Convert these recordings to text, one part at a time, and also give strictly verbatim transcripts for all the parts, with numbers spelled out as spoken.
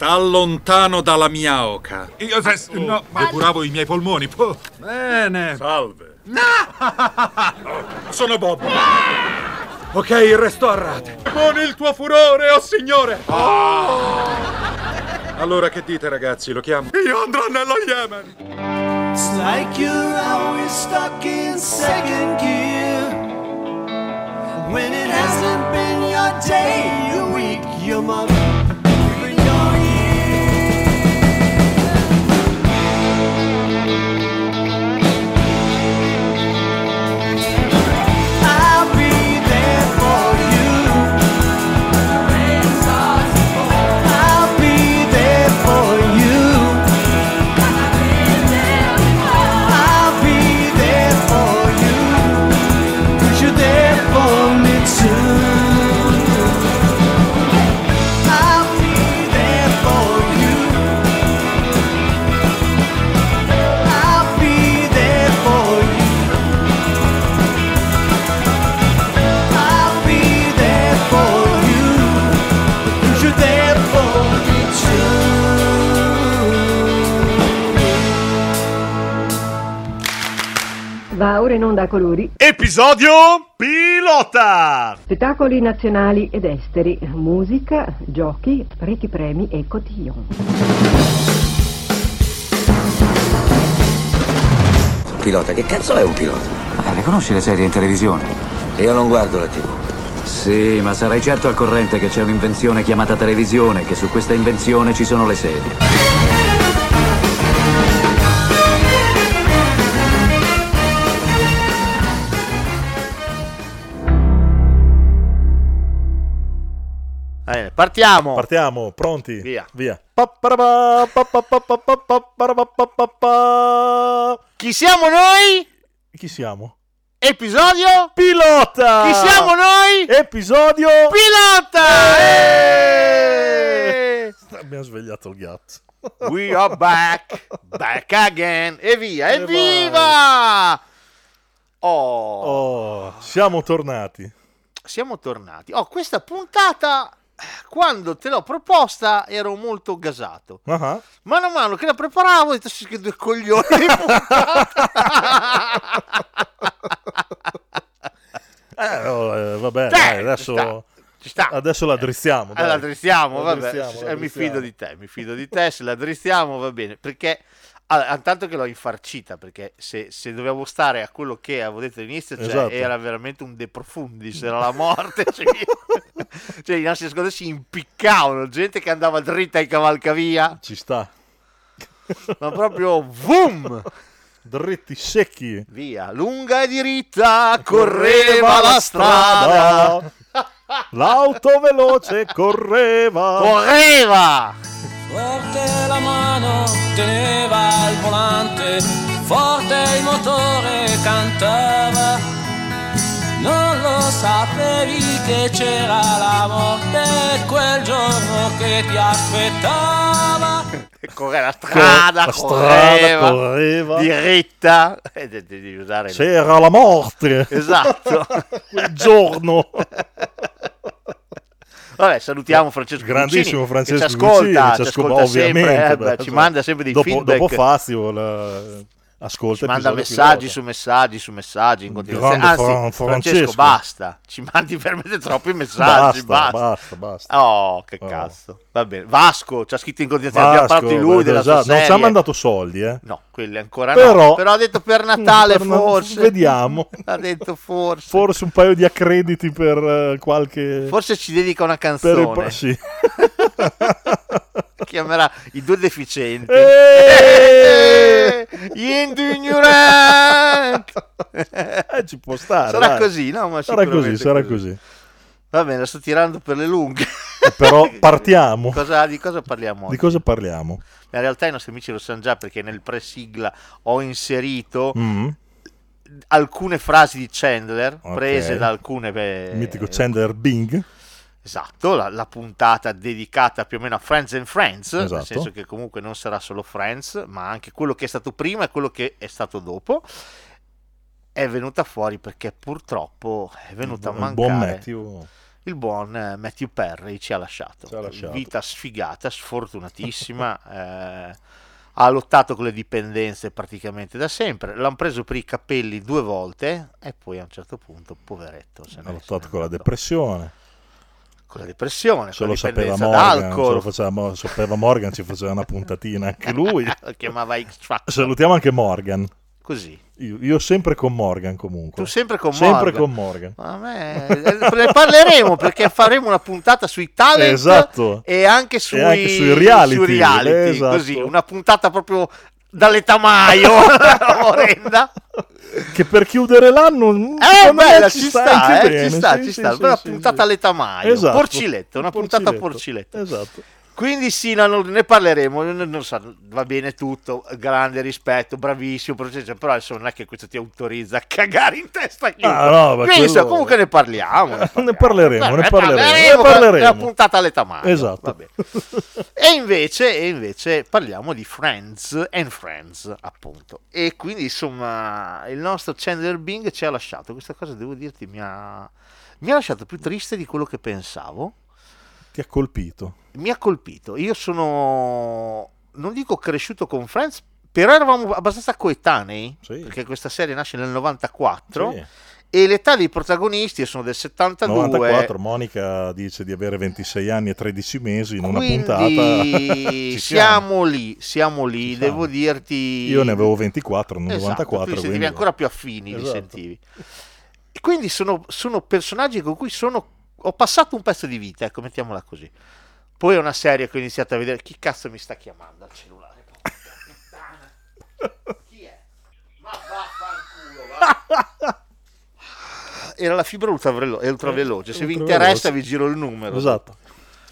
Tal lontano dalla mia oca. Io se... Oh, no, ma... Depuravo i miei polmoni. Puh. Bene. Salve. No! Sono Bob. No! Ok, il resto a rate. Con il tuo furore, oh signore. Oh! Allora che dite, ragazzi? Lo chiamo? Io andrò nello Yemen. It's like you're always stuck in second gear. When it hasn't been your day, your week, your month. Va ora in onda a colori. Episodio pilota! Spettacoli nazionali ed esteri, musica, giochi, ricchi premi e cotillon. Pilota, che cazzo è un pilota? Ma ne conosci le serie in televisione? Io non guardo la tivù. Sì, ma sarai certo al corrente che c'è un'invenzione chiamata televisione, che su questa invenzione ci sono le serie. Eh, partiamo! Partiamo, pronti? Via! Via! Chi siamo noi? Chi siamo? Episodio pilota! Chi siamo noi? Episodio pilota! Eh! Abbiamo svegliato il gatto. We are back! Back again! E via! Evviva! Oh. oh! Siamo tornati! Siamo tornati! Oh, questa puntata... Quando te l'ho proposta ero molto gasato. Uh-huh. Mano a mano che la preparavo ho detto sì, che due coglioni. eh, oh, eh, vabbè, Dai, dai adesso, sta, sta. adesso la drizziamo. Dai. La drizziamo, vabbè. La drizziamo, la drizziamo. Eh, mi fido di te, mi fido di te. Se la drizziamo va bene, perché allora, intanto che l'ho infarcita, perché se, se dovevo stare a quello che avevo detto all'inizio, cioè, esatto. Era veramente un de profundis, era la morte. Cioè, cioè i nostri ascoltatori si impiccavano, gente che andava dritta in cavalcavia. Ci sta. Ma proprio boom! Dritti secchi. Via, lunga e diritta, correva, correva la strada. strada. L'auto veloce correva. Correva! Forte la mano teneva il volante, forte il motore cantava. Non lo sapevi che c'era la morte quel giorno che ti aspettava. Correva la strada, la correva, strada correva diritta. E devi usare c'era il... la morte. Esatto. Quel giorno. Vabbè, salutiamo Francesco grandissimo Lucini, Francesco che ci ascolta, Lucini, ci ascolta, ci ascolta sempre, eh, beh, ci manda sempre dei dopo, feedback. Dopo Fazio la... ascolta, ci manda messaggi pilota. su messaggi su messaggi in continuazione. Anzi, Fran- Francesco, Francesco, basta, ci mandi veramente troppi messaggi, basta, basta, basta, basta. Oh, che cazzo. Oh. Va bene, Vasco ci ha scritto in continuazione, ha parlato di lui, beh, della esatto. sua serie. Non ci ha mandato soldi, eh? No, quelli ancora però, no, però ha detto per Natale per forse. Na- vediamo. Ha detto forse. Forse un paio di accrediti per uh, qualche... Forse ci dedica una canzone. Per il... Sì. Chiamerà i due deficienti. Eeeh! Indugnorant! Eh, ci può stare. Sarà dai. così, no? Ma sarà così, sarà così. così. Va bene, la sto tirando per le lunghe. Però partiamo. Cosa, di cosa parliamo oggi? Di cosa parliamo? In realtà i nostri amici lo sanno già perché nel presigla ho inserito... Mm-hmm. Alcune frasi di Chandler, okay. Prese da alcune... Beh, mitico Chandler Bing. Esatto, la, la puntata dedicata più o meno a Friends and Friends, esatto. Nel senso che comunque non sarà solo Friends, ma anche quello che è stato prima e quello che è stato dopo. È venuta fuori perché purtroppo è venuta a mancare. Buon Matthew. il buon Matthew Perry ci ha lasciato, ci ha lasciato. Vita sfigata, sfortunatissima. eh, ha lottato con le dipendenze praticamente da sempre, l'hanno preso per i capelli due volte e poi a un certo punto, poveretto, se ha lottato con la depressione con la depressione, se con lo la dipendenza d'alcol. Lo sapeva Morgan, ci faceva una puntatina anche lui. Lo chiamava X-Factor. Salutiamo anche Morgan. Così. Io, io sempre con Morgan comunque. Tu sempre con sempre Morgan. Con Morgan. Ma a me... ne parleremo perché faremo una puntata sui talent, esatto. e anche sui, e anche sui reality. Sui reality, esatto. Così, una puntata proprio dalle Tamayo, orrenda. Che per chiudere l'anno eh, bella, ci, ci sta, eh, bene. ci sta, sì, ci sì, sta. Sì, una sì, puntata sì. alle Tamayo, esatto. Porciletta, una porciletta. puntata porciletta. Esatto. Quindi sì, no, ne parleremo, non so, va bene tutto, grande rispetto, bravissimo, però adesso non è che questo ti autorizza a cagare in testa chiunque. Ah, no, ma Quindi quello... so, comunque ne parliamo. Ne parliamo. Ne parleremo, Beh, ne parleremo. parleremo, parleremo. La puntata all'età male. Esatto. Va bene. E invece, e invece parliamo di Friends and Friends, appunto. E quindi insomma il nostro Chandler Bing ci ha lasciato, questa cosa devo dirti mi ha, mi ha lasciato più triste di quello che pensavo. Ti ha colpito? Mi ha colpito. Io sono, non dico cresciuto con Friends, però eravamo abbastanza coetanei, sì. perché questa serie nasce nel novantaquattro, sì. e l'età dei protagonisti, io sono del settantadue. novantaquattro, Monica dice di avere ventisei anni e tredici mesi in Quindi una puntata. Ci siamo. siamo lì, siamo lì, Ci devo siamo. dirti... Io ne avevo ventiquattro, non esatto, novantaquattro. Quindi sentivi quindi... ancora più affini, esatto. li sentivi. E quindi sono, sono personaggi con cui sono... ho passato un pezzo di vita, ecco, mettiamola così. Poi è una serie che ho iniziato a vedere. Chi cazzo mi sta chiamando al cellulare? Chi è? Ma vaffanculo, va. Era la fibra ultraveloce. Se vi interessa vi giro il numero. Esatto.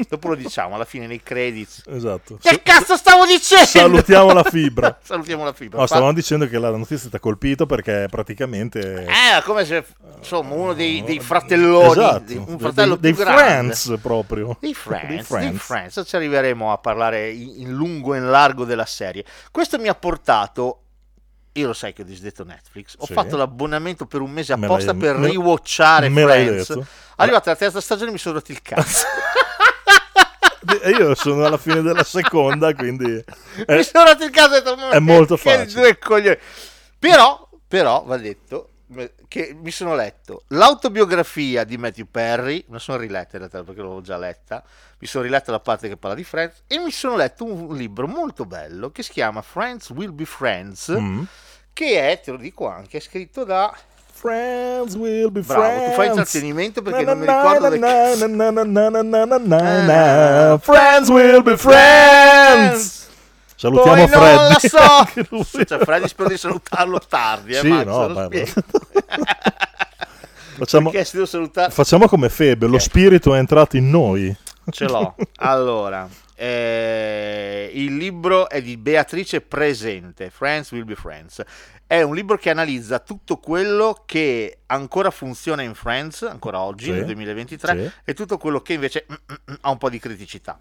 Dopo lo diciamo alla fine nei credits. Esatto. Che cazzo stavo dicendo? Salutiamo la fibra. Salutiamo la fibra. No, stavamo dicendo che la notizia ti ha colpito perché praticamente eh, come se insomma uno dei, dei fratelloni, esatto. un fratello dei, più dei grande. Friends proprio. Dei Friends, dei Friends. Dei Friends. Ci arriveremo a parlare in lungo e in largo della serie. Questo mi ha portato, io lo sai che ho disdetto Netflix, ho sì. fatto l'abbonamento per un mese apposta per me... rewatchare me Friends. Arrivata la terza stagione mi sono rotto il cazzo. Io sono alla fine della seconda, quindi è, mi sono rotto il cazzo e ho detto, ma è molto facile. Due coglioni. Però, però va detto che mi sono letto l'autobiografia di Matthew Perry, non sono riletta in realtà perché l'avevo già letta, mi sono riletta la parte che parla di Friends e mi sono letto un libro molto bello che si chiama Friends Will Be Friends, mm. che è, te lo dico anche, è scritto da... Friends will be Bravo, friends. Tu fai intrattenimento perché na, non na, mi ricordo na, Friends will be friends. Salutiamo Poi Freddy. Non la so. Cioè, Freddy spero di salutarlo tardi, eh, sì, Max, no, lo facciamo, facciamo come Febe, okay. Lo spirito è entrato in noi. Ce l'ho. Allora, eh, il libro è di Beatrice Presente, Friends Will Be Friends. È un libro che analizza tutto quello che ancora funziona in Friends, ancora oggi, sì, nel duemilaventitré, sì. e tutto quello che invece mm, mm, ha un po' di criticità.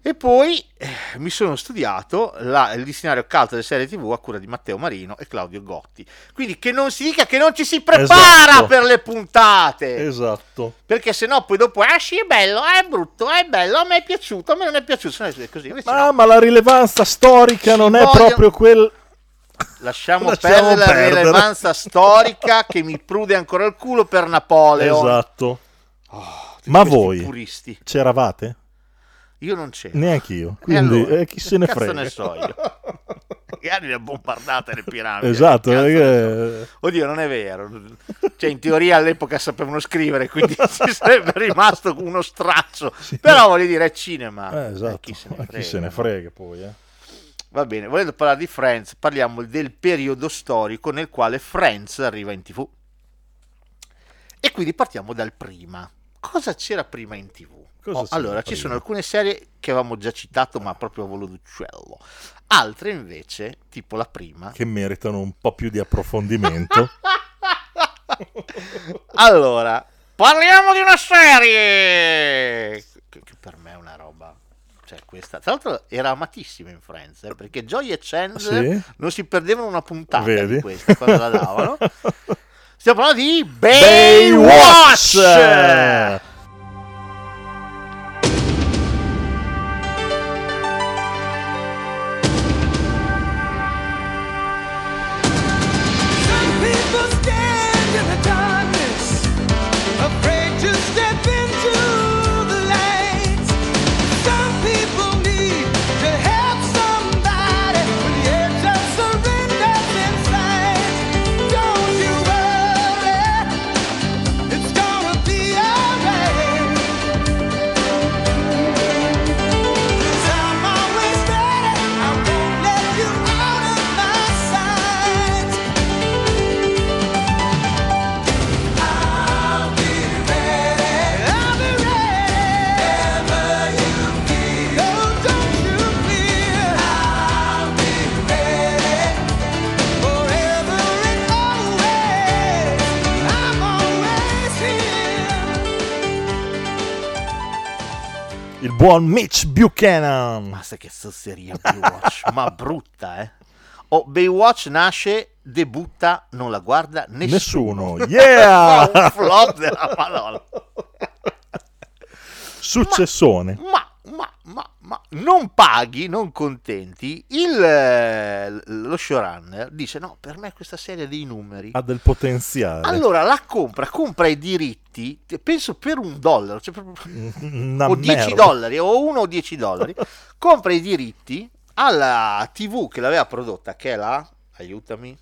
E poi eh, mi sono studiato la, il dizionario cult delle serie tivù a cura di Matteo Marino e Claudio Gotti. Quindi che non si dica che non ci si prepara esatto. per le puntate. Esatto. Perché sennò poi dopo, ah sì, è bello, è brutto, è bello, a me è piaciuto, a me non è piaciuto. È così. Ma, no. ma la rilevanza storica si non voglio... è proprio quel... Lasciamo, Lasciamo perdere, perdere la rilevanza storica che mi prude ancora il culo per Napoleon. Esatto. Oh, ma voi puristi. C'eravate? Io non c'ero. Neanche io. Quindi allora, eh, chi se ne frega. Ne so io. Magari le ha bombardate le piramidi. Esatto. Perché... Oddio, non è vero. Cioè, in teoria all'epoca sapevano scrivere, quindi ci sarebbe rimasto uno straccio. Sì. Però voglio dire, è cinema. Eh, esatto. Eh, chi se ne frega, chi se ne frega poi, eh. Va bene, volendo parlare di Friends, parliamo del periodo storico nel quale Friends arriva in tivù. E quindi partiamo dal prima. Cosa c'era prima in tivù? Oh, allora, prima? Ci sono alcune serie che avevamo già citato, ma proprio a volo d'uccello. Altre invece, tipo la prima... che meritano un po' più di approfondimento. Allora, parliamo di una serie! Che, che per me è una roba... questa tra l'altro era amatissima in Friends, eh, perché Joey e Chandler sì. non si perdevano una puntata Vedi? di questa quando la davano. Stiamo parlando di Baywatch. Bay il buon Mitch Buchanan. Ma sai che sasseria Baywatch, ma brutta, eh? Oh, Baywatch nasce, debutta, non la guarda nessuno. Nessuno, yeah! Un flop della parola. Successone. Ma, ma Ma, ma, ma non paghi, non contenti, il, eh, lo showrunner dice no, per me questa serie dei numeri ha del potenziale, allora la compra, compra i diritti, penso per un dollaro, cioè per, o dieci dollari, o uno o dieci dollari, compra i diritti alla tivù che l'aveva prodotta, che è la, aiutami,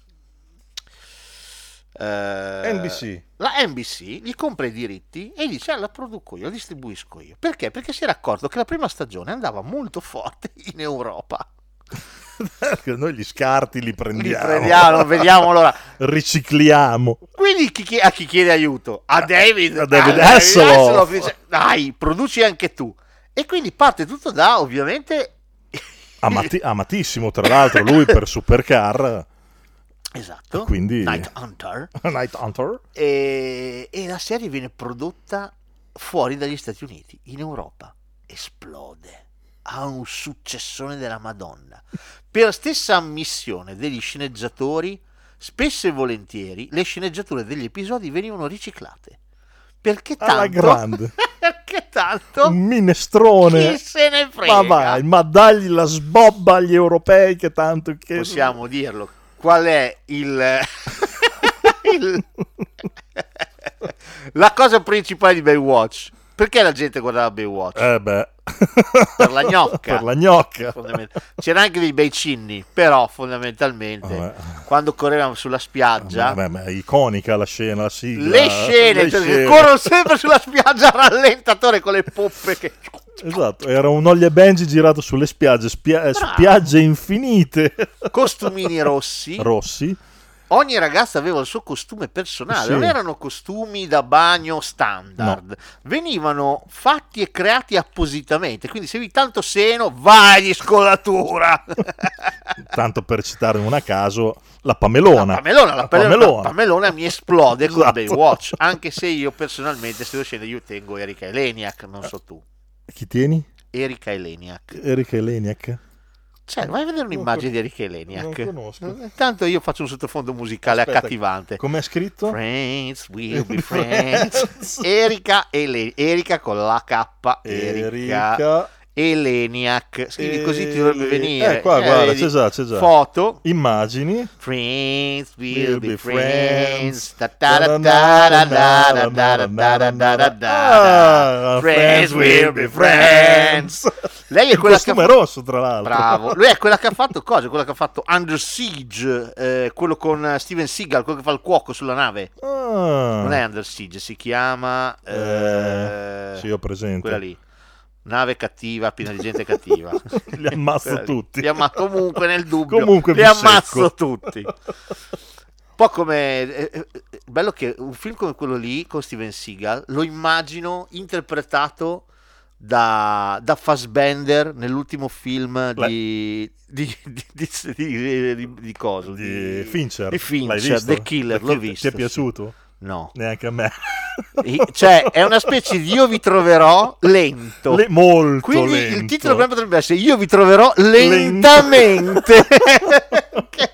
Eh, N B C, la N B C gli compra i diritti e dice ah, la produco io, la distribuisco io. Perché? Perché si era accorto che la prima stagione andava molto forte in Europa. Noi gli scarti li prendiamo, li prendiamo vediamo, allora ricicliamo. Quindi chi, a chi chiede aiuto? A David, a David, a David, David dice, dai, produci anche tu. E quindi parte tutto da, ovviamente, Amati- amatissimo tra l'altro lui per Supercar. Esatto, quindi... Night Hunter, Night Hunter. E, e la serie viene prodotta fuori dagli Stati Uniti, in Europa esplode, ha un successone della Madonna. Per stessa ammissione degli sceneggiatori, spesso e volentieri le sceneggiature degli episodi venivano riciclate, perché tanto alla grande. Perché tanto un minestrone, chi se ne frega, ma vai, ma dagli la sbobba agli europei, che tanto che... possiamo dirlo. Qual è il, il la cosa principale di Baywatch? Perché la gente guardava Baywatch? Eh beh. Per la gnocca. Per la gnocca. C'era anche dei bei cinni, però fondamentalmente oh, quando correvamo sulla spiaggia... Oh, beh, beh, è iconica la scena, la sigla. Le scene, le cioè, scene. Corrono sempre sulla spiaggia a rallentatore con le poppe che... Esatto, era un Holly e Benji girato sulle spiagge, spia- spiagge infinite. Costumini rossi. Rossi. Ogni ragazza aveva il suo costume personale, sì. Non erano costumi da bagno standard, no. Venivano fatti e creati appositamente, quindi se avevi tanto seno, vai di scollatura! Tanto per citare una a caso, la Pamelona. La Pamelona, la Pamelona, la Pamelona. La Pamelona mi esplode esatto. Con Baywatch, anche se io personalmente, se devo scendere, io tengo Erika Eleniak, non so tu. Chi tieni? Erika Eleniak. Erika Eleniak? Cioè, vai a vedere un'immagine di Erika Eleniak. Non conosco. Intanto io faccio un sottofondo musicale. Aspetta, accattivante. Com'è scritto? Friends will be friends. Erika Eleniak. Erika con la K. Erika Eleniak. Scrivi e... così ti dovrebbe venire. Eh, qua, eh, guarda, c'è già, c'è già. Foto. Immagini. Friends will be friends. Friends will be friends. Lei è quella che ha... rosso, tra l'altro. Bravo. Lui è quella che ha fatto cosa? Quella che ha fatto Under Siege, eh, quello con Steven Seagal, quello che fa il cuoco sulla nave. Ah. Non è Under Siege, si chiama eh, eh, sì, ho presente. Quella lì. Nave cattiva, piena di gente cattiva. Li ammazzo tutti. Li ammazzo comunque nel dubbio. Comunque li ammazzo secco. Tutti. Un po' come eh, eh, bello che un film come quello lì con Steven Seagal lo immagino interpretato da, da Fassbender nell'ultimo film di di, di, di, di, di, di cosa? Di, di Fincher, di Fincher The Killer, perché l'ho visto. Ti è piaciuto? Sì. No, neanche a me. Cioè è una specie di Io vi troverò lento. Le, molto quindi lento. Il titolo potrebbe essere Io vi troverò lentamente. Che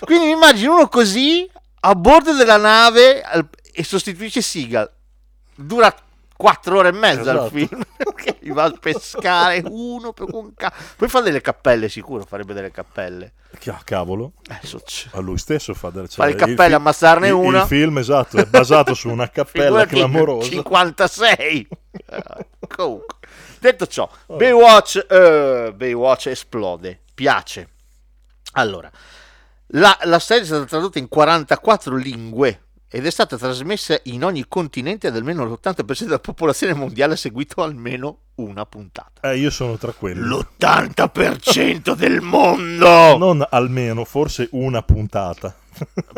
quindi mi immagino uno così a bordo della nave e sostituisce Seagal. Dura quattro ore e mezza il esatto. Film che va a pescare uno per un ca... poi fa delle cappelle, sicuro farebbe delle cappelle. Ah, cavolo, a lui stesso fa delle cioè, cappelle, il film, ammazzarne una. Il film esatto è basato su una cappella clamorosa. cinquantasei Comunque. Detto ciò, oh. Baywatch, uh, Baywatch esplode, piace. Allora, la, la serie è stata tradotta in quarantaquattro lingue ed è stata trasmessa in ogni continente ad almeno l'ottanta per cento della popolazione mondiale ha seguito almeno una puntata. Eh, io sono tra quelli. l'ottanta per cento del mondo! Non almeno, forse una puntata.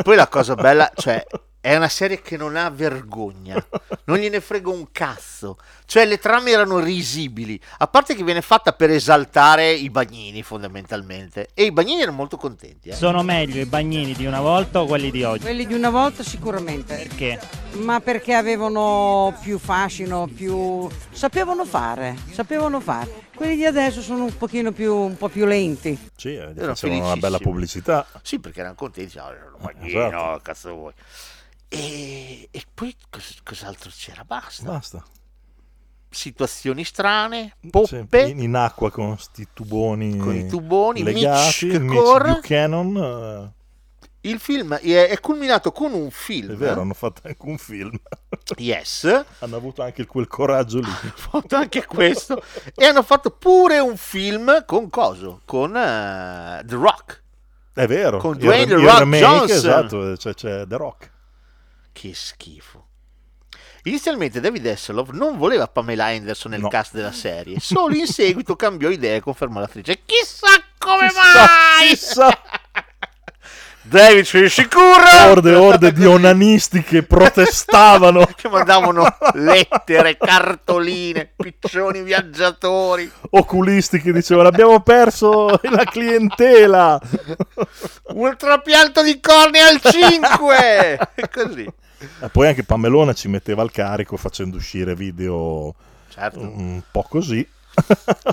Poi la cosa bella, cioè... è una serie che non ha vergogna, non gliene frega un cazzo, cioè le trame erano risibili, a parte che viene fatta per esaltare i bagnini fondamentalmente, e i bagnini erano molto contenti, eh. Sono meglio i bagnini di una volta o quelli di oggi? Quelli di una volta sicuramente. Perché? Ma perché avevano più fascino, più... sapevano fare, sapevano fare. Quelli di adesso sono un pochino più, un po' più lenti. Sì, eh, facevano una bella pubblicità. Sì, perché erano contenti, dicevano, bagnino, esatto. Cazzo vuoi. E, e poi cos, cos'altro c'era? Basta. Basta. Situazioni strane, poppe. Sì, in, in acqua con sti tuboni. Con i tuboni, legati, Mitch, Mitch Buchanan. Il film è, è culminato con un film. È vero, hanno fatto anche un film. Yes. Hanno avuto anche quel coraggio lì. Hanno fatto anche questo. E hanno fatto pure un film con coso? Con uh, The Rock. È vero. Con Dwayne The Rock remake, Johnson. Esatto, c'è, c'è The Rock. Che schifo. Inizialmente David Hasselhoff non voleva Pamela Anderson nel no. cast della serie, solo in seguito cambiò idea e confermò l'attrice. Chissà come chissà, mai! Chissà. David sei sicuro? Orde orde di onanisti che protestavano, che mandavano lettere, cartoline, piccioni viaggiatori, oculisti che dicevano abbiamo perso la clientela, un trapianto di cornea al cinque e così. E poi anche Pamelona ci metteva al carico facendo uscire video, certo, un po' così.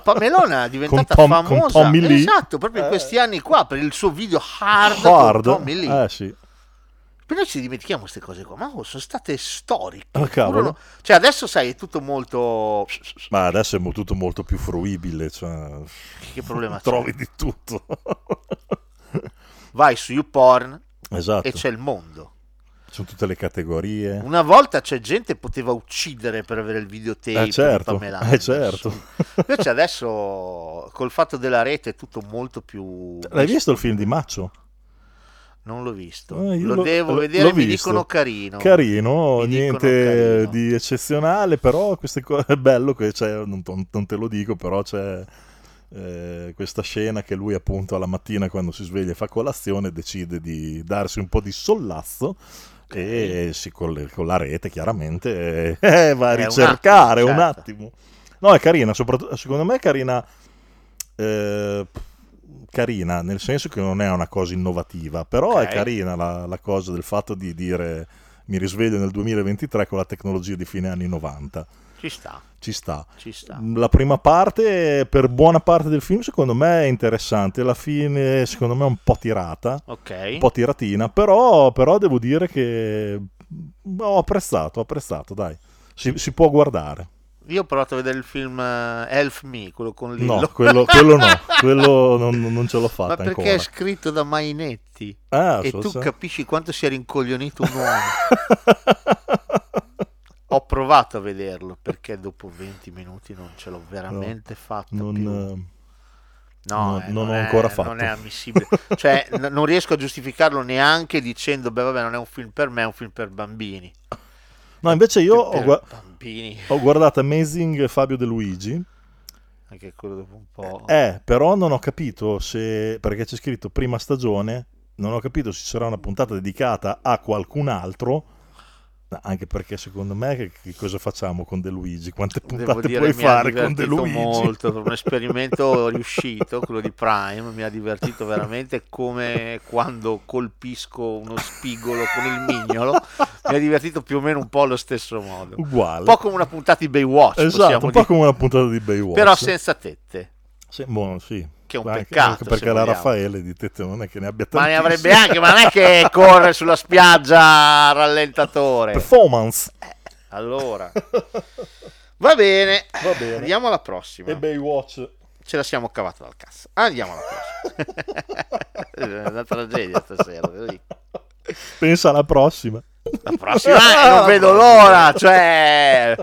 Pamelona è diventata con Tom, famosa con Tommy Lee. Esatto, proprio in questi anni qua per il suo video hard, hard. Con Tommy Lee. Eh, sì. Però ci dimentichiamo queste cose qua, ma oh, sono state storiche. Oh, cavolo. Cioè adesso sai è tutto molto, ma adesso è tutto molto più fruibile, cioè che problema trovi c'è? Di tutto. Vai su YouPorn, esatto, e c'è il mondo. Sono tutte le categorie. Una volta c'è gente che poteva uccidere per avere il videotape, eh certo, di Pamela Anderson. Eh certo. Invece adesso col fatto della rete è tutto molto più. L'hai visto il film di Maccio? Non l'ho visto. Eh, lo, lo devo vedere, mi visto. Dicono carino. Carino, mi niente carino. Di eccezionale, però queste cose è bello che c'è, non, non te lo dico, però c'è Eh, questa scena che lui appunto alla mattina quando si sveglia e fa colazione decide di darsi un po' di sollazzo e si coll- con la rete chiaramente eh, va a ricercare un attimo, certo. un attimo no è carina, soprattutto secondo me è carina eh, carina nel senso che non è una cosa innovativa, però okay. È carina la, la cosa del fatto di dire mi risveglio nel duemilaventitré con la tecnologia di fine anni novanta. Ci sta. Ci sta. Ci sta. La prima parte, per buona parte del film, secondo me è interessante. La fine, secondo me, è un po' tirata. Ok. Un po' tiratina. Però, però devo dire che ho apprezzato, ho apprezzato, dai. Si, si può guardare. Io ho provato a vedere il film Elf Me, quello con Lillo. No, quello, quello no, quello non, non ce l'ho fatta ancora. Ma perché ancora. È scritto da Mainetti. Ah, e so, tu so. Capisci quanto sia rincoglionito un uomo. Ho provato a vederlo perché dopo venti minuti non ce l'ho veramente no, fatto non, più. No, no eh, non, non ho è, ancora fatto. Non è ammissibile. Cioè, n- non riesco a giustificarlo neanche dicendo beh vabbè non è un film per me, è un film per bambini. No, invece io ho, gu- bambini. ho guardato Amazing Fabio De Luigi. Anche quello dopo un po'. Eh, però non ho capito se perché c'è scritto prima stagione, non ho capito se ci sarà una puntata dedicata a qualcun altro. Anche perché secondo me che, che cosa facciamo con De Luigi? Quante puntate dire, puoi fare con De Luigi? Molto, un esperimento riuscito, quello di Prime, mi ha divertito veramente come quando colpisco uno spigolo con il mignolo, mi ha divertito più o meno un po' allo stesso modo. Uguale. Un po' come una puntata di Baywatch. Esatto, un po' come una puntata di Baywatch. Però senza tette. Sì, buono, sì. Che è un anche, peccato anche perché la Raffaele di tette non è che ne abbia tantissime, ma ne avrebbe anche, ma non è che corre sulla spiaggia rallentatore performance eh, allora va bene, va bene, andiamo alla prossima. E Baywatch ce la siamo cavata dal cazzo, andiamo alla prossima. È una tragedia stasera, pensa alla prossima. La prossima eh, non vedo l'ora, cioè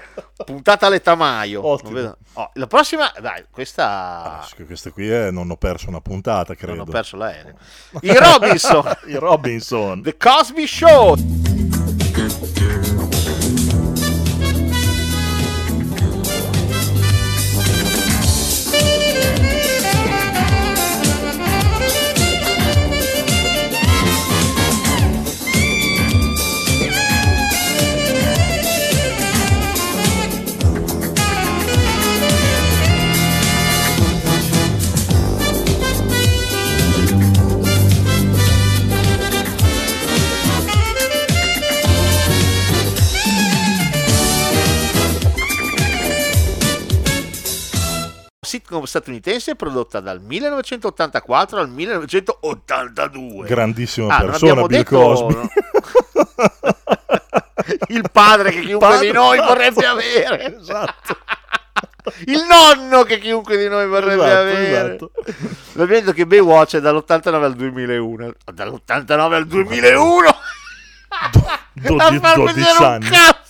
puntata all'etamaio. Non vedo... oh, la prossima, dai, questa ah, questa qui è non ho perso una puntata, credo. Non ho perso l'aereo. I Robinson, i Robinson, The Cosby Show. sitcom statunitense prodotta dal millenovecentottantaquattro al millenovecentottantadue. Grandissima ah, persona, Bill Cosby. No. Il padre che chiunque padre, di noi esatto, vorrebbe avere. Esatto. Il nonno che chiunque di noi vorrebbe esatto, avere. Esatto. L'avviso che Baywatch è dall'ottantanove al duemilauno. Dall'ottantanove al duemilauno. Do, do, a far vedere un cazzo.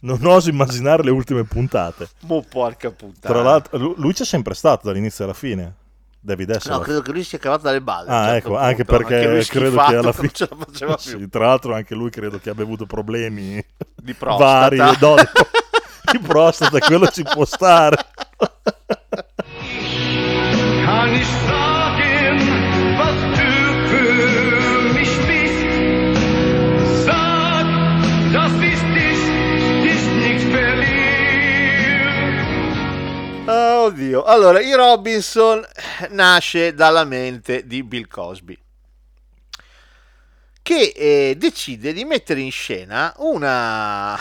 Non oso immaginare le ultime puntate. Mo porca puttana. Tra l'altro lui c'è sempre stato dall'inizio alla fine. David Hasselhoff. No, credo che lui sia cavato dalle balle. Ah, certo, ecco, punto. Anche perché anche credo che alla fine ce la faceva più. Sì, tra l'altro anche lui credo che abbia avuto problemi di prostata. Vari no, di prostata, quello ci può stare. Oh, oddio, allora i Robinson nasce dalla mente di Bill Cosby che eh, decide di mettere in scena una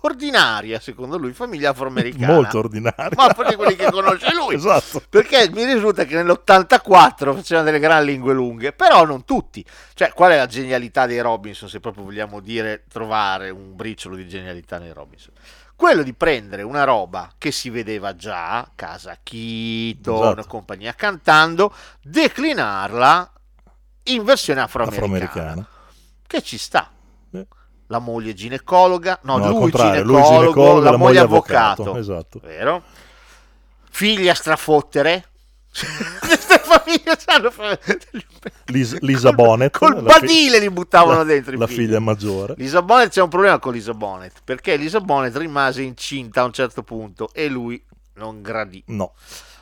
ordinaria, secondo lui, famiglia afroamericana, molto ordinaria, ma per quelli che conosce lui. Esatto. Perché mi risulta che nell'ottantaquattro facevano delle gran lingue lunghe, però non tutti. Cioè, qual è la genialità dei Robinson, se proprio vogliamo dire trovare un briciolo di genialità nei Robinson? Quello di prendere una roba che si vedeva già, Casa Keaton, esatto, una compagnia cantando, declinarla in versione afroamericana, afroamericana. Che ci sta. Eh. La moglie ginecologa, no, no lui, ginecologo, lui ginecologo, la, la moglie avvocato, avvocato. Esatto. Vero? Figlia strafottere. Queste famiglie sanno Lisa, Lisa Bonet col, col badile fi- li buttavano la, dentro la figlia maggiore. Lisa Bonet, c'è un problema con Lisa Bonet perché Lisa Bonet rimase incinta a un certo punto e lui non gradì, no,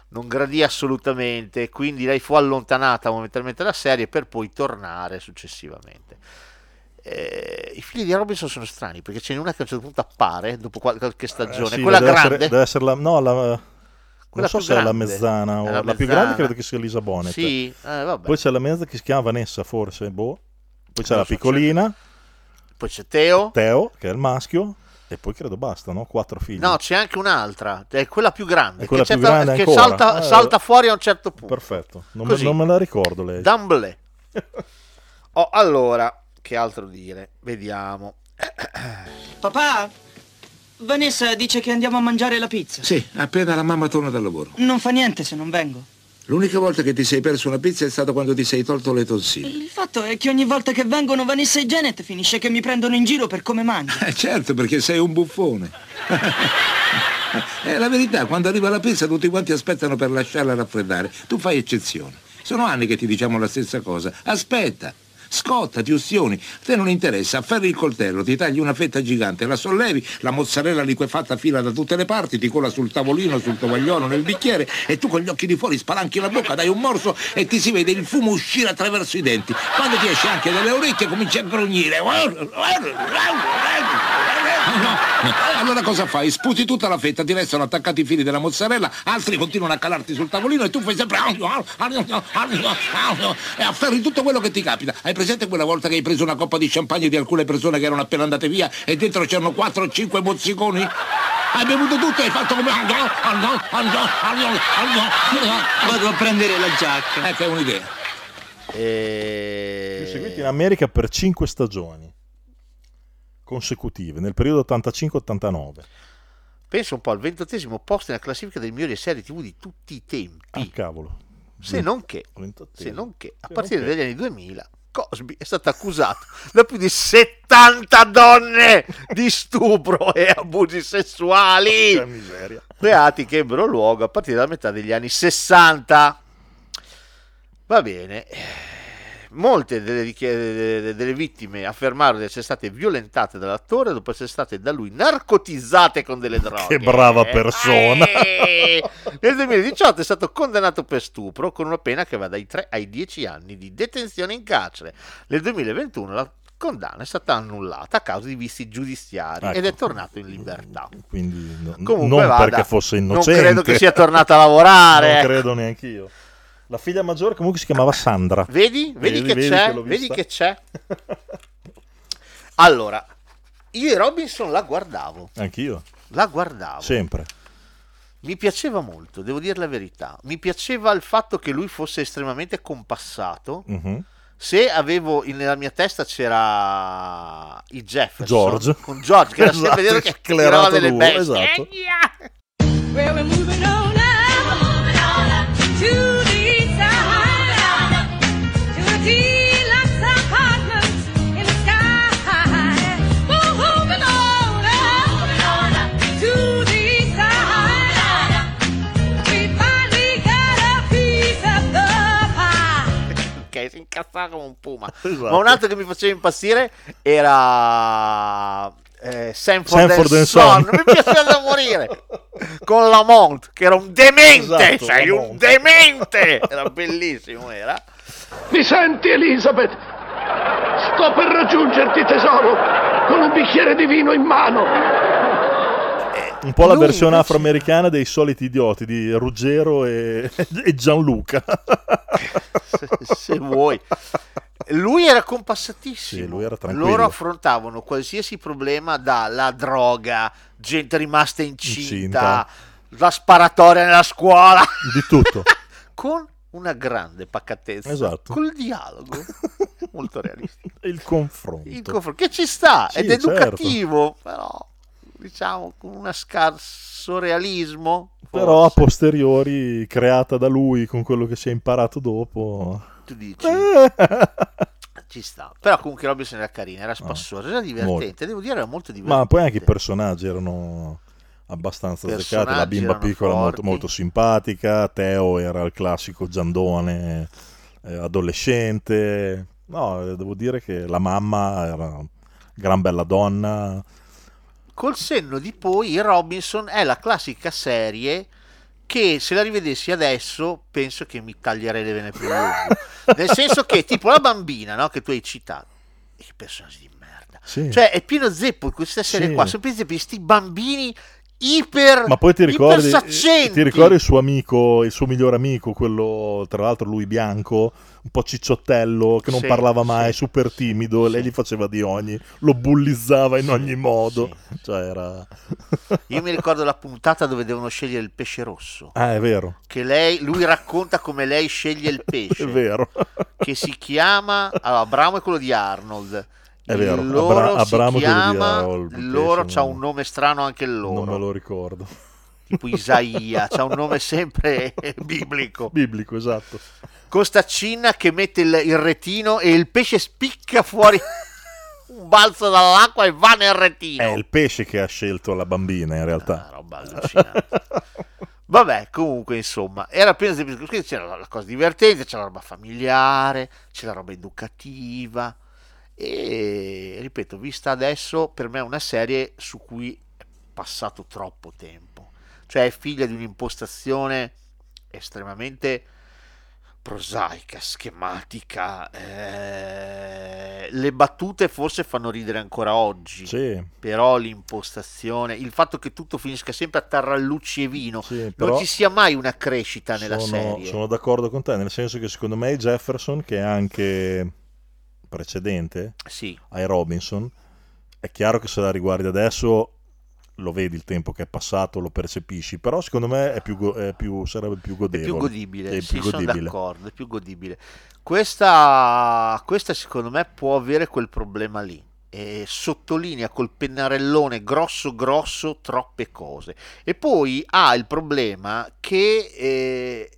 non gradì assolutamente, quindi lei fu allontanata momentaneamente dalla serie per poi tornare successivamente. Eh, i figli di Robinson sono strani perché ce n'è una che a un certo punto appare dopo qualche stagione, eh sì, quella deve grande essere, deve essere la, no la non so se grande, è la mezzana o la, la mezzana. Più grande credo che sia Lisa Bonet. Sì, eh, vabbè. Poi c'è la mezza che si chiama Vanessa forse, boh. Poi c'è non la so, piccolina. C'è... Poi c'è Teo. Teo che è il maschio e poi credo basta, no? Quattro figli. No, c'è anche un'altra, è quella più grande, quella che, più grande che salta, eh, salta fuori a un certo punto. Perfetto, non, me, non me la ricordo lei. D'amblè. Oh, allora, che altro dire? Vediamo. Papà! Vanessa dice che andiamo a mangiare la pizza. Sì, appena la mamma torna dal lavoro. Non fa niente se non vengo. L'unica volta che ti sei perso una pizza è stato quando ti sei tolto le tonsille. Il fatto è che ogni volta che vengono Vanessa e Janet finisce che mi prendono in giro per come mangio. Eh, certo, perché sei un buffone. È la verità, quando arriva la pizza tutti quanti aspettano per lasciarla raffreddare. Tu fai eccezione. Sono anni che ti diciamo la stessa cosa. Aspetta. Scotta, ti ustioni, te non interessa, afferri il coltello, ti tagli una fetta gigante, la sollevi, la mozzarella liquefatta fila da tutte le parti, ti cola sul tavolino, sul tovagliolo, nel bicchiere e tu con gli occhi di fuori spalanchi la bocca, dai un morso e ti si vede il fumo uscire attraverso i denti. Quando ti esce anche dalle orecchie cominci a grugnire. Allora cosa fai? Sputi tutta la fetta, ti restano attaccati i fili della mozzarella, altri continuano a calarti sul tavolino e tu fai sempre e afferri tutto quello che ti capita. Hai presente quella volta che hai preso una coppa di champagne di alcune persone che erano appena andate via e dentro c'erano quattro o cinque mozziconi? Hai bevuto tutto e hai fatto come... Vado a prendere la giacca. Ecco, è un'idea. E... seguiti in America per cinque stagioni consecutive nel periodo ottantacinque ottantanove. Penso un po' al ventottesimo posto nella classifica delle migliori serie tv di tutti i tempi. Ah, cavolo. Se non che, se non che a se partire non che. dagli anni duemila Cosby è stato accusato da più di settanta donne di stupro e abusi sessuali, che miseria, reati che ebbero luogo a partire dalla metà degli anni sessanta. Va bene. Molte delle, delle vittime affermarono di essere state violentate dall'attore dopo essere state da lui narcotizzate con delle droghe. Che brava persona! Eh, nel duemiladiciotto è stato condannato per stupro con una pena che va dai tre ai dieci anni di detenzione in carcere. Nel duemilaventuno la condanna è stata annullata a causa di vizi giudiziari, ecco, ed è tornato in libertà. Quindi no, comunque non vada, perché fosse innocente. Non credo che sia tornato a lavorare. Non credo neanche io. La figlia maggiore comunque si chiamava Sandra. Vedi? Vedi, vedi che vedi c'è? Che vedi che c'è? Allora, io e Robinson la guardavo. Anch'io. La guardavo. Sempre. Mi piaceva molto, devo dire la verità. Mi piaceva il fatto che lui fosse estremamente compassato. Uh-huh. Se avevo, nella mia testa c'era i Jefferson. George. Con George, che era esatto, sempre vero che tirava delle bestie. Esatto. Si incazzava come un puma. Esatto. Ma un altro che mi faceva impazzire era eh, Sanford, Sanford and Son. Son. Mi piaceva da morire con Lamont, che era un demente. Esatto, sei Lamont. Un demente. Era bellissimo. Era. Mi senti, Elizabeth? Sto per raggiungerti, tesoro, con un bicchiere di vino in mano. Un po' la lui versione invece... afroamericana dei soliti idioti di Ruggero e, e Gianluca. se, se vuoi. Lui era compassatissimo. Sì, lui era tranquillo. Loro affrontavano qualsiasi problema, dalla droga, gente rimasta incinta, incinta. La sparatoria nella scuola, di tutto. Con una grande pacatezza, esatto. Col dialogo molto realistico. Il confronto. Il confronto che ci sta, sì, ed è educativo, certo. Però diciamo con uno scarso realismo, forse. Però a posteriori creata da lui con quello che si è imparato dopo, tu dici eh. ci sta. Però comunque Robinson era carina, era spassosa, era divertente, molto. Devo dire era molto divertente, ma poi anche i personaggi erano abbastanza azzeccati. La bimba piccola molto, molto simpatica. Teo era il classico giandone eh, adolescente. No, devo dire che la mamma era una gran bella donna. Col senno di poi, Robinson è la classica serie che se la rivedessi adesso penso che mi taglierei le vene più lunghe. Nel senso che tipo la bambina, no, che tu hai citato, che personaggio di merda, sì. Cioè è pieno zeppo in questa serie, sì. Qua sono pieni zeppi questi bambini iper, ma poi ti ricordi, ti ricordi il suo amico, il suo miglior amico, quello tra l'altro lui bianco, un po' cicciottello, che non sì, parlava mai, sì, super timido, sì. Lei gli faceva di ogni, lo bullizzava in sì, ogni modo, sì. Cioè era... Io mi ricordo la puntata dove devono scegliere il pesce rosso. Ah, è vero. Che lei, lui racconta come lei sceglie il pesce. È vero. Che si chiama, allora Abramo è quello di Arnold. È vero, loro Abra- Abramo si chiama, il loro c'ha un nome strano anche loro. Non me lo ricordo. Tipo Isaia, c'ha un nome sempre biblico. Biblico, esatto. Costacinna che mette il, il retino e il pesce spicca fuori un balzo dall'acqua e va nel retino. È il pesce che ha scelto la bambina in realtà. Ah, roba allucinante. Vabbè, comunque, insomma, era appena semplice. C'era la cosa divertente, c'era la roba familiare, c'era la roba educativa. E ripeto, vista adesso per me è una serie su cui è passato troppo tempo, cioè è figlia di un'impostazione estremamente prosaica, schematica, eh, le battute forse fanno ridere ancora oggi, sì. Però l'impostazione, il fatto che tutto finisca sempre a tarallucci e vino, sì, non ci sia mai una crescita nella sono, serie. Sono d'accordo con te, nel senso che secondo me Jefferson, che è anche precedente, sì, ai Robinson, è chiaro che se la riguardi adesso lo vedi il tempo che è passato, lo percepisci, però secondo me è più, go- è più, sarebbe più godevole, è più godibile, è più sì, godibile. Sono d'accordo, è più godibile. Questa, questa secondo me può avere quel problema lì, e sottolinea col pennarellone grosso grosso troppe cose, e poi ha il problema che eh,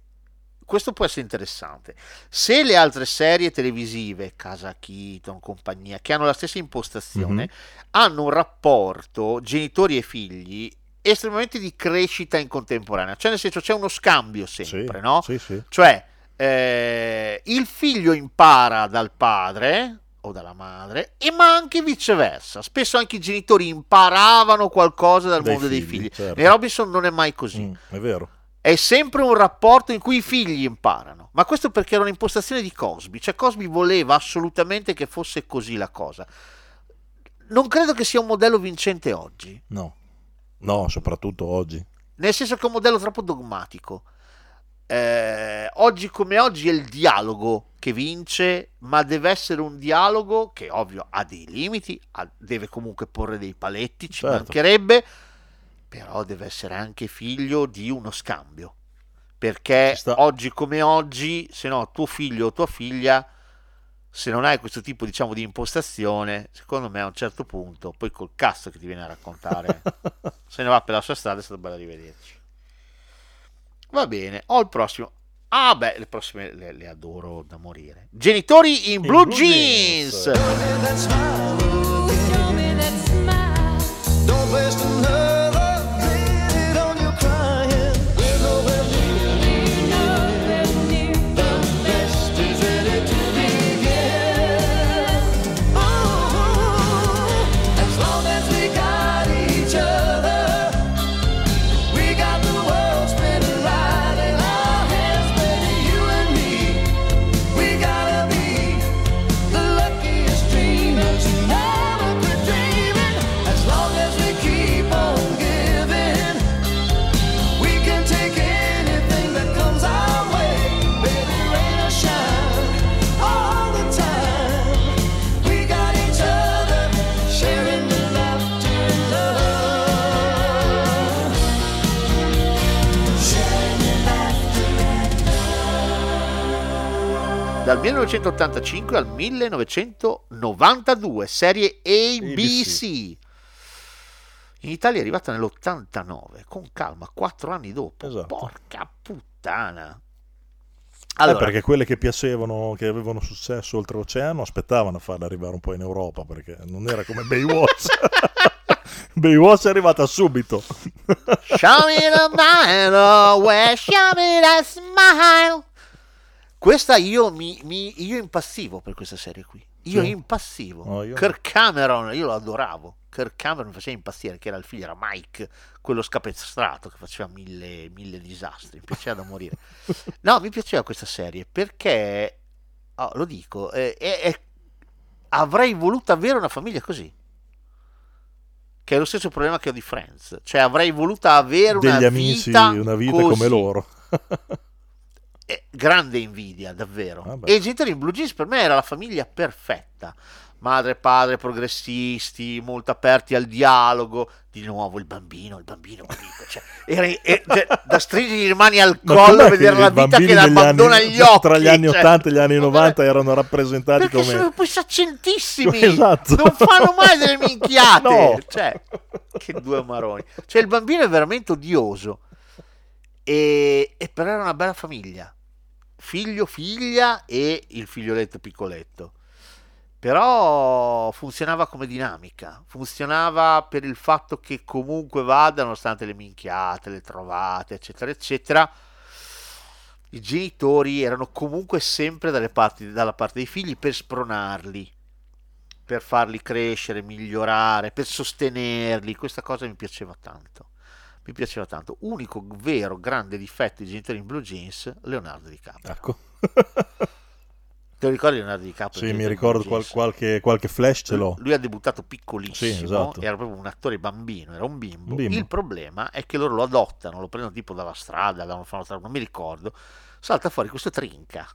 questo può essere interessante. Se le altre serie televisive, Casa Keaton, compagnia, che hanno la stessa impostazione, mm-hmm, hanno un rapporto genitori e figli estremamente di crescita in contemporanea. Cioè nel senso c'è uno scambio sempre, sì, no? Sì, sì. Cioè eh, il figlio impara dal padre o dalla madre, e ma anche viceversa. Spesso anche i genitori imparavano qualcosa dal dei mondo figli, dei figli. Certo. Nei Robinson non è mai così. Mm, è vero. È sempre un rapporto in cui i figli imparano, ma questo perché era un'impostazione di Cosby, cioè Cosby voleva assolutamente che fosse così la cosa. Non credo che sia un modello vincente oggi. No, no, soprattutto oggi. Nel senso che è un modello troppo dogmatico. Eh, oggi come oggi è il dialogo che vince, ma deve essere un dialogo che ovvio ha dei limiti, ha, deve comunque porre dei paletti, ci certo, mancherebbe. però deve essere anche figlio di uno scambio, perché oggi come oggi, se no tuo figlio o tua figlia, se non hai questo tipo, diciamo, di impostazione, secondo me a un certo punto, poi col cazzo che ti viene a raccontare, se ne va per la sua strada. È stato bello rivederci. Va bene, ho il prossimo. Ah beh, le prossime le, le adoro da morire. Genitori in, in blue, blue jeans. jeans. Dal millenovecentottantacinque al millenovecentonovantadue, serie A B C. In Italia è arrivata nell'ottantanove, con calma, quattro anni dopo. Esatto. Porca puttana. Allora, eh, perché quelle che piacevano, che avevano successo oltreoceano, aspettavano a farla arrivare un po' in Europa, perché non era come Baywatch. Baywatch è arrivata subito. Show me the mile, where show me the smile. Questa io mi, mi io impassivo per questa serie qui. Io sì. impassivo. No, io... Kirk Cameron, io lo adoravo. Kirk Cameron mi faceva impazzire, che era il figlio, era Mike, quello scapestrato che faceva mille, mille disastri. Mi piaceva da morire. No, mi piaceva questa serie perché, oh, lo dico, è, è, è, avrei voluto avere una famiglia così. Che è lo stesso problema che ho di Friends. Cioè avrei voluto avere degli una amici, vita una vita così. Come loro. Grande invidia, davvero. Ah, e i Genitori in Blue Jeans per me era la famiglia perfetta. Madre, padre, progressisti, molto aperti al dialogo. Di nuovo il bambino, il bambino, amico. Cioè, era, era, cioè, da stringere le mani al collo a vedere la vita che la abbandona agli occhi. Tra gli anni ottanta e gli anni novanta erano rappresentati come... Perché sono poi saccentissimi. Esatto. Non fanno mai delle minchiate. No. Cioè, che due maroni. Cioè, il bambino è veramente odioso. E, e però era una bella famiglia, figlio, figlia e il figlioletto piccoletto, però funzionava come dinamica, funzionava per il fatto che comunque vada, nonostante le minchiate, le trovate, eccetera eccetera, i genitori erano comunque sempre dalle parti, dalla parte dei figli, per spronarli, per farli crescere, migliorare, per sostenerli. Questa cosa mi piaceva tanto. Mi piaceva tanto. Unico vero grande difetto di Genitori in Blue Jeans, Leonardo DiCaprio. Ecco. Te lo ricordi Leonardo DiCaprio? Sì, Genitori mi ricordo qual- qualche, qualche flash ce l'ho. Lui ha debuttato piccolissimo, sì, esatto. Era proprio un attore bambino, era un bimbo. un bimbo. Il problema è che loro lo adottano, lo prendono tipo dalla strada, da una, non mi ricordo, salta fuori questo Trinca.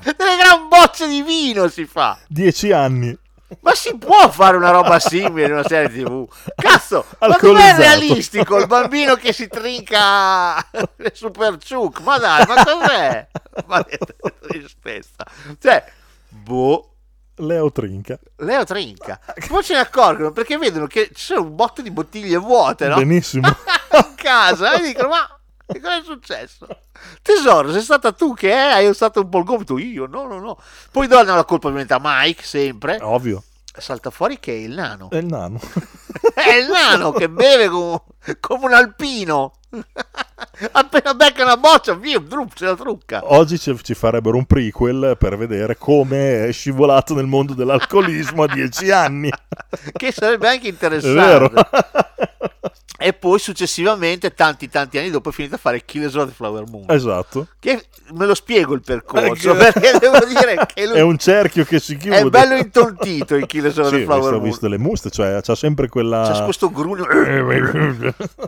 Delle gran bocce di vino si fa. Dieci anni. Ma si può fare una roba simile in una serie tv? Cazzo, ma com'è realistico il bambino che si trinca le super ciuc? Ma dai, ma com'è? Ma stessa. Cioè, boh. Leo Trinca. Leo Trinca. Poi se ne accorgono perché vedono che ci sono un botto di bottiglie vuote, no? Benissimo. In casa, e dicono, ma... E cosa è successo? Tesoro, sei stata tu che è? Hai usato un po' il gomito? Io? No, no, no. Poi danno la colpa ovviamente a Mike, sempre. Ovvio. Salta fuori che è il nano. È il nano. È il nano che beve come, come un alpino. Appena becca una boccia, via, se la trucca. Oggi ci farebbero un prequel per vedere come è scivolato nel mondo dell'alcolismo a dieci anni. Che sarebbe anche interessante. È vero. E poi successivamente, tanti tanti anni dopo, è finita a fare Killers of the Flower Moon. Esatto. Che me lo spiego il percorso, perché devo dire che lui è un cerchio che si chiude. È bello intontito il Killers of the sì, Flower Moon. Ho visto le mostre, cioè c'ha sempre quella... C'è questo grugno.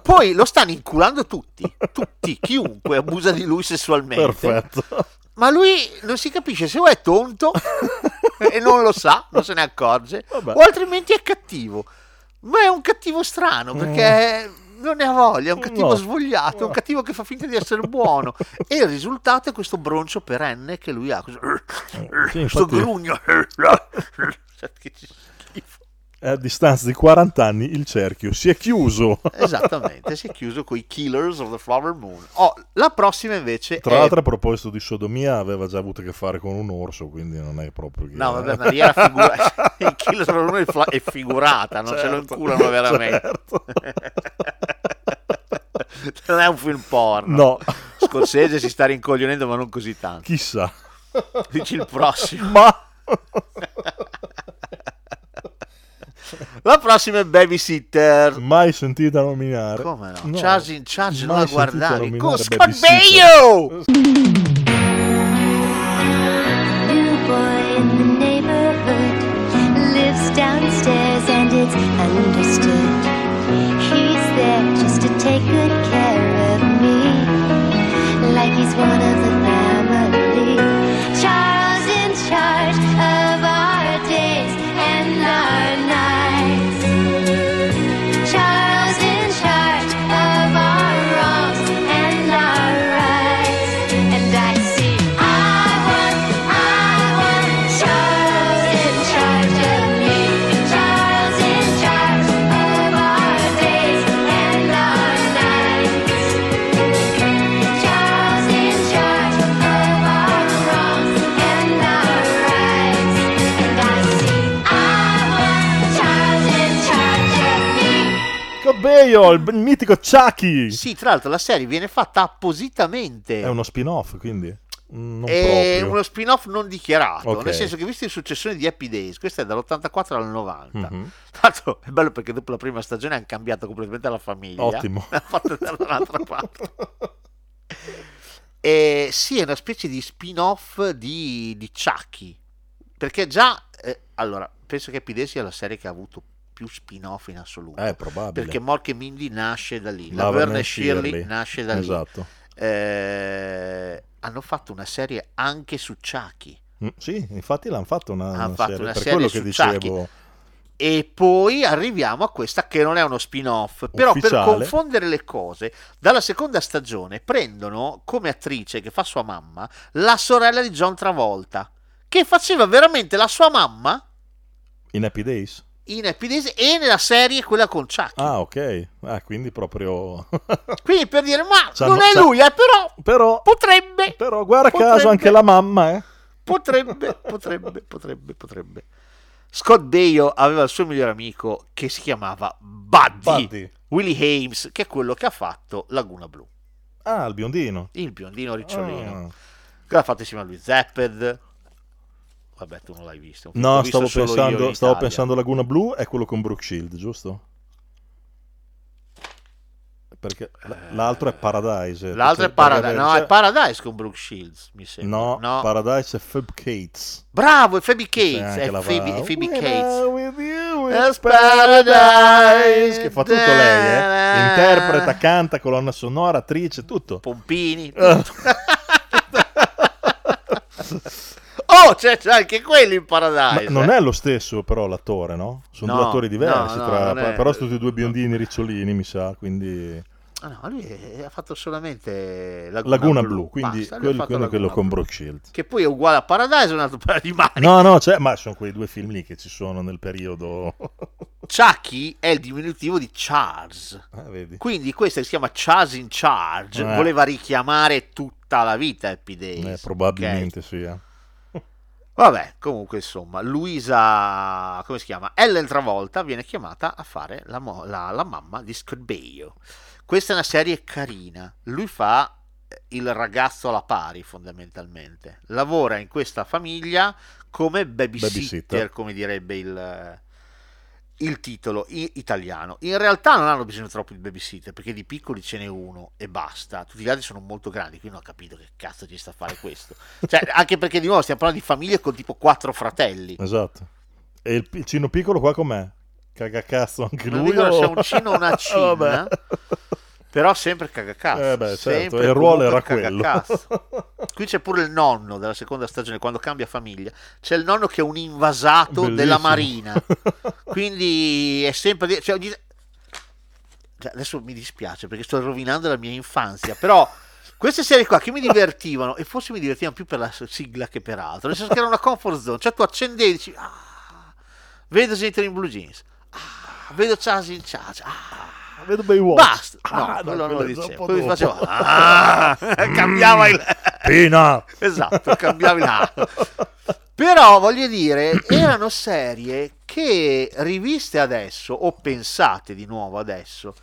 Poi lo stanno inculando tutti, tutti, chiunque abusa di lui sessualmente. Perfetto. Ma lui non si capisce se o è tonto e non lo sa, non se ne accorge, vabbè, o altrimenti è cattivo. Ma è un cattivo strano, perché mm. non ne ha voglia, è un cattivo no. svogliato, no. un cattivo che fa finta di essere buono. E il risultato è questo broncio perenne che lui ha, questo, sì, questo grugno. A distanza di quaranta anni il cerchio si è chiuso. Esattamente, si è chiuso con i Killers of the Flower Moon. Oh, la prossima invece tra è... l'altro, a proposito di sodomia, aveva già avuto a che fare con un orso, quindi non è proprio no vabbè, ma lì era figurata. Il Killers of the Flower Moon è figurata, non certo, se lo inculano veramente, certo. Non è un film porno, no. Scorsese si sta rincoglionendo, ma non così tanto, chissà, dici il prossimo, ma la prossima è Babysitter. Mai sentita nominare. Come no? no. Charge in Charge, non la guardare. Con Scott Baio! New boy in the neighborhood lives downstairs and it's understood. He's there just to take good care of me. Like he's one of the family. Charles in charge of our days and our nights. Baio, il mitico Chucky. Sì, tra l'altro la serie viene fatta appositamente. È uno spin-off, quindi non è proprio uno spin-off non dichiarato, okay. Nel senso che, visto in successione di Happy Days, questa è dall'ottantaquattro al novanta. Mm-hmm. Tanto è bello perché dopo la prima stagione hanno cambiato completamente la famiglia. Ottimo. L'hanno fatta dall'altra parte. E sì, è una specie di spin-off di, di Chucky, perché già eh, allora penso che Happy Days sia la serie che ha avuto più spin-off in assoluto, è probabile, perché Mork e Mindy nasce da lì, la Verna e Shirley, Shirley nasce da esatto. lì, eh, hanno fatto una serie anche su Chucky, mm, sì, infatti l'hanno fatta una, una fatto serie, una per serie quello che Chucky. Dicevo, e poi arriviamo a questa che non è uno spin-off, però ufficiale. Per confondere le cose, dalla seconda stagione prendono come attrice che fa sua mamma la sorella di John Travolta, che faceva veramente la sua mamma in Happy Days, in Happy Days e nella serie quella con Chucky. Ah, ok. Ah, quindi proprio quindi per dire, ma c'hanno, non è lui, eh, però, però potrebbe, però guarda potrebbe, caso anche la mamma, eh. Potrebbe, potrebbe, potrebbe, potrebbe. Scott Baio aveva il suo migliore amico che si chiamava Buddy, Buddy. Willie Ames, che è quello che ha fatto Laguna Blu. Ah, il biondino. Il biondino ricciolino. Che ah. l'ha fatto insieme a lui Zepped. Vabbè, tu non l'hai visto. No, visto stavo pensando stavo pensando Laguna Blu è quello con Brooke Shield, giusto? Perché eh, l'altro è Paradise. L'altro è Paradise, no, è Paradise con Brooke Shields, mi sembra. No, no. Paradise è Phoebe Cates. Bravo, è Phoebe Cates, è Phoebe, Phoebe Cates. With you it's Paradise. Che fa tutto lei, eh? Interpreta, canta, colonna sonora, attrice, tutto. Pompini, tutto. Oh, c'è, c'è anche quelli in Paradise. Ma non è lo stesso, però, l'attore, no? Sono no, due attori diversi. No, no, tra... è... Però sono tutti due biondini ricciolini, mi sa. Quindi. Ah, no, lui ha fatto solamente Laguna, Laguna Blu, Blu, quindi quello, quello, quello con Brooke Shield. Che poi è uguale a Paradise, è un altro paio di mani. No, no, cioè, ma sono quei due film lì che ci sono nel periodo. Chucky è il diminutivo di Charles. Ah, vedi. Quindi questa si chiama Charles in Charge. Eh. Voleva richiamare tutta la vita Happy Days. Eh, probabilmente okay. sia. Vabbè, comunque insomma, Luisa, come si chiama? Ellen Travolta viene chiamata a fare la, mo- la, la mamma di Scott Baio. Questa è una serie carina, lui fa il ragazzo alla pari fondamentalmente, lavora in questa famiglia come babysitter, babysitter. come direbbe il, il titolo i- italiano. In realtà non hanno bisogno troppo di babysitter, perché di piccoli ce n'è uno e basta, tutti gli altri sono molto grandi, quindi non ho capito che cazzo ci sta a fare questo. Cioè, anche perché di nuovo stiamo parlando di famiglie con tipo quattro fratelli. Esatto. E il piccino piccolo qua com'è? Cagacazzo anche lui? Non o... c'è un cino una cina, vabbè. Però sempre cagacazzo. Eh beh, certo, il ruolo era quello. qui c'è pure il nonno della seconda stagione, quando cambia famiglia c'è il nonno che è un invasato, bellissimo, della marina, quindi è sempre, cioè, ogni... adesso mi dispiace perché sto rovinando la mia infanzia, però queste serie qua che mi divertivano, e forse mi divertivano più per la sigla che per altro, nel senso che era una comfort zone, cioè tu accendevi e dici, ah, vedo Genitore in Blue Jeans, ah, vedo Charles in Charge, ah, vedo Baywatch, basta, no, ah, quello non lo dicevo, poi mi facevo, ah, cambiava il pena, esatto, cambiavi là. Però voglio dire, erano serie che riviste adesso o pensate di nuovo adesso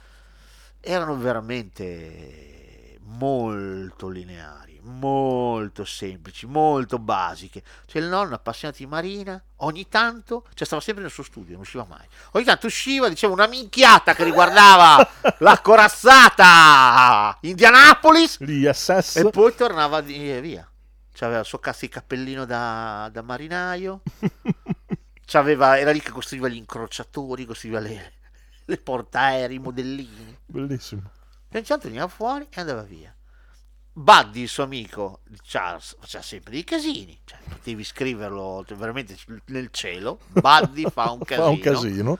erano veramente molto lineari, molto semplici, molto basiche. Cioè il nonno appassionato di marina, ogni tanto, cioè stava sempre nel suo studio, non usciva mai, ogni tanto usciva, diceva una minchiata che riguardava la corazzata Indianapolis e poi tornava via. C'aveva il suo cazzo di cappellino da, da marinaio, c'aveva, era lì che costruiva gli incrociatori, costruiva le, le portaerei, i modellini, bellissimo, e ogni tanto veniva fuori e andava via. Buddy, il suo amico, Charles, faceva sempre dei casini, cioè, potevi scriverlo veramente nel cielo, Buddy fa un casino, fa un casino.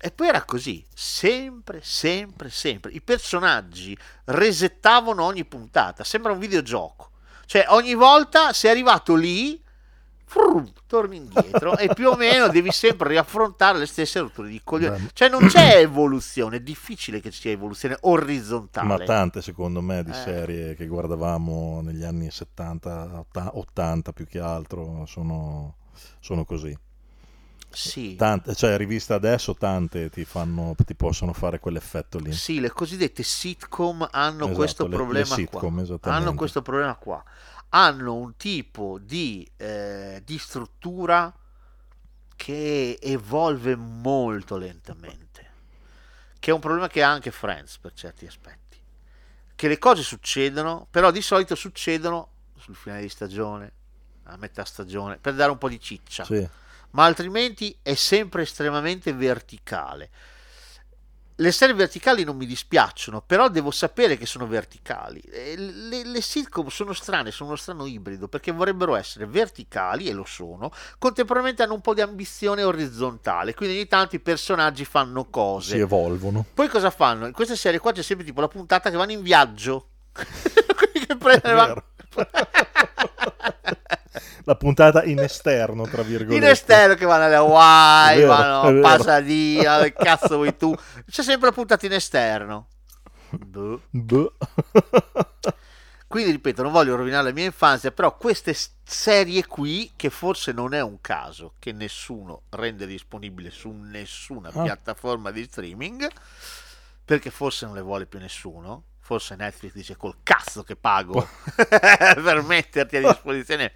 E poi era così, sempre, sempre, sempre. I personaggi resettavano ogni puntata, sembra un videogioco, cioè ogni volta sei arrivato lì, frum, torni indietro e più o meno devi sempre riaffrontare le stesse rotture di coglioni. Cioè non c'è evoluzione, è difficile che ci sia evoluzione orizzontale. Ma tante, secondo me, di eh. serie che guardavamo negli anni settanta ottanta più che altro sono, sono così. Sì. Tante, cioè rivista adesso tante ti fanno, ti possono fare quell'effetto lì. Sì, le cosiddette sitcom hanno, esatto, questo le, problema le sitcom, qua. Hanno questo problema qua. Hanno un tipo di, eh, di struttura che evolve molto lentamente, che è un problema che ha anche Friends per certi aspetti, che le cose succedono, però di solito succedono sul finale di stagione, a metà stagione, per dare un po' di ciccia. Sì. Ma altrimenti è sempre estremamente verticale. Le serie verticali non mi dispiacciono, però devo sapere che sono verticali. Le, le sitcom sono strane, sono uno strano ibrido, perché vorrebbero essere verticali, e lo sono, contemporaneamente hanno un po' di ambizione orizzontale, quindi ogni tanto i personaggi fanno cose. Si evolvono. Poi cosa fanno? In queste serie qua c'è sempre tipo la puntata che vanno in viaggio. Quelli che prendono... la puntata in esterno, tra virgolette, in esterno, che vanno alle Hawaii, vero, vanno a Pasadena, che cazzo vuoi tu, c'è sempre la puntata in esterno. Buh. Buh. Quindi ripeto, non voglio rovinare la mia infanzia, però queste serie qui, che forse non è un caso che nessuno rende disponibile su nessuna ah. piattaforma di streaming, perché forse non le vuole più nessuno, forse Netflix dice col cazzo che pago per metterti a disposizione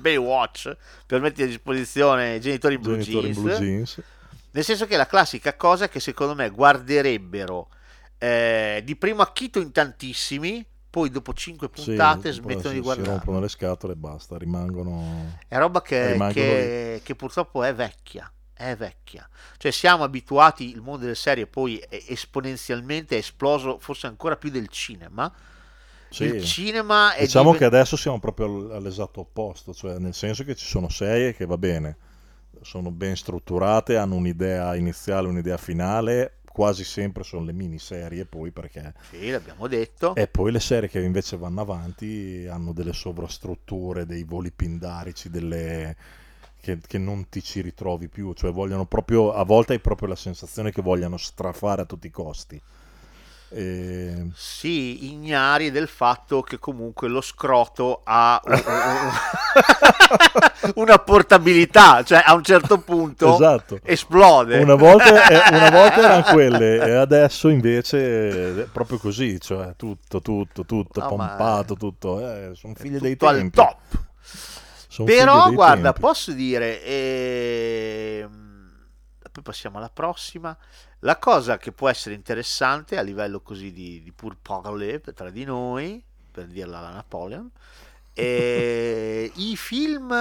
Baywatch, per mettere a disposizione Genitori in Blue, Genitori Jeans, in Blue Jeans, nel senso che è la classica cosa che secondo me guarderebbero eh, di primo acchito in tantissimi, poi dopo cinque puntate sì, smettono sì, di guardare, si rompono le scatole e basta, rimangono, è roba che, che, che purtroppo è vecchia, è vecchia, cioè siamo abituati, il mondo delle serie poi è esponenzialmente è esploso, forse ancora più del cinema. Sì. Il cinema è diciamo div- che adesso siamo proprio all'esatto opposto, cioè nel senso che ci sono serie che va bene, sono ben strutturate, hanno un'idea iniziale, un'idea finale, quasi sempre sono le miniserie poi, perché sì, l'abbiamo detto, e poi le serie che invece vanno avanti hanno delle sovrastrutture, dei voli pindarici, delle che, che non ti ci ritrovi più, cioè vogliono proprio, a volte hai proprio la sensazione che vogliano strafare a tutti i costi. Eh... Sì, ignari del fatto che comunque lo scroto ha una portabilità, cioè a un certo punto esatto. esplode. Una volta, una volta erano quelle, e adesso invece è proprio così, cioè tutto, tutto, tutto no, pompato, ma... tutto. Eh, sono figli dei tempi. Al top. Sono Però dei guarda, tempi. Posso dire, eh... poi passiamo alla prossima. La cosa che può essere interessante a livello così di, di pur parler tra di noi, per dirla alla Napoleon, è i film,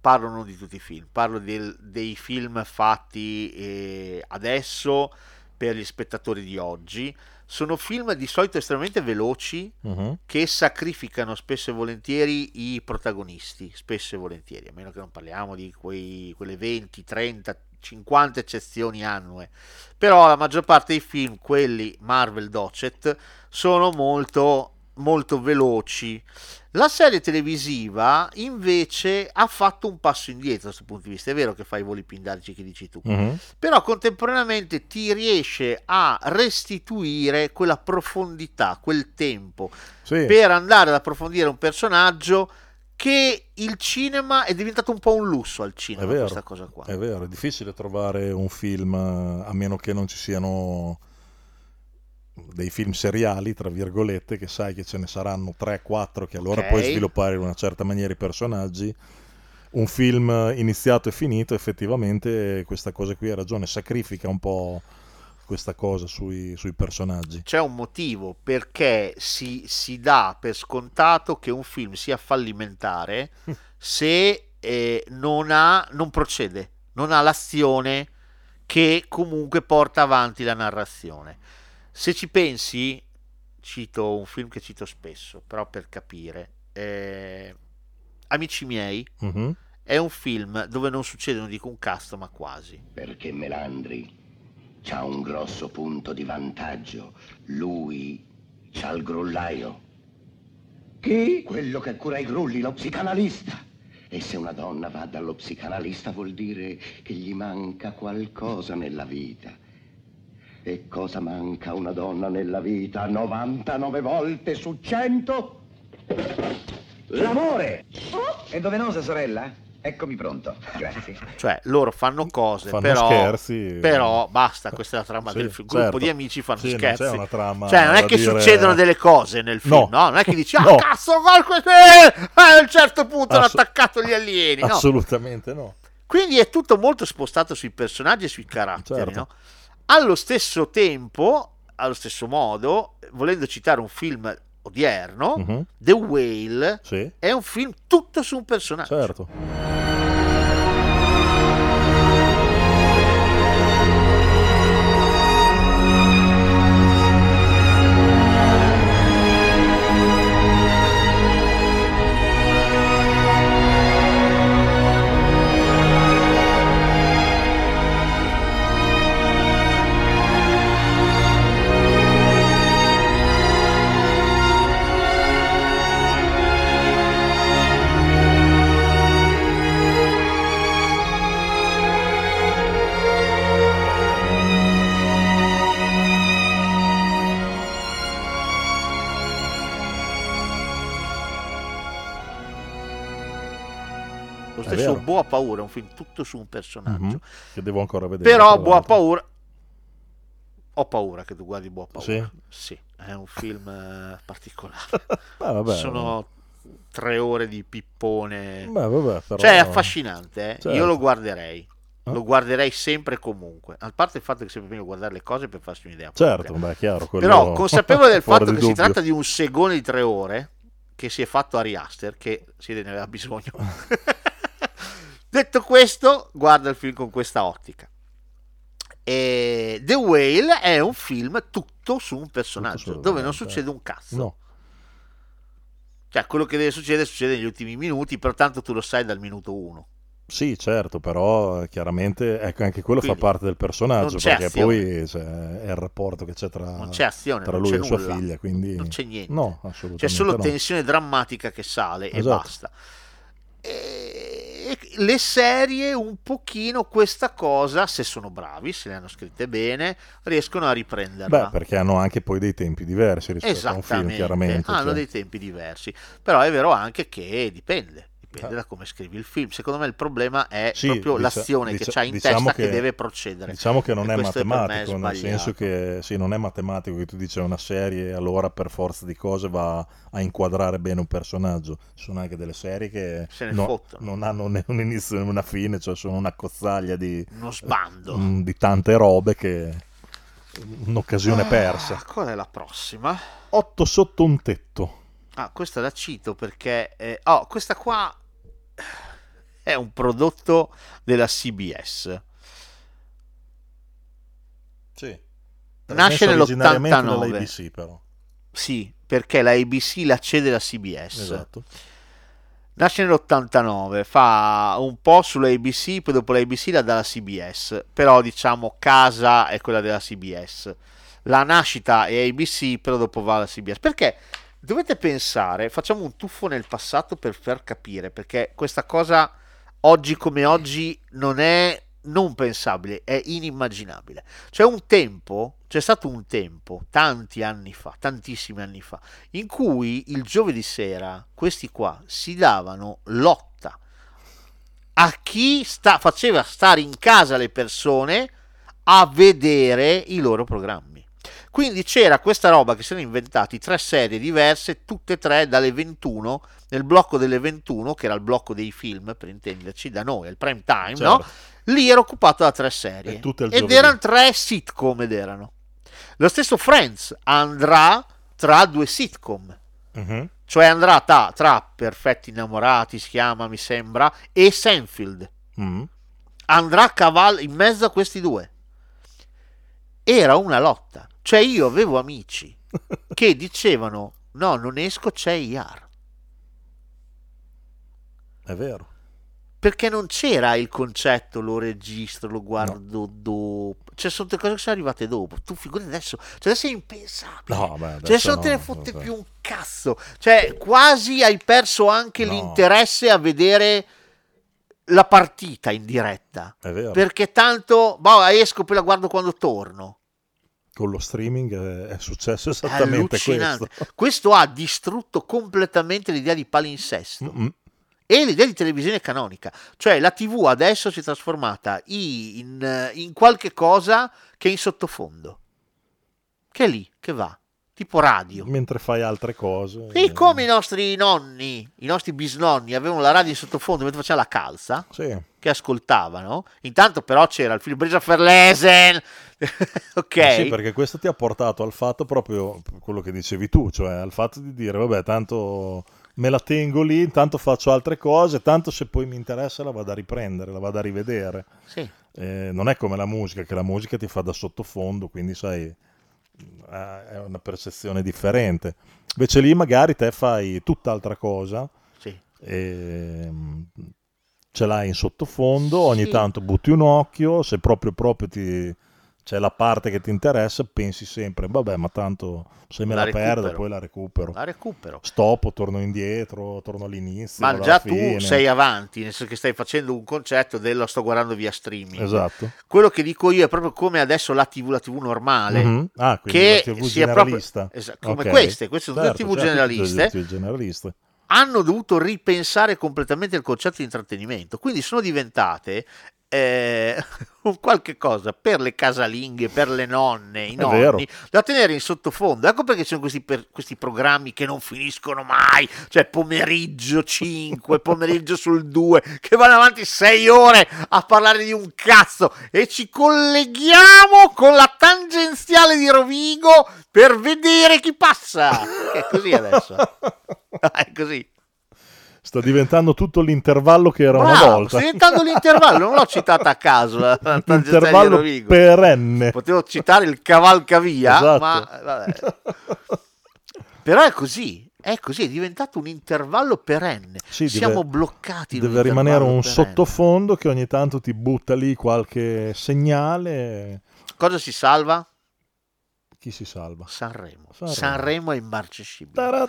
parlo non di tutti i film, parlo del, dei film fatti eh, adesso per gli spettatori di oggi, sono film di solito estremamente veloci, uh-huh. che sacrificano spesso e volentieri i protagonisti, spesso e volentieri, a meno che non parliamo di quei, quelle venti, trenta, cinquanta eccezioni annue, però la maggior parte dei film, quelli Marvel Docet, sono molto molto veloci. La serie televisiva invece ha fatto un passo indietro da questo punto di vista. È vero che fa i voli pindarici che dici tu, mm-hmm. però contemporaneamente ti riesce a restituire quella profondità, quel tempo, sì. per andare ad approfondire un personaggio che il cinema è diventato un po' un lusso al cinema, è vero, questa cosa qua. È vero, è difficile trovare un film, a meno che non ci siano dei film seriali, tra virgolette, che sai che ce ne saranno tre quattro che allora okay. puoi sviluppare in una certa maniera i personaggi. Un film iniziato e finito, effettivamente questa cosa qui, hai ragione, sacrifica un po' questa cosa sui, sui personaggi. C'è un motivo perché si, si dà per scontato che un film sia fallimentare se eh, non ha, non procede, non ha l'azione che comunque porta avanti la narrazione. Se ci pensi, cito un film che cito spesso, però per capire, eh, Amici miei, uh-huh. è un film dove non succede, non dico un cazzo, ma quasi. Perché Melandri c'ha un grosso punto di vantaggio, lui c'ha il grullaio. Chi? Quello che cura i grulli, lo psicanalista. E se una donna va dallo psicanalista vuol dire che gli manca qualcosa nella vita. E cosa manca una donna nella vita? novantanove volte su cento? L'amore! È dovenosa, sorella? Eccomi pronto. Grazie. Cioè, loro fanno cose, fanno però... scherzi. Però basta, questa è la trama sì, del film. Certo. Gruppo di amici fanno sì, scherzi. Non c'è una trama, cioè, non è che dire... succedono delle cose nel film, no? no? Non è che dici, ah, no. cazzo, eh, a un certo punto Ass- hanno attaccato gli alieni. No. Assolutamente no. Quindi è tutto molto spostato sui personaggi e sui caratteri, certo. no? Allo stesso tempo, allo stesso modo, volendo citare un film odierno, uh-huh. The Whale sì. è un film tutto su un personaggio. Certo. Boa Paura è un film tutto su un personaggio, mm-hmm. che devo ancora vedere, però Boa Paura ho paura che tu guardi Boa Paura sì, sì è un film particolare. ah, vabbè, sono vabbè. tre ore di pippone. Beh, vabbè, però... cioè è affascinante, eh? Certo. Io lo guarderei eh? lo guarderei sempre e comunque, a parte il fatto che sempre bisogna guardare le cose per farsi un'idea, certo, beh, è chiaro, quello... però consapevole del fatto che dubbio. Si tratta di un segone di tre ore che si è fatto Ari Aster, che si ne aveva bisogno. Detto questo, guarda il film con questa ottica. E The Whale è un film tutto su un personaggio, dove non succede un cazzo. No. Cioè, quello che deve succedere succede negli ultimi minuti, pertanto tu lo sai dal minuto uno. Sì, certo, però chiaramente ecco, anche quello quindi, fa parte del personaggio, perché azione. Poi cioè, è il rapporto che c'è tra, non c'è azione, tra lui e nulla. Sua figlia. Quindi... non c'è niente. No, assolutamente c'è solo no. tensione drammatica che sale esatto. e basta. E le serie un pochino questa cosa, se sono bravi, se le hanno scritte bene, riescono a riprenderla. Beh, perché hanno anche poi dei tempi diversi rispetto a un film, chiaramente. Hanno cioè. dei tempi diversi, però è vero anche che dipende, dipende ah. da come scrivi il film. Secondo me il problema è sì, proprio dic- l'azione dic- che c'hai in diciamo testa che, che deve procedere. Diciamo che non e è matematico, è nel senso che sì, non è matematico che tu dici una serie allora per forza di cose va a inquadrare bene un personaggio. Ci sono anche delle serie che Se no, non hanno né un inizio né una fine, cioè sono una cozzaglia di uno sbando mh, di tante robe che un'occasione ah, persa. Qual è la prossima? Otto sotto un tetto. Ah, questa la cito perché eh, oh, questa qua è un prodotto della C B S. Sì. nasce nell'ottantanove dall'A B C, però. Sì, perché la A B C la cede alla C B S. Esatto. Nasce nell'ottantanove, fa un po' sulla A B C, poi dopo la A B C la dà alla C B S, però diciamo casa è quella della C B S. La nascita è A B C, però dopo va alla C B S. Perché dovete pensare, facciamo un tuffo nel passato per far capire, perché questa cosa oggi come oggi non è non pensabile, è inimmaginabile. C'è un tempo, c'è stato un tempo, tanti anni fa, tantissimi anni fa, in cui il giovedì sera questi qua si davano lotta a chi sta, faceva stare in casa le persone a vedere i loro programmi. Quindi c'era questa roba che si sono inventati tre serie diverse, tutte e tre dalle ventuno, nel blocco delle ventuno, che era il blocco dei film, per intenderci, da noi, il prime time, certo. No? Lì era occupato da tre serie. Ed erano tre sitcom, ed erano. Lo stesso Friends andrà tra due sitcom. Uh-huh. Cioè andrà tra, tra Perfetti Innamorati, si chiama, mi sembra, e Seinfeld. Uh-huh. Andrà a cavallo in mezzo a questi due. Era una lotta. Cioè io avevo amici che dicevano no, non esco, c'è I R. È vero. Perché non c'era il concetto, lo registro, lo guardo no. dopo. Cioè sono delle cose che sono arrivate dopo. Tu figurati adesso, cioè adesso è impensabile. No, beh, adesso cioè sono no, te ne fotte più un cazzo. Cioè quasi hai perso anche no. l'interesse a vedere la partita in diretta. È vero. Perché tanto, boh, esco poi la guardo quando torno. Con lo streaming è successo esattamente questo. Questo ha distrutto completamente l'idea di palinsesto mm-hmm. e l'idea di televisione canonica. Cioè la tivù adesso si è trasformata in, in qualche cosa che è in sottofondo, che è lì, che va, tipo radio. Mentre fai altre cose. E come i nostri nonni, i nostri bisnonni avevano la radio in sottofondo mentre facevano la calza, sì. che ascoltavano. Intanto però c'era il film Brisa Ferlesen... ok, eh sì, perché questo ti ha portato al fatto proprio quello che dicevi tu, cioè al fatto di dire vabbè tanto me la tengo lì, tanto faccio altre cose, tanto se poi mi interessa la vado a riprendere, la vado a rivedere. Sì. Eh, non è come la musica, che la musica ti fa da sottofondo, quindi sai è una percezione differente, invece lì magari te fai tutt'altra cosa. Sì. E... ce l'hai in sottofondo, ogni sì. tanto butti un occhio, se proprio proprio ti c'è la parte che ti interessa, pensi sempre vabbè ma tanto se me la, la perdo poi la recupero la recupero stop, torno indietro, torno all'inizio, ma già fine. Tu sei avanti, nel senso che stai facendo un concetto dello sto guardando via streaming. Esatto, quello che dico io è proprio come adesso la tivù, la tivù normale mm-hmm. ah, che la tivù sia generalista proprio, esatto, come okay. queste queste sono certo, tivù certo, generaliste tivù generaliste hanno dovuto ripensare completamente il concetto di intrattenimento, quindi sono diventate Eh, un qualche cosa per le casalinghe, per le nonne, i nonni, vero. Da tenere in sottofondo. Ecco perché ci sono questi, per, questi programmi che non finiscono mai, cioè pomeriggio cinque, pomeriggio sul due, che vanno avanti sei ore a parlare di un cazzo, e ci colleghiamo con la tangenziale di Rovigo per vedere chi passa. È così adesso, è così. Sta diventando tutto l'intervallo che era Bravo, una volta. Sta diventando l'intervallo, non l'ho citata a caso. La, la l'intervallo perenne. Potevo citare il cavalcavia, esatto. ma vabbè. Però è così, è così, è diventato un intervallo perenne. Sì, Siamo deve, bloccati. Deve rimanere un perenne. Sottofondo che ogni tanto ti butta lì qualche segnale. Cosa si salva? Chi si salva? Sanremo. Sanremo, Sanremo è immarcescibile.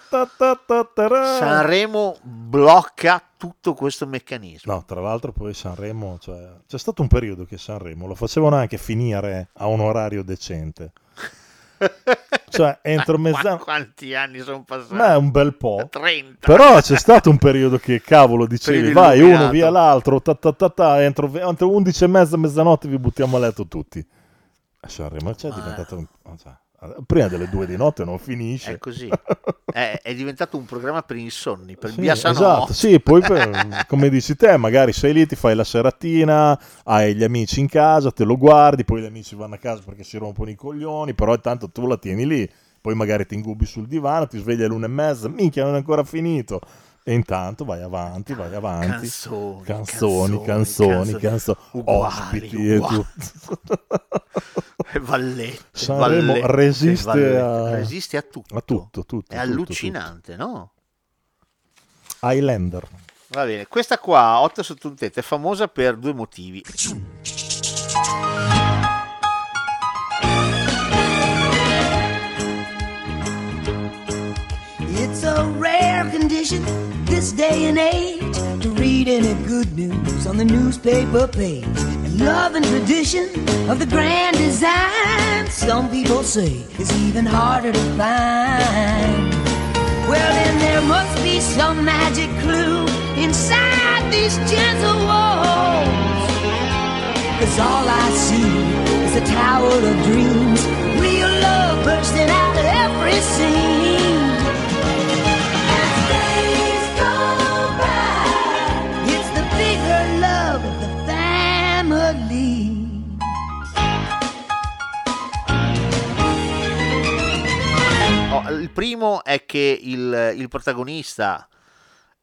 Sanremo blocca tutto questo meccanismo. No, tra l'altro poi Sanremo, cioè, c'è stato un periodo che Sanremo lo facevano anche finire a un orario decente. Cioè entro mezzanotte. Quanti anni sono passati? Beh, un bel po'. trenta. Però c'è stato un periodo che cavolo dicevi vai uno via l'altro, ta ta ta ta, entro undici e mezza, mezzanotte vi buttiamo a letto tutti. Sanremo c'è diventato un... cioè, prima delle due di notte non finisce, è così è, è diventato un programma per insonni, per sì, biasano esatto. Sì, poi per, come dici te magari sei lì, ti fai la seratina, hai gli amici in casa, te lo guardi, poi gli amici vanno a casa perché si rompono i coglioni, però intanto tu la tieni lì, poi magari ti ingubbi sul divano, ti svegli alle l'una e mezza, minchia non è ancora finito, E intanto vai avanti, vai avanti. Canzoni, canzoni, canzoni, canzoni, canzoni. Uguali, ospiti uguali. E vallette. Sanremo vallette, resiste, vallette. A... resiste a tutto. A tutto, tutto. È tutto, allucinante, tutto. No? Highlander. Va bene, questa qua, Otto sotto un tetto, è famosa per due motivi. It's a rare condition this day and age to read any good news on the newspaper page. And love and tradition of the grand design, some people say, is even harder to find. Well, then there must be some magic clue inside these gentle walls, 'cause all I see is a tower of dreams, real love bursting out of every scene. As days go by, it's the bigger love of the family. Oh, il primo è che il, il protagonista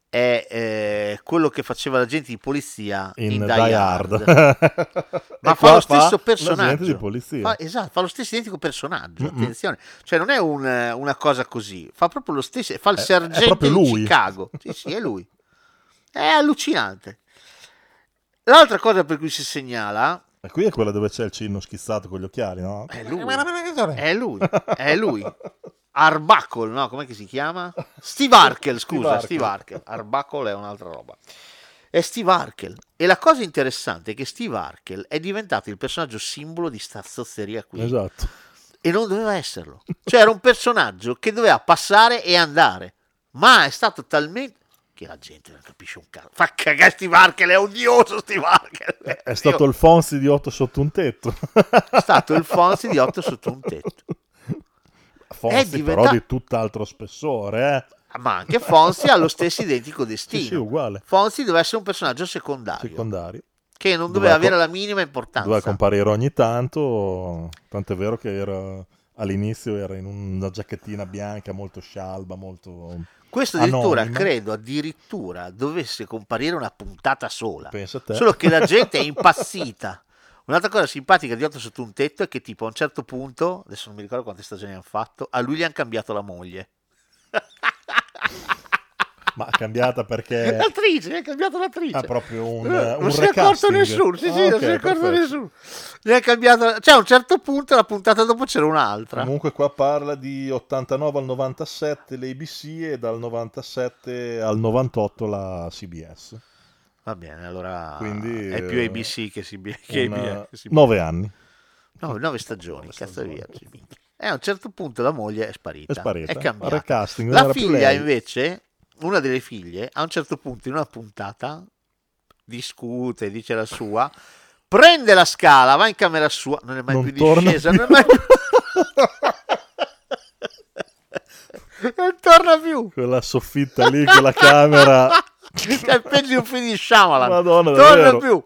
è eh, quello che faceva l'agente di polizia in, in Die, Die Hard, Hard. Ma fa lo stesso fa personaggio di polizia. Fa, esatto, fa lo stesso identico personaggio. Mm-mm. Attenzione, cioè non è un, una cosa così, fa proprio lo stesso, fa il è, sergente è di Chicago. Sì, sì, è lui, è allucinante. L'altra cosa per cui si segnala, e qui è quella dove c'è il cigno schizzato con gli occhiali, no? È lui, è lui, è lui. Arbuckle, no? Com'è che si chiama? Steve Urkel, scusa, Steve Urkel. Arbuckle è un'altra roba. È Steve Urkel. E la cosa interessante è che Steve Urkel è diventato il personaggio simbolo di sta zozzeria qui. Esatto. E non doveva esserlo. Cioè era un personaggio che doveva passare e andare. Ma è stato talmente... che la gente non capisce un cazzo. Fa cagare Steve Urkel, è odioso Steve Urkel. È, è stato il Fonsi di Otto sotto un tetto. È stato il Fonsi di Otto sotto un tetto. Fonsi diventa... però di tutt'altro spessore, eh? Ma anche Fonsi ha lo stesso identico destino. Sì, sì, uguale. Fonsi doveva essere un personaggio secondario, secondario. Che non doveva, doveva avere la minima importanza, doveva comparire ogni tanto, tant'è vero che era, all'inizio era in una giacchettina bianca molto scialba, molto questo addirittura anonimo. Credo addirittura dovesse comparire una puntata sola, solo che la gente è impazzita. Un'altra cosa simpatica di Otto sotto un tetto è che tipo a un certo punto, adesso non mi ricordo quante stagioni hanno fatto, a lui gli hanno cambiato la moglie. Ma cambiata perché... l'attrice, è cambiata l'attrice. Ha proprio un recasting. Non si è accorto nessuno, sì, sì, ah, okay, non si è accorto nessuno. Gli è cambiato... cioè a un certo punto, la puntata dopo c'era un'altra. Comunque qua parla di ottantanove al novantasette l'A B C e dal novantasette al novantotto la C B S. Va bene, allora quindi, è più A B C che si che nove anni, no, nove stagioni, cazzo via. E a un certo punto la moglie è sparita, è, sparita, è cambiata. Casting, la figlia invece, una delle figlie, a un certo punto in una puntata discute, dice la sua, prende la scala, va in camera sua, non è mai non più discesa, più. Non è mai più... non torna più. Quella soffitta lì, quella camera... è peggio di un film di Shyamalan. Madonna, torna più.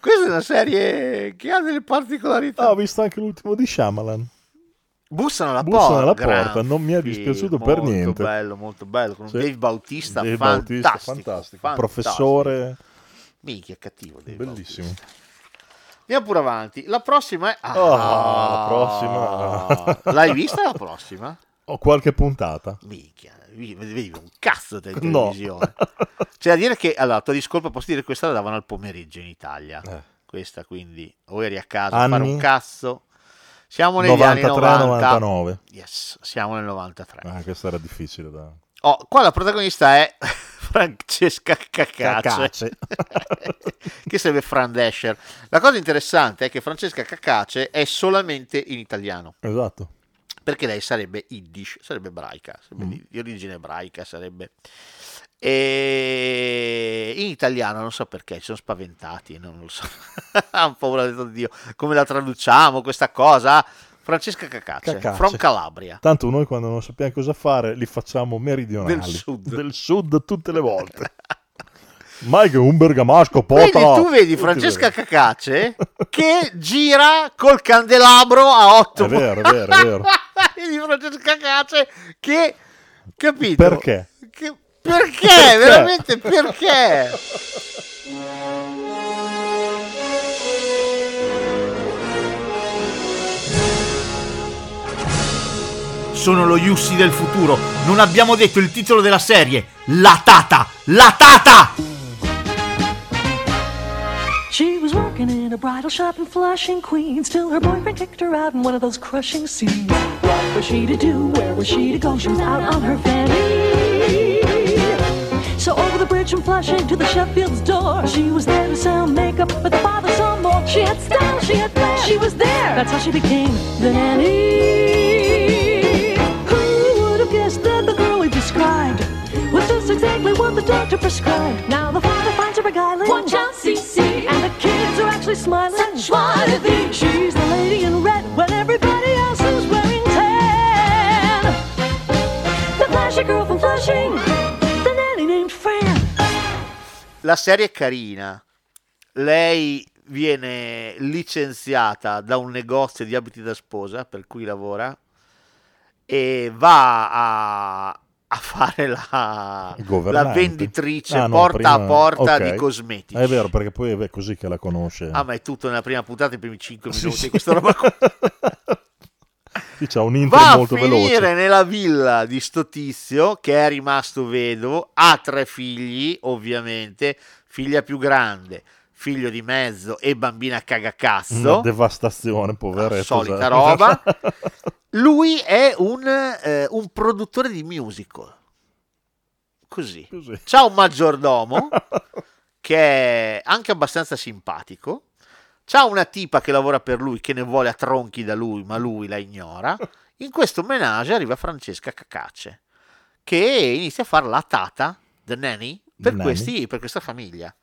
Questa è una serie che ha delle particolarità. Ah, ho visto anche l'ultimo di Shyamalan. Bussano alla Bussano porta, alla porta. Non mi è dispiaciuto molto per niente. Molto bello, molto bello. Con sì. Dave Bautista, Dave fantastico, Bautista fantastico. fantastico. Professore. Minchia, è cattivo. Dave Bellissimo. Bautista. Andiamo pure avanti. La prossima è. Ah, oh, la prossima. No. L'hai vista la prossima? Ho qualche puntata. Minchia, vedi un cazzo di televisione. No. C'è da dire che, allora, ti discolpa, posso dire che questa la davano al pomeriggio in Italia. Eh. Questa, quindi, o eri a casa anni... a fare un cazzo. Siamo negli novantatré novantanove. Yes, siamo nel novantatré. Ah, questa era difficile da... Oh, qua la protagonista è Francesca Cacace, che serve Fran Drescher. La cosa interessante è che Francesca Cacace è solamente in italiano. Esatto. Perché lei sarebbe Yiddish, sarebbe ebraica, sarebbe mm. di origine ebraica, sarebbe... E... in italiano non so perché, ci sono spaventati, non lo so, hanno paura di Dio, come la traduciamo questa cosa? Francesca Cacace, Cacace, from Calabria. Tanto noi quando non sappiamo cosa fare li facciamo meridionali, del sud, del sud tutte le volte. Mai che un bergamasco pota. Quindi tu vedi Francesca Cacace che gira col candelabro a otto. È vero, è vero, è vero. Vedi Francesca Cacace che, capito? Perché? Che... Perché? Perché? Veramente perché? Sono lo Yussi del futuro. Non abbiamo detto il titolo della serie. La Tata! La Tata! She was working in a bridal shop in Flushing, Queens, till her boyfriend kicked her out in one of those crushing scenes. What was she to do? Where was she to go? She was out on her fanny. So over the bridge from Flushing to the Sheffield's door, she was there to sell makeup, but the father saw more. She had style, she had flair, she was there. That's how she became the nanny. Who would have guessed that the girl we described was just exactly what the doctor prescribed? Now the father finds her beguiling. Watch out, C C. And the kids are actually smiling. Such wantity. She's the lady in red when everybody else is wearing tan. The flashy girl from Flushing, the nanny named Fran. La serie è carina. Lei viene licenziata da un negozio di abiti da sposa per cui lavora e va a a fare la, la venditrice ah, no, porta prima... a porta okay. di cosmetici. È vero, perché poi è così che la conosce. Ah, ma è tutto nella prima puntata, i primi cinque minuti sì, di questa roba qua. Sì, c'è un intro va molto veloce. Va a finire veloce. Nella villa di sto tizio che è rimasto vedovo, ha tre figli, ovviamente, figlia più grande, figlio di mezzo e bambina cagacazzo. Una devastazione, poveretto. Solita roba. Lui è un, eh, un produttore di musical, così, così. C'ha un maggiordomo che è anche abbastanza simpatico, c'ha una tipa che lavora per lui che ne vuole a tronchi da lui, ma lui la ignora. In questo menage arriva Francesca Cacacce che inizia a fare la tata, the nanny, per, the questi, nanny. per questa famiglia,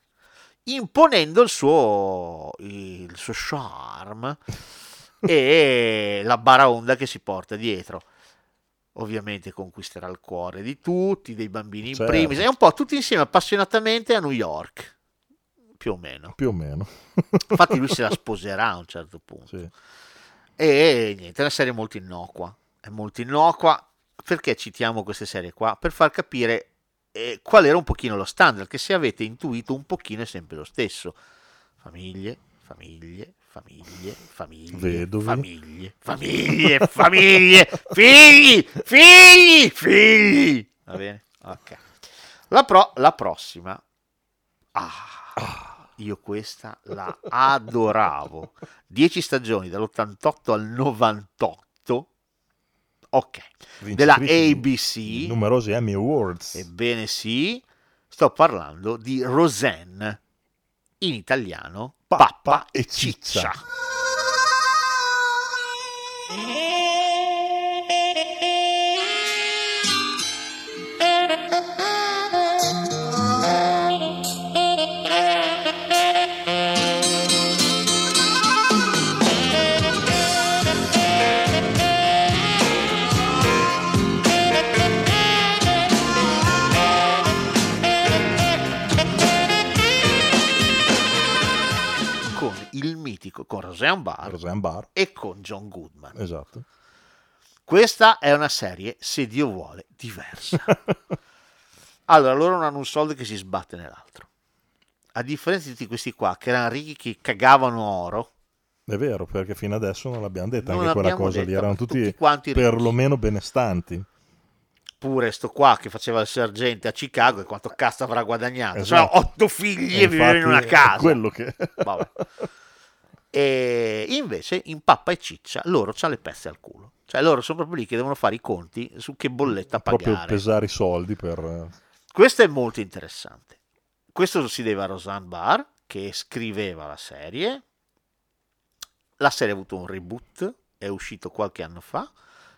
imponendo il suo, il suo charme e la baraonda che si porta dietro. Ovviamente conquisterà il cuore di tutti, dei bambini in certo. primis, e un po' tutti insieme appassionatamente a New York, più o meno. Più o meno. Infatti lui se la sposerà a un certo punto. Sì. E niente, è una serie molto innocua, è molto innocua. Perché citiamo queste serie qua? Per far capire eh, qual era un pochino lo standard, che se avete intuito un pochino è sempre lo stesso. Famiglie, famiglie, famiglie, famiglie, Vedovi. famiglie, famiglie, famiglie, figli, figli, figli. Va bene? Ok. La, pro, la prossima. Ah, io questa la adoravo. Dieci stagioni dall'ottantotto al novantotto. Ok. Della A B C. Numerosi Emmy Awards. Ebbene sì. Sto parlando di Roseanne. In italiano Pappa, Pappa e Ciccia. Ciccia. Con Roseanne Barr, Roseanne Barr e con John Goodman. Esatto. Questa è una serie, se Dio vuole, diversa. Allora, loro non hanno un soldo che si sbatte nell'altro. A differenza di tutti questi qua, che erano ricchi che cagavano oro. È vero, perché fino adesso non l'abbiamo detta, non anche l'abbiamo quella cosa detta, lì. Erano tutti, tutti perlomeno benestanti. Pure sto qua che faceva il sergente a Chicago, e quanto cazzo avrà guadagnato? Esatto. Cioè, otto figli e, e viveva in una casa. Quello che... Vabbè. E invece in Pappa e Ciccia loro c'hanno le pezze al culo, cioè loro sono proprio lì che devono fare i conti su che bolletta pagare, proprio pesare i soldi per... Questo è molto interessante, questo si deve a Roseanne Barr che scriveva la serie. La serie ha avuto un reboot, è uscito qualche anno fa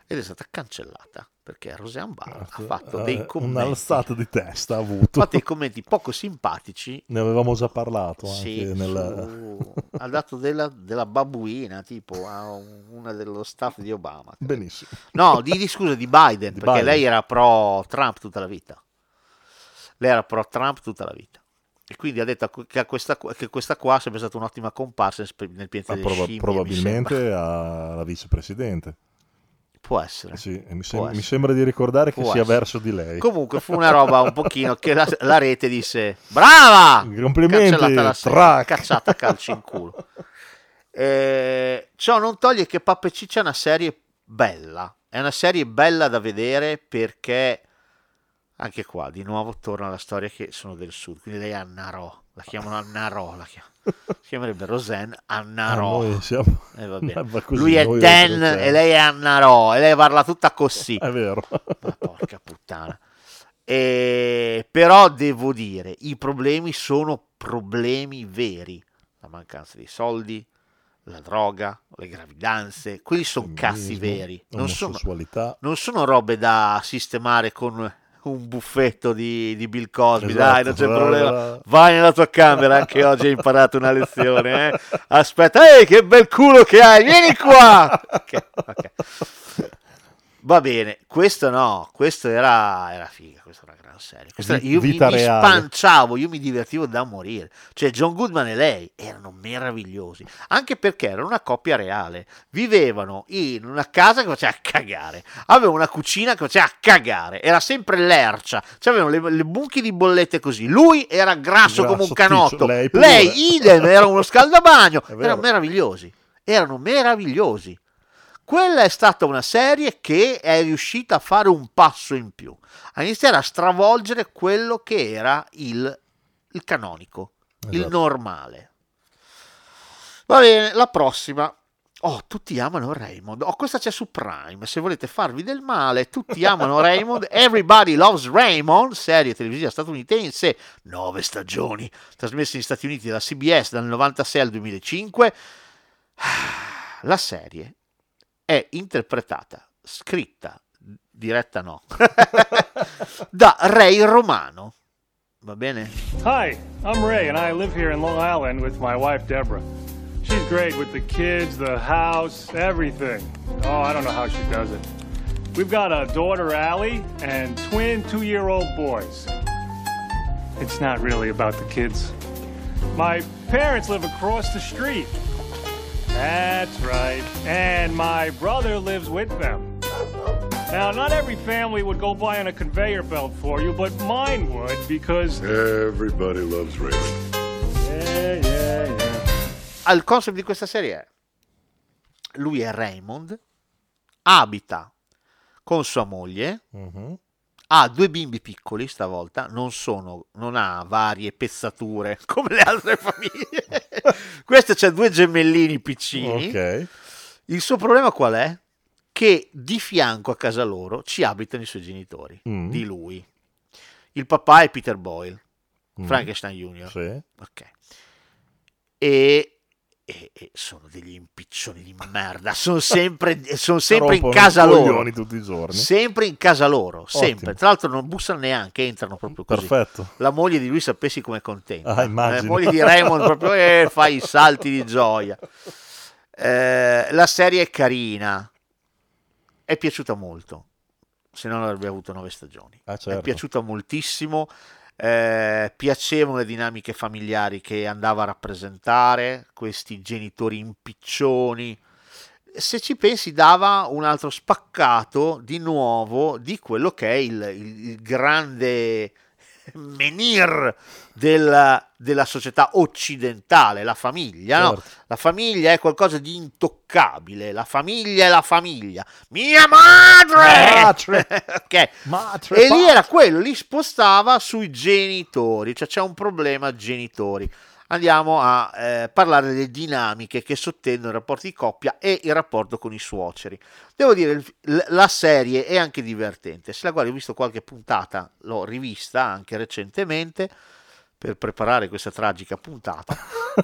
ed è stata cancellata perché Roseanne Barr ah, ha fatto eh, dei commenti, un'alzata di testa ha avuto, ha fatto dei commenti poco simpatici, ne avevamo già parlato anche sì, nella... su... ha dato della, della babuina tipo a una dello staff di Obama credo. Benissimo, no di, di scusa di Biden di perché Biden. Lei era pro Trump tutta la vita, lei era pro Trump tutta la vita e quindi ha detto che questa, che questa qua sarebbe stata un'ottima comparsa nel pianeta delle prob- scimmie probabilmente alla vicepresidente. Può essere. Sì, mi, sem- Può essere. mi sembra di ricordare Può che essere. sia verso di lei. Comunque fu una roba un pochino che la, la rete disse brava! Complimenti! La sera, cacciata a calci in culo. Eh, ciò non toglie che Pappa e Ciccia è una serie bella. È una serie bella da vedere perché anche qua di nuovo torna alla storia che sono del sud. Quindi lei è Annarò. La chiamano Annarò. La chiam- si chiamerebbe Roseanne Annarò. Ah, siamo... eh, va bene. Così, lui è Dan e lei è Annarò. E lei parla tutta così. È vero. Ma porca puttana. E... Però devo dire, i problemi sono problemi veri. La mancanza dei soldi, la droga, le gravidanze, quelli sono cazzi veri. Non sono, non sono robe da sistemare con un buffetto di, di Bill Cosby. Esatto, dai, non c'è brava. problema, vai nella tua camera, anche oggi hai imparato una lezione, eh? Aspetta, ehi, che bel culo che hai, vieni qua. Okay, okay. Va bene, questo no, questo era, era figa, questa era una gran serie, era, io Vita mi, mi spanciavo, io mi divertivo da morire, cioè John Goodman e lei erano meravigliosi, anche perché erano una coppia reale, vivevano in una casa che faceva cagare, avevano una cucina che faceva cagare, era sempre l'ercia, cioè avevano le, le buchi di bollette così, lui era grasso, grasso come un canotto, ticcio, lei, lei idem, era uno scaldabagno, erano meravigliosi, erano meravigliosi. Quella è stata una serie che è riuscita a fare un passo in più, a iniziare a stravolgere quello che era il, il canonico, esatto. Il normale. Va bene, la prossima. Oh, tutti amano Raymond. Oh, questa c'è su Prime, se volete farvi del male. Tutti amano Raymond. Everybody Loves Raymond, serie televisiva statunitense, nove stagioni, trasmessa negli Stati Uniti dalla C B S dal novantasei al duemilacinque. La serie è interpretata, scritta, diretta no, da Ray Romano. Va bene? Hi, I'm Ray and I live here in Long Island with my wife Deborah. She's great with the kids, the house, everything. Oh, I don't know how she does it. We've got a daughter, Allie, and twin two-year-old boys. It's not really about the kids. My parents live across the street. That's right. And my brother lives with them. Now, not every family would go by on a conveyor belt for you, but mine would because... Everybody loves Raymond. Yeah, yeah, yeah. Al concept di questa serie è... Lui è Raymond, abita con sua moglie, mm-hmm. ha due bimbi piccoli stavolta, non sono, non ha varie pezzature come le altre famiglie. Questo c'ha due gemellini piccini. Okay. Il suo problema qual è? Che di fianco a casa loro ci abitano i suoi genitori, mm. di lui. Il papà è Peter Boyle, mm. Frankenstein Junior Sì. Okay. E... E, e sono degli impiccioni di merda, sono sempre, sono sempre in casa loro, tutti i giorni. sempre in casa loro, sempre. Ottimo. Tra l'altro non bussano neanche, entrano proprio così. Perfetto. La moglie di lui, sapessi com'è contenta, ah, la moglie di Raymond proprio eh, fa i salti di gioia. Eh, la serie è carina, è piaciuta molto, se non avrebbe avuto nove stagioni, ah, certo. È piaciuta moltissimo. Eh, piacevano le dinamiche familiari che andava a rappresentare, questi genitori impiccioni, se ci pensi dava un altro spaccato di nuovo di quello che è il, il, il grande menhir della, della società occidentale, la famiglia, certo. No? La famiglia è qualcosa di intoccabile, la famiglia è la famiglia, mia madre, madre. Okay. Madre, e madre. Lì era quello, li spostava sui genitori, cioè c'è un problema genitori. Andiamo a eh, parlare delle dinamiche che sottendono i rapporti di coppia e il rapporto con i suoceri. Devo dire, la serie è anche divertente. Se la guardi, ho visto qualche puntata, l'ho rivista anche recentemente per preparare questa tragica puntata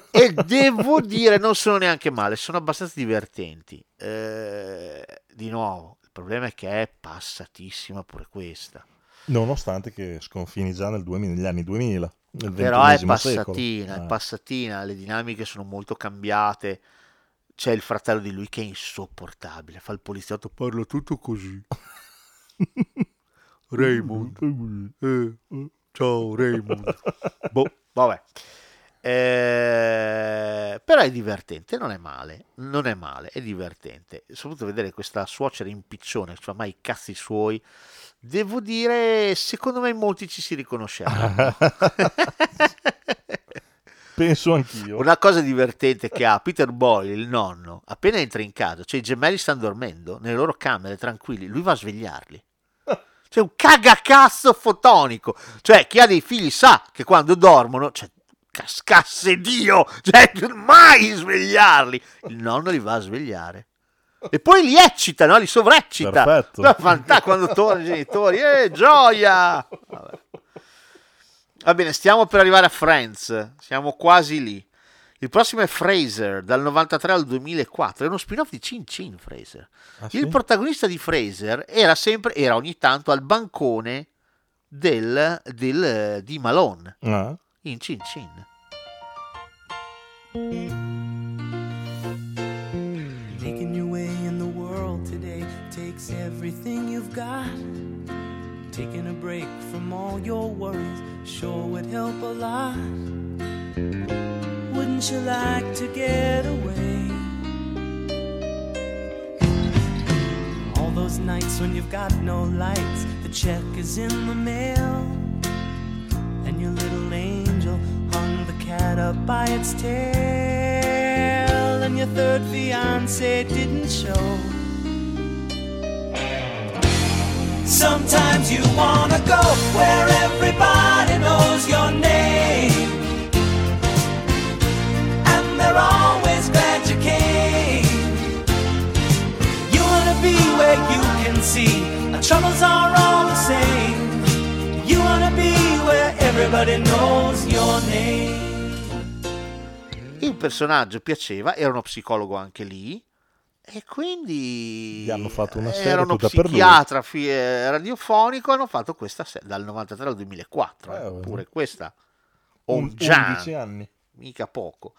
e devo dire non sono neanche male, sono abbastanza divertenti. Eh, di nuovo, il problema è che è passatissima pure questa. Nonostante che sconfini già nel duemila, negli anni duemila. Però è passatina, eh. è passatina, le dinamiche sono molto cambiate, c'è il fratello di lui che è insopportabile, fa il poliziotto, parla tutto così. Raymond, eh, ciao Raymond. Boh, vabbè. Eh, però è divertente, non è male, non è male, è divertente, soprattutto vedere questa suocera in piccione, cioè mai i cazzi suoi, devo dire, secondo me molti ci si riconosceranno. Penso anch'io. Una cosa divertente che ha Peter Boyle, il nonno, appena entra in casa, cioè i gemelli stanno dormendo nelle loro camere tranquilli, lui va a svegliarli. C'è un cagacazzo fotonico, cioè chi ha dei figli sa che quando dormono, cioè cascasse Dio, cioè mai svegliarli, il nonno li va a svegliare e poi li eccita, no? Li sovreccita. Perfetto. La fantà quando torna i genitori, eh, gioia. Vabbè. Va bene, stiamo per arrivare a Friends, siamo quasi lì. Il prossimo è Frasier, dal novantatré al duemilaquattro, è uno spin-off di Cin Cin Frasier. Ah, sì? Il protagonista di Frasier era sempre, era ogni tanto al bancone del, del di Malone. Ah. In Cin Cin. Making your way in the world today takes everything you've got. Taking a break from all your worries sure would help a lot. Wouldn't you like to get away? All those nights when you've got no lights, the check is in the mail, and your little angel hung the cat up by its tail, and your third fiancé didn't show. Sometimes you wanna go where everybody knows your name, and they're always glad you came. You wanna be where you can see our troubles are all the same. You wanna be where everybody knows your name. Il personaggio piaceva, era uno psicologo anche lì. E quindi gli hanno fatto una serie, era uno psichiatra fi- radiofonico, hanno fatto questa se- dal novantatré al duemilaquattro, eh, eh, pure questa undici anni, mica poco.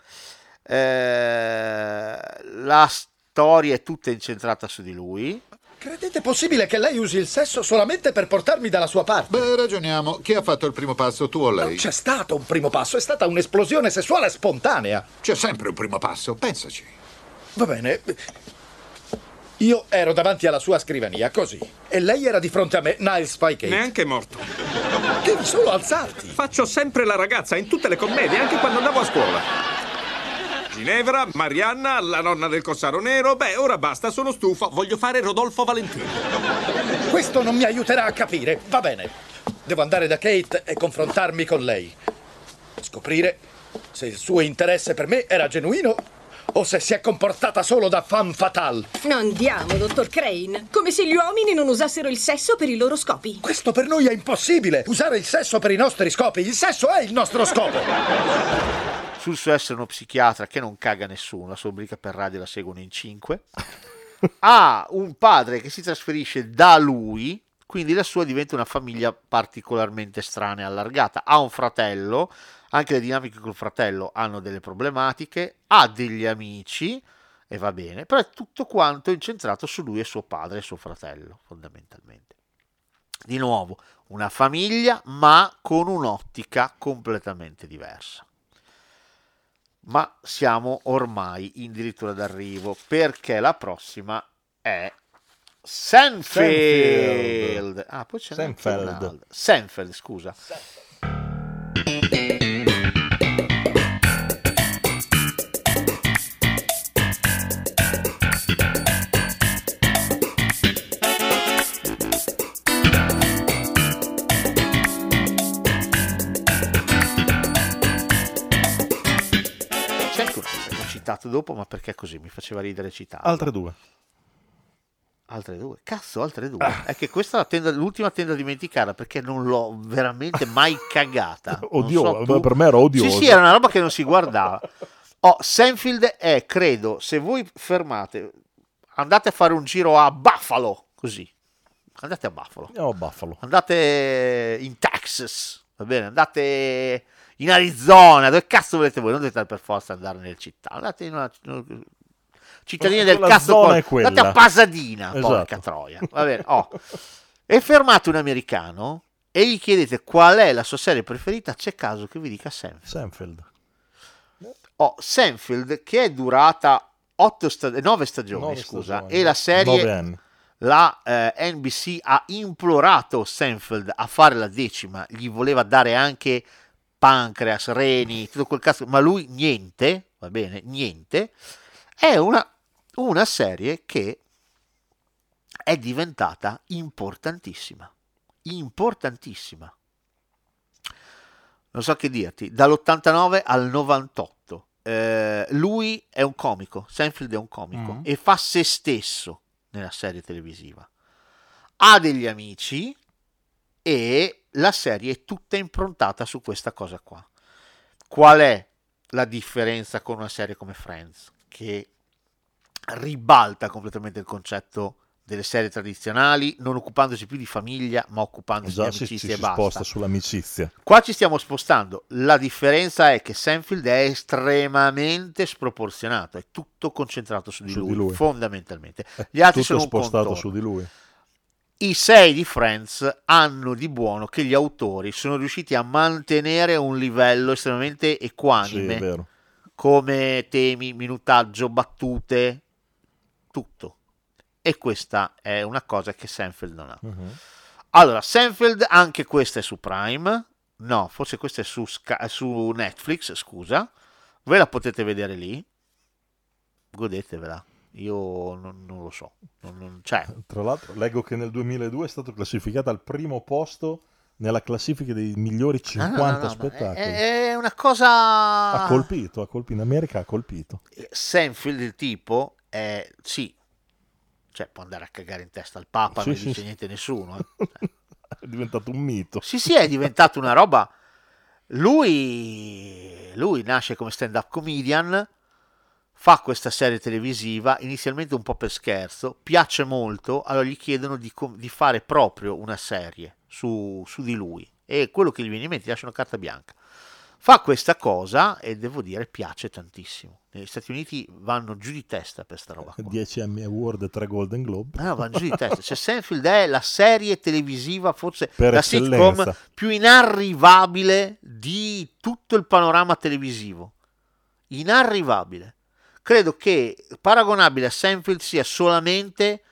Eh, la storia è tutta incentrata su di lui. Credete possibile che lei usi il sesso solamente per portarmi dalla sua parte? Beh, ragioniamo. Chi ha fatto il primo passo, tu o lei? Non c'è stato un primo passo, è stata un'esplosione sessuale spontanea. C'è sempre un primo passo, pensaci. Va bene. Io ero davanti alla sua scrivania, così. E lei era di fronte a me, Niles Fike. Neanche morto. Devi solo alzarti. Faccio sempre la ragazza in tutte le commedie, anche quando andavo a scuola. Ginevra, Marianna, la nonna del Corsaro Nero. Beh, ora basta, sono stufo. Voglio fare Rodolfo Valentino. Questo non mi aiuterà a capire. Va bene. Devo andare da Kate e confrontarmi con lei. Scoprire se il suo interesse per me era genuino o se si è comportata solo da femme fatale. Andiamo, dottor Crane. Come se gli uomini non usassero il sesso per i loro scopi. Questo per noi è impossibile. Usare il sesso per i nostri scopi. Il sesso è il nostro scopo. Sul suo essere uno psichiatra che non caga nessuno, la sua rubrica per radio la seguono in cinque. Ha un padre che si trasferisce da lui, quindi la sua diventa una famiglia particolarmente strana e allargata. Ha un fratello, anche le dinamiche col fratello hanno delle problematiche, ha degli amici e va bene, però è tutto quanto incentrato su lui e suo padre e suo fratello, fondamentalmente. Di nuovo, una famiglia ma con un'ottica completamente diversa. Ma siamo ormai in dirittura d'arrivo, perché la prossima è Seinfeld. Ah, poi c'è Seinfeld. Seinfeld, scusa. Seinfeld. Dopo, ma perché così mi faceva ridere citare altre due altre due cazzo altre due ah. È che questa è la tenda, l'ultima tendo a dimenticarla perché non l'ho veramente mai cagata. Oddio, so, per me era odiosa. Sì sì, era una roba che non si guardava. Oh, Seinfeld è, credo, se voi fermate andate a fare un giro a Buffalo, così andate a Buffalo, andiamo a Buffalo, andate in Texas, va bene, andate in Arizona, dove cazzo volete voi, non dovete per forza andare nel città, andate in una cittadina del cazzo, poi andate a Pasadena, esatto. Porca troia, va bene. Oh. E fermate un americano e gli chiedete qual è la sua serie preferita, c'è caso che vi dica Seinfeld. Seinfeld. ho Seinfeld, che è durata otto sta- nove stagioni, nove scusa, stagioni. E la serie, la eh, N B C ha implorato Seinfeld a fare la decima, gli voleva dare anche pancreas, reni, tutto quel cazzo, ma lui niente, va bene, niente. È una, una serie che è diventata importantissima, importantissima. Non so che dirti, dall'ottantanove al novantotto. Eh, lui è un comico, Seinfeld è un comico, mm. e fa se stesso nella serie televisiva. Ha degli amici e la serie è tutta improntata su questa cosa qua. Qual è la differenza con una serie come Friends, che ribalta completamente il concetto delle serie tradizionali, non occupandosi più di famiglia ma occupandosi esatto, di amicizia, ci, ci e basta. Si sposta sull'amicizia. Qua ci stiamo spostando. La differenza è che Seinfeld è estremamente sproporzionato, è tutto concentrato su di, su lui, di lui fondamentalmente. Gli altri tutto sono spostato un su di lui. I sei di Friends hanno di buono che gli autori sono riusciti a mantenere un livello estremamente equanime, sì, è vero, come temi, minutaggio, battute, tutto. E questa è una cosa che Seinfeld non ha. Uh-huh. Allora, Seinfeld, anche questa è su Prime. No, forse questa è su, Sky, su Netflix, scusa. Ve la potete vedere lì. Godetevela. Io non, non lo so. Non, non, cioè. Tra l'altro, leggo che nel duemiladue è stata classificata al primo posto nella classifica dei migliori cinquanta ah, no, no, no, spettacoli. È, è una cosa... Ha colpito, ha colpito. In America ha colpito. Seinfeld, il tipo, è... sì, cioè può andare a cagare in testa al Papa, sì, non sì, dice sì. niente nessuno. Eh. È diventato un mito. Sì, sì, è diventato una roba. Lui, lui nasce come stand-up comedian, fa questa serie televisiva, inizialmente un po' per scherzo, piace molto, allora gli chiedono di, com- di fare proprio una serie su, su di lui. E quello che gli viene in mente, gli lasciano carta bianca. Fa questa cosa e devo dire piace tantissimo. Negli Stati Uniti vanno giù di testa per sta roba qua. dieci Emmy Award, tre Golden Globe. Ah, vanno giù di testa. Cioè, Seinfeld è la serie televisiva, forse per la eccellenza, sitcom più inarrivabile di tutto il panorama televisivo. Inarrivabile. Credo che paragonabile a Seinfeld sia solamente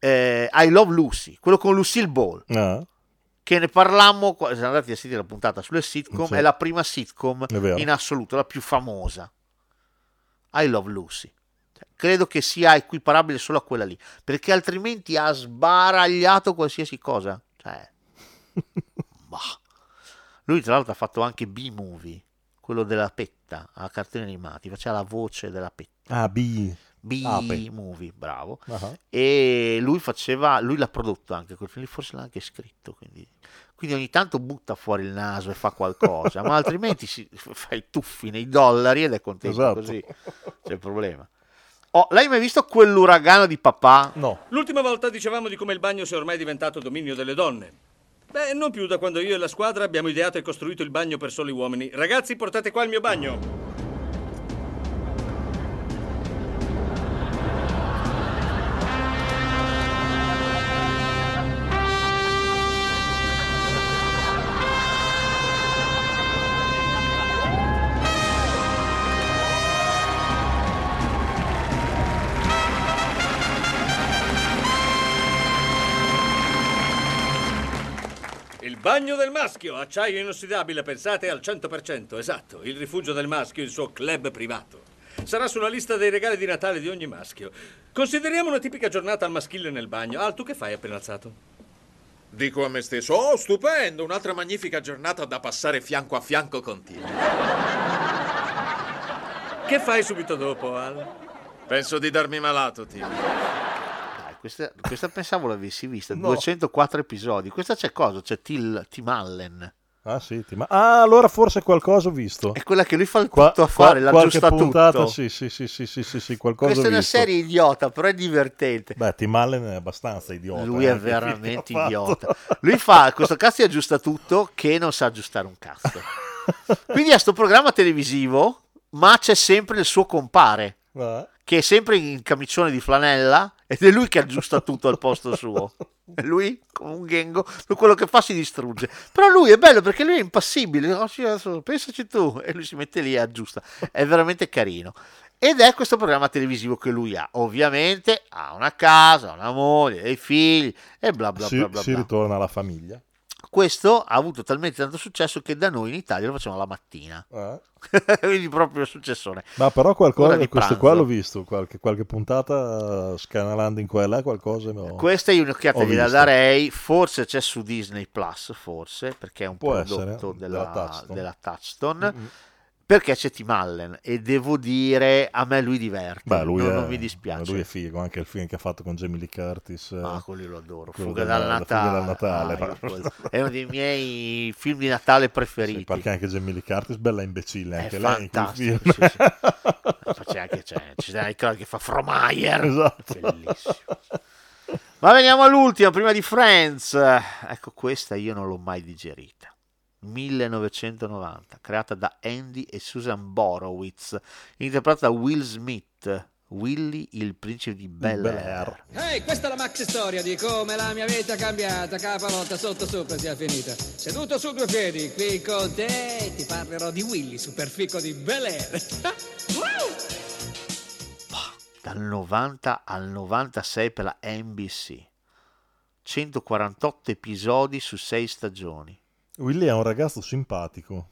eh, I Love Lucy, quello con Lucille Ball. Ah. Che ne parlammo, siamo andati a sentire la puntata sulle sitcom, sì, è la prima sitcom in assoluto, la più famosa, I Love Lucy. Cioè, credo che sia equiparabile solo a quella lì, perché altrimenti ha sbaragliato qualsiasi cosa. Cioè, bah. Lui tra l'altro ha fatto anche B-Movie, quello della petta, a cartoni animati, faceva la voce della petta. Ah, B B-Movie, bravo. Uh-huh. E lui faceva, lui l'ha prodotto anche quel film, forse l'ha anche scritto, quindi, quindi ogni tanto butta fuori il naso e fa qualcosa, ma altrimenti si fa i tuffi nei dollari ed è contento, esatto, così. C'è il problema. Oh, l'hai mai visto quell'uragano di papà? No. L'ultima volta dicevamo di come il bagno sia ormai diventato dominio delle donne. Beh, non più da quando io e la squadra abbiamo ideato e costruito il bagno per soli uomini. Ragazzi, portate qua il mio bagno. Bagno del maschio, acciaio inossidabile, pensate al cento per cento, esatto, il rifugio del maschio, il suo club privato. Sarà sulla lista dei regali di Natale di ogni maschio. Consideriamo una tipica giornata al maschile nel bagno. Al, tu che fai appena alzato? Dico a me stesso, oh stupendo, un'altra magnifica giornata da passare fianco a fianco con te. Che fai subito dopo, Al? Penso di darmi malato, Tim. Questa, questa pensavo l'avessi vista, no. duecentoquattro episodi. Questa c'è cosa? C'è Till, Tim Allen. Ah sì, Tim... ah allora forse qualcosa ho visto. È quella che lui fa il tutto qua, a fare, qua, la giusta puntata, tutto. Sì, sì, sì, sì, sì, sì, sì qualcosa questa ho è visto. Una serie idiota, però è divertente. Beh, Tim Allen è abbastanza idiota. Lui eh, è veramente idiota. Lui fa, questo cazzo aggiusta tutto che non sa aggiustare un cazzo. Quindi è sto programma televisivo, ma c'è sempre il suo compare. Beh. Che è sempre in camicione di flanella ed è lui che aggiusta tutto al posto suo. lui come un ghengo, quello che fa si distrugge, però lui è bello perché lui è impassibile, oh, pensaci tu, e lui si mette lì e aggiusta, è veramente carino. Ed è questo programma televisivo che lui ha, ovviamente ha una casa, una moglie, dei figli e bla bla si, bla bla si bla. Ritorna alla famiglia. Questo ha avuto talmente tanto successo che da noi in Italia lo facciamo la mattina, eh. Quindi proprio successone. Ma però qualcosa di questo pranzo qua l'ho visto, qualche, qualche puntata scanalando in qua e là qualcosa. No. Questa è un'occhiata che la darei, forse c'è su Disney Plus, forse, perché è un Può prodotto essere, della, della Touchstone, della Touchstone. Mm-hmm. Perché c'è Tim Allen e devo dire a me lui diverte. Beh, lui non, è, non mi dispiace, lui è figo, anche il film che ha fatto con Jamie Lee Curtis, ah quello lo adoro, Fuga dal Natale, Natale ah, no. È uno dei miei film di Natale preferiti, sì, perché anche Jamie Lee Curtis bella imbecille anche è lei fantastico in sì, sì. C'è anche c'è, c'è quello che fa Fromayer, esatto. Bellissimo. Ma veniamo all'ultima, prima di Friends, ecco questa io non l'ho mai digerita. millenovecentonovanta, creata da Andy e Susan Borowitz, interpretata da Will Smith, Willy il principe di Bel Air. Hey, questa è la maxi storia di come la mia vita è cambiata, capa volta sotto sopra sia finita, seduto su due piedi qui con te, ti parlerò di Willy, superfico di Bel Air. Dal novanta al novantasei per la N B C, centoquarantotto episodi su sei stagioni. Willy è un ragazzo simpatico.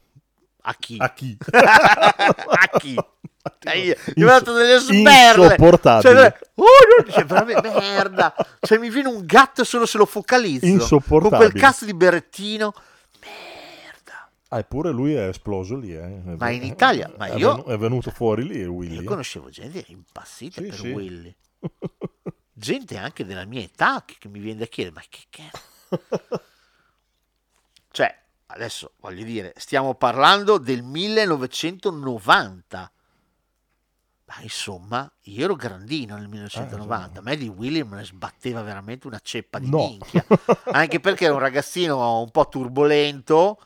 A chi? A chi? A chi? Io mi ho dato delle sberle. Insopportabile. Cioè, oh, no, dice, veramente merda. Cioè, mi viene un gatto solo se lo focalizzo. Insopportabile. Con quel cazzo di berrettino. Merda. Ah, eppure lui è esploso lì. Eh. È ma in Italia. Ma è io... Venuto, è venuto fuori lì Willy. Io conoscevo gente impazzita sì, per sì. Willy. Gente anche della mia età che mi viene da chiedere, ma che cazzo? Cioè, adesso voglio dire, stiamo parlando del millenovecentonovanta. Ma insomma, io ero grandino nel millenovecentonovanta. Eh, a me di Willy me ne sbatteva veramente una ceppa di no. minchia. Anche perché era un ragazzino un po' turbolento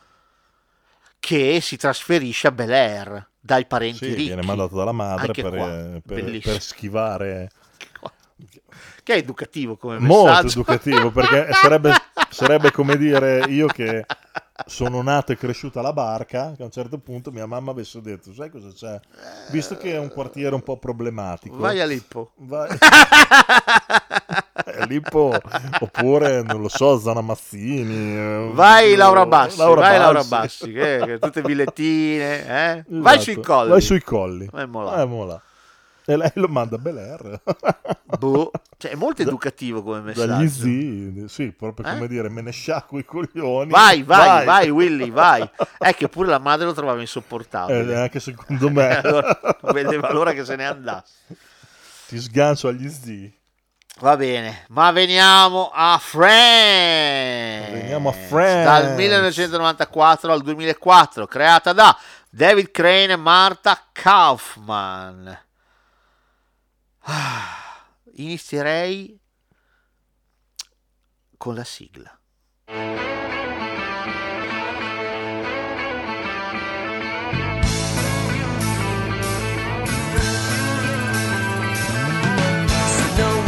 che si trasferisce a Bel Air dai parenti sì, ricchi. Viene mandato dalla madre per, per, per schivare. Che è educativo come messaggio. Molto educativo, perché sarebbe... Sarebbe come dire io che sono nato e cresciuto alla Barca, che a un certo punto mia mamma avesse detto, sai cosa c'è? Visto che è un quartiere un po' problematico. Vai a Lippo. Vai a Lippo, oppure, non lo so, Zana Mazzini. Vai Laura Bassi, Laura vai Bassi. Laura Bassi, che, che tutte villettine. Eh? Esatto. Vai sui colli. Vai sui colli. Vai molà. Vai molà. E lei lo manda a Bel Air. Boh, cioè è molto educativo come messaggio. Dagli zii, sì, proprio come eh? dire, me ne sciacco i coglioni. Vai, vai, vai, vai Willy, vai. È che pure la madre lo trovava insopportabile. Eh, anche secondo me. Allora, vedeva l'ora che se ne andasse. Ti sgancio agli zii. Va bene, ma veniamo a Friends. Veniamo a Friends. Dal millenovecentonovantaquattro al duemilaquattro, creata da David Crane e Marta Kaufman. Ah, inizierei con la sigla. So no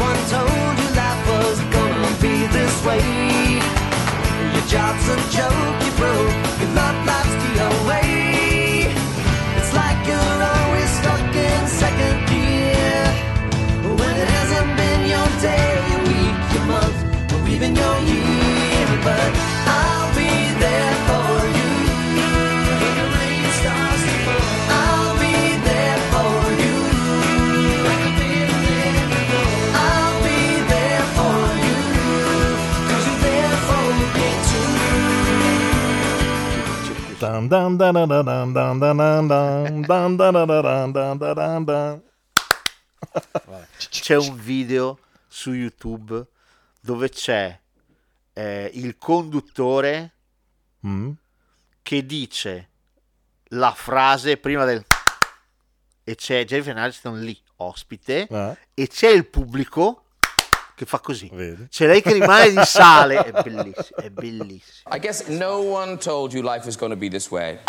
one told you life was gonna be this way. Your job's a joke, you broke, you love life's the away. It's like you're always stuck in second gear. When it hasn't been your day, your week, your month, or even your year, but I'll be there for you. When the rain starts to fall, I'll be there for you. Like I've been there before, I'll be there for you. 'Cause you're there for me too. Dun dun dun dun dun dun dun dun dun dun dun dun. C'è un video su YouTube dove c'è eh, il conduttore mm. che dice la frase prima del e c'è Jennifer Aniston lì ospite eh. e c'è il pubblico che fa così. Vedi? C'è lei che rimane di sale, è bellissimo, è bellissimo. I guess no one told you life was going to be this way.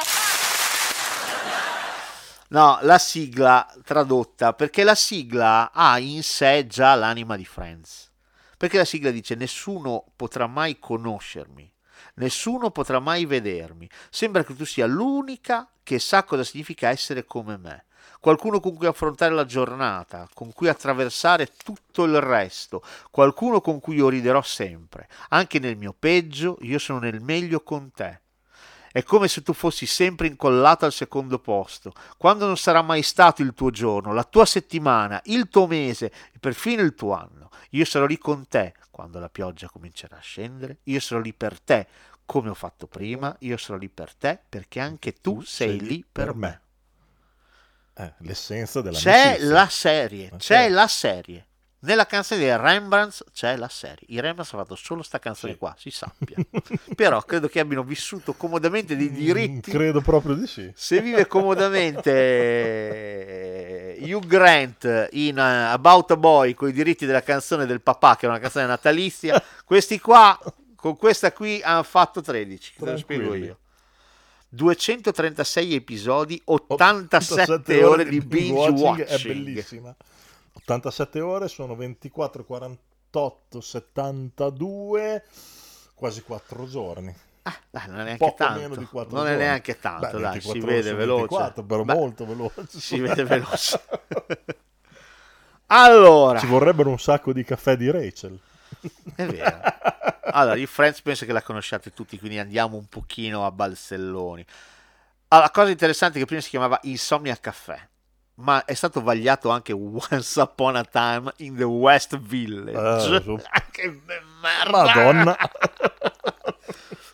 No, la sigla tradotta, perché la sigla ha in sé già l'anima di Friends, perché la sigla dice nessuno potrà mai conoscermi, nessuno potrà mai vedermi, sembra che tu sia l'unica che sa cosa significa essere come me, qualcuno con cui affrontare la giornata, con cui attraversare tutto il resto, qualcuno con cui io riderò sempre, anche nel mio peggio io sono nel meglio con te. È come se tu fossi sempre incollata al secondo posto, quando non sarà mai stato il tuo giorno, la tua settimana, il tuo mese e perfino il tuo anno. Io sarò lì con te quando la pioggia comincerà a scendere, io sarò lì per te come ho fatto prima, io sarò lì per te perché anche tu, tu sei, sei lì per me. me. Eh, l'essenza della c'è la serie, okay. c'è la serie. Nella canzone dei Rembrandts c'è la serie. I Rembrandts hanno fatto solo sta canzone sì. qua, si sappia. Però credo che abbiano vissuto comodamente dei diritti. Credo proprio di sì. Se vive comodamente Hugh Grant in About a Boy con i diritti della canzone del papà, che è una canzone natalizia, questi qua con questa qui hanno fatto tredici. Te lo spiego io. duecentotrentasei episodi, ottantasette ore di binge watching. È bellissima. ottantasette ore sono ventiquattro, quarantotto, settantadue, quasi quattro giorni. Ah, dai, non è neanche Poco tanto. Meno di quattro non giorni. È neanche tanto, Beh, dai, si vede veloce. ventiquattro, però Beh, molto veloce. Si vede veloce. Allora, ci vorrebbero un sacco di caffè di Rachel. È vero. Allora, i Friends penso che la conosciate tutti, quindi andiamo un pochino a balzelloni. Allora, la cosa interessante è che prima si chiamava Insomnia Caffè, ma è stato vagliato anche Once Upon a Time in the West Village. Eh, che merda! Madonna!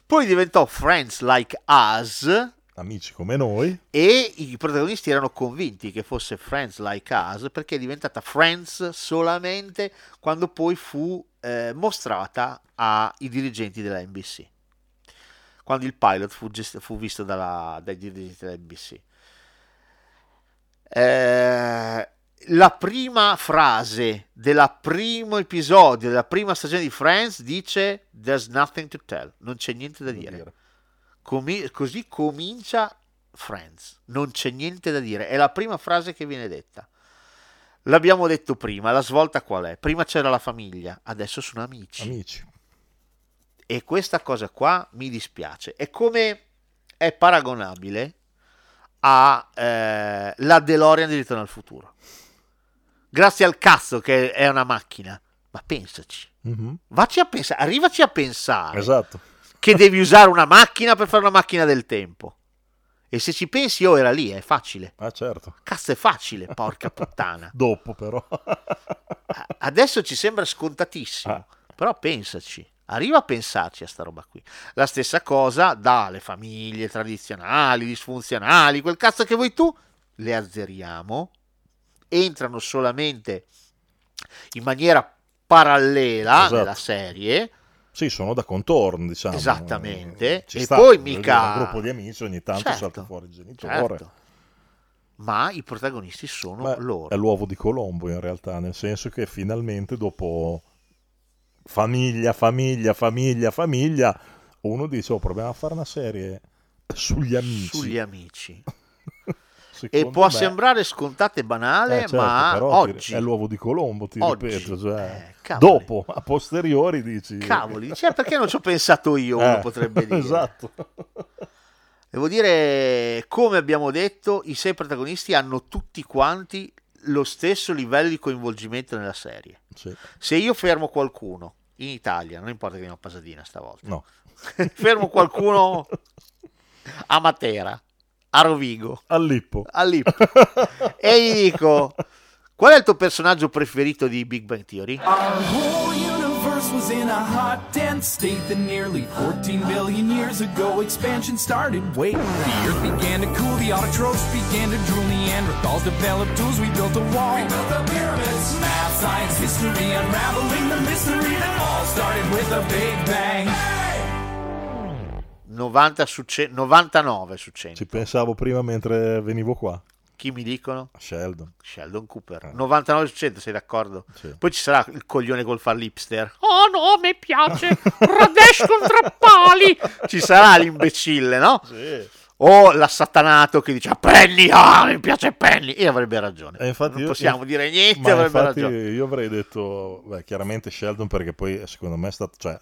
Poi diventò Friends Like Us, Amici come noi, e i protagonisti erano convinti che fosse Friends Like Us perché è diventata Friends solamente quando poi fu eh, mostrata ai dirigenti della N B C, quando il pilot fu, gest- fu visto dalla, dai dirigenti della N B C. Eh, la prima frase del primo episodio della prima stagione di Friends dice "There's nothing to tell", non c'è niente da dire. Com- così comincia Friends, non c'è niente da dire, è la prima frase che viene detta. L'abbiamo detto prima, la svolta qual è? Prima c'era la famiglia, adesso sono amici. Amici. E questa cosa qua mi dispiace, è come è paragonabile a eh, la DeLorean di Ritorno al Futuro, grazie al cazzo che è una macchina, ma pensaci, mm-hmm. Vacci a pensare, arrivaci a pensare, esatto, che devi usare una macchina per fare una macchina del tempo, e se ci pensi oh, era lì, è facile, ah certo, cazzo è facile, porca puttana. Dopo però adesso ci sembra scontatissimo, ah. Però pensaci, arriva a pensarci a sta roba qui. La stessa cosa dalle famiglie tradizionali, disfunzionali, quel cazzo che vuoi tu, le azzeriamo, entrano solamente in maniera parallela, esatto, nella serie. Sì, sono da contorno, diciamo. Esattamente. Ci e sta, poi mica un gruppo di amici ogni tanto, certo, salta fuori il genitore. Certo. Ma i protagonisti sono Beh, loro. È l'uovo di Colombo in realtà, nel senso che finalmente dopo famiglia, famiglia, famiglia, famiglia, uno dice, oh, proviamo a fare una serie sugli amici. Sugli amici. E può me... sembrare scontata e banale, eh, certo, ma oggi... È l'uovo di Colombo, ti oggi, ripeto. Cioè, eh, dopo, a posteriori, dici... Cavoli, dici, eh, perché non ci ho pensato io, eh, uno potrebbe dire. Esatto. Devo dire, come abbiamo detto, i sei protagonisti hanno tutti quanti lo stesso livello di coinvolgimento nella serie. Sì. Se io fermo qualcuno in Italia, non importa che sia una Pasadena stavolta, no. Fermo qualcuno a Matera, a Rovigo, a Lippo, a Lippo e gli dico qual è il tuo personaggio preferito di Big Bang Theory? Was in a hot, dense state that nearly fourteen billion years ago expansion started. Wait, the earth began to cool, the autotrophs began to drool, Neanderthals developed tools, we built a wall, we built the pyramids, math, science, history, unraveling the mystery that all started with a big bang. novanta su cento, novantanove su cento. Ci pensavo prima mentre venivo qua. Chi mi dicono? Sheldon Sheldon Cooper, eh. novantanove su cento, sei d'accordo? Sì. Poi ci sarà il coglione col far l'hipster, oh no, mi piace Radesh con Trappali, ci sarà l'imbecille, no? Sì. o l'assatanato che dice Penny, ah, mi piace Penny, e avrebbe ragione. E infatti non io, possiamo io, dire niente, ma avrebbe ragione. Io avrei detto, beh, chiaramente Sheldon, perché poi secondo me è stato, cioè,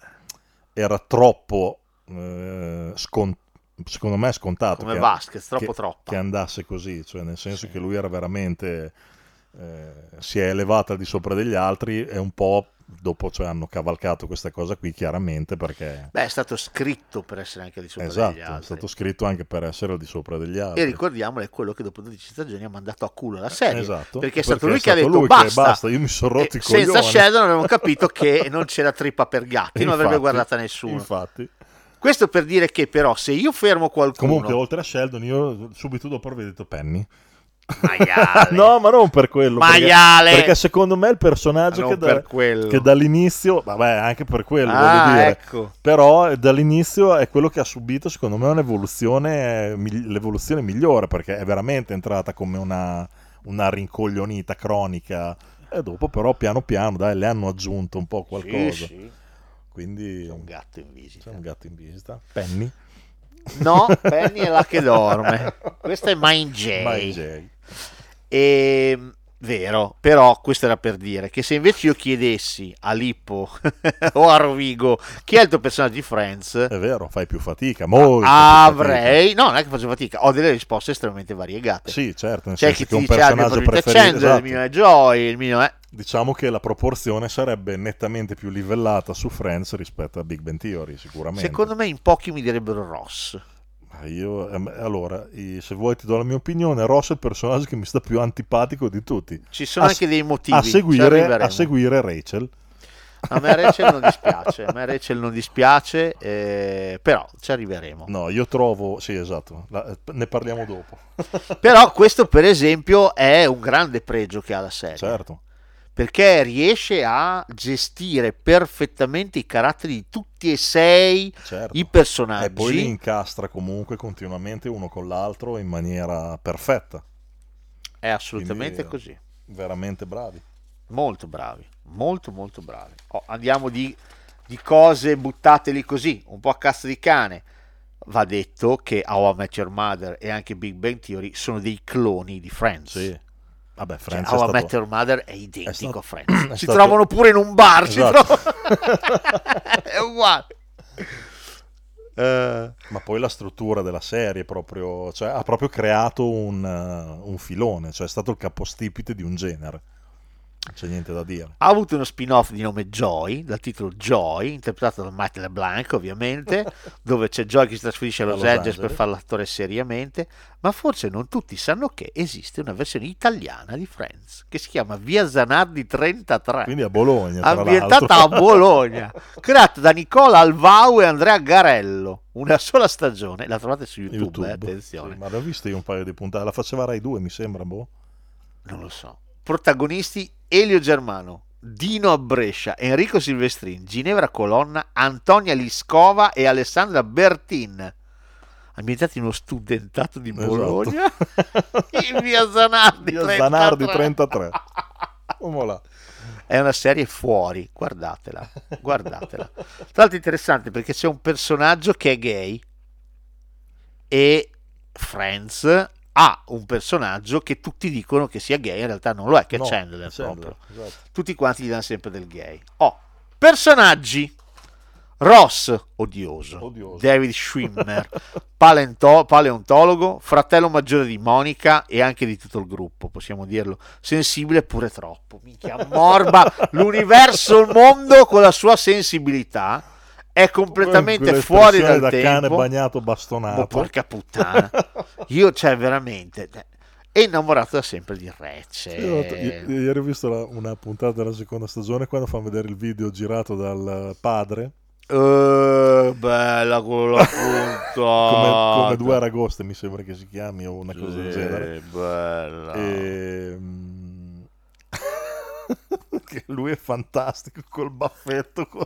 era troppo eh, scon- secondo me è scontato come che, Vasquez, troppo che, troppa. Che andasse così, cioè nel senso sì. che lui era veramente eh, si è elevata al di sopra degli altri, e un po' dopo, cioè, hanno cavalcato questa cosa qui, chiaramente, perché beh, è stato scritto per essere anche al di sopra esatto, degli altri. Esatto, è stato scritto anche per essere al di sopra degli altri. E ricordiamolo, è quello che dopo dodici stagioni ha mandato a culo la serie, esatto, perché è stato perché lui è stato che ha detto lui basta, che basta, io mi sono rotti i coglioni. Senza Sheldon avevamo capito che non c'era trippa per gatti, infatti, non avrebbe guardata nessuno. Infatti. Questo per dire che però se io fermo qualcuno... Comunque, oltre a Sheldon, io subito dopo avrei detto Penny. No, ma non per quello, perché, perché secondo me è il personaggio che, da, che dall'inizio, vabbè, anche per quello, ah, voglio dire, ecco. Però dall'inizio è quello che ha subito, secondo me, un'evoluzione, l'evoluzione migliore, perché è veramente entrata come una, una rincoglionita cronica, e dopo però piano piano, dai, le hanno aggiunto un po' qualcosa. Sì, sì. Quindi c'è un gatto in visita. C'è un gatto in visita. Penny? No, Penny è la che dorme. Questa è Mind J. Mind J. E, vero, però questo era per dire che se invece io chiedessi a Lippo o a Rovigo chi è il tuo personaggio di Friends, è vero, fai più fatica, molto avrei fatica. No, non è che faccio fatica, ho delle risposte estremamente variegate. Sì, certo, c'è chi ti dice il mio preferito Chandler, esatto. Il mio è Joy, il mio è, diciamo che la proporzione sarebbe nettamente più livellata su Friends rispetto a Big Bang Theory, sicuramente. Secondo me in pochi mi direbbero Ross. Io, allora, se vuoi ti do la mia opinione, Ross è il personaggio che mi sta più antipatico di tutti. Ci sono a, anche dei motivi a seguire, a seguire Rachel. A me Rachel non dispiace, a me Rachel non dispiace, eh, però ci arriveremo. No, io trovo, sì, esatto, la, ne parliamo dopo. Però questo per esempio è un grande pregio che ha la serie. Certo. Perché riesce a gestire perfettamente i caratteri di tutti e sei, certo, i personaggi. E poi li incastra comunque continuamente uno con l'altro in maniera perfetta. È assolutamente. Quindi, così. Veramente bravi. Molto bravi, molto molto bravi. Oh, andiamo di, di cose buttate lì così, un po' a cazzo di cane. Va detto che How I Met Your Mother e anche Big Bang Theory sono dei cloni di Friends. Sì. Vabbè, Friends, cioè, How I Met Your Mother è identico, è stato, a Friends. Ci stato... trovano pure in un bar, esatto. Ci è uguale. Uh, ma poi la struttura della serie proprio, cioè, ha proprio creato un, uh, un filone, cioè è stato il capostipite di un genere. Non c'è niente da dire. Ha avuto uno spin-off di nome Joy, dal titolo Joy, interpretato da Mike LeBlanc, ovviamente, dove c'è Joy che si trasferisce a Los, Los Angeles, Angeles per fare l'attore seriamente, ma forse non tutti sanno che esiste una versione italiana di Friends che si chiama Via Zanardi trentatré, quindi a Bologna, tra ambientata l'altro. a Bologna, creata da Nicola Alvau e Andrea Garello. Una sola stagione, la trovate su YouTube, YouTube. Eh, attenzione. Sì, ma l'ho vista io un paio di puntate, la faceva Rai due, mi sembra, boh. Non lo so. Protagonisti Elio Germano, Dino Abbrescia, Enrico Silvestrin, Ginevra Colonna, Antonia Liscova e Alessandra Bertin. Ambientati in uno studentato di Bologna, esatto. In Via Zanardi Via trentatré. Zanardi trentatré. Là. È una serie fuori, guardatela, guardatela. Tra l'altro interessante perché c'è un personaggio che è gay e Friends ha un personaggio che tutti dicono che sia gay, in realtà non lo è, che è no, Chandler, Chandler proprio. Esatto. Tutti quanti gli danno sempre del gay. Oh, personaggi: Ross, odioso, odioso. David Schwimmer, palento- paleontologo, fratello maggiore di Monica e anche di tutto il gruppo, possiamo dirlo, sensibile pure troppo, minchia, morba l'universo, il mondo con la sua sensibilità. È completamente fuori dal da tempo, cane bagnato bastonato. Ma porca puttana, io, cioè, veramente è innamorato da sempre di Recce. Ieri ho visto la, una puntata della seconda stagione quando fanno vedere il video girato dal padre. Eh, bella quella puntata come, come Due Aragoste, mi sembra che si chiami, o una cosa sì, del genere. Bella. E... che lui è fantastico col baffetto, con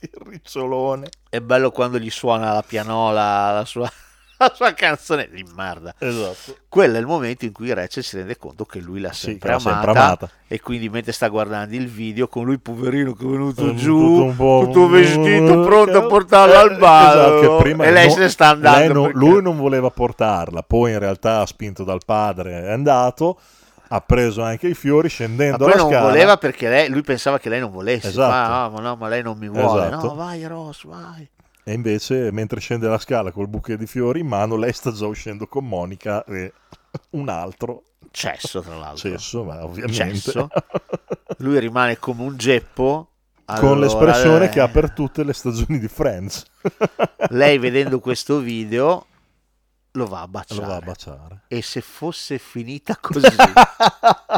il ricciolone. È bello quando gli suona la pianola, la sua la sua canzone di merda. Esatto. Quello è il momento in cui Rachel si rende conto che lui l'ha sempre, sì, amata, sempre amata, e quindi mentre sta guardando il video con lui poverino che è venuto è giù tutto, tutto vestito pronto a portarla al ballo, esatto, prima e lei non, se ne sta andando non, perché... lui non voleva portarla, poi in realtà spinto dal padre è andato, ha preso anche i fiori scendendo la scala. Ma poi non voleva perché lei, lui pensava che lei non volesse, esatto. ma, ma, no, ma lei non mi vuole, esatto. No, vai Ross, vai. E invece mentre scende la scala col bouquet di fiori in mano, lei sta già uscendo con Monica e un altro cesso, tra l'altro cesso, ma ovviamente cesso. Lui rimane come un geppo, allora... con l'espressione che ha per tutte le stagioni di Friends. Lei vedendo questo video lo va a baciare, lo va a baciare. E se fosse finita così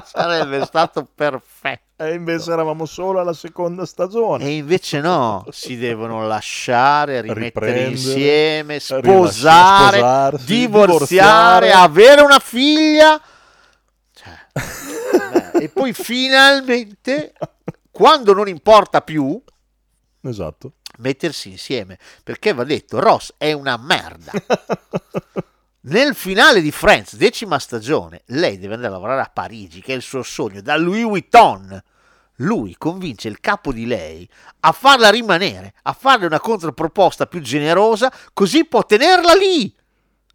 sarebbe stato perfetto. E invece eravamo solo alla seconda stagione. E invece no, si devono lasciare, rimettere insieme, sposare, sposarsi, divorziare, divorziare, avere una figlia, cioè, e poi finalmente, quando non importa più, esatto, mettersi insieme. Perché va detto, Ross è una merda. Nel finale di Friends, decima stagione, lei deve andare a lavorare a Parigi, che è il suo sogno, da Louis Vuitton. Lui convince il capo di lei a farla rimanere, a farle una controproposta più generosa, così può tenerla lì.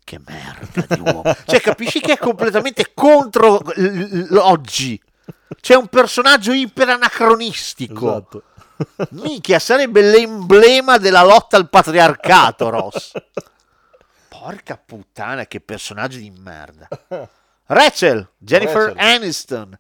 Che merda di uomo. Cioè, capisci che è completamente contro l'oggi. C'è un personaggio iperanacronistico. Esatto. Minchia, sarebbe l'emblema della lotta al patriarcato, Ross. Porca puttana, che personaggio di merda. Rachel, Jennifer Rachel. Aniston,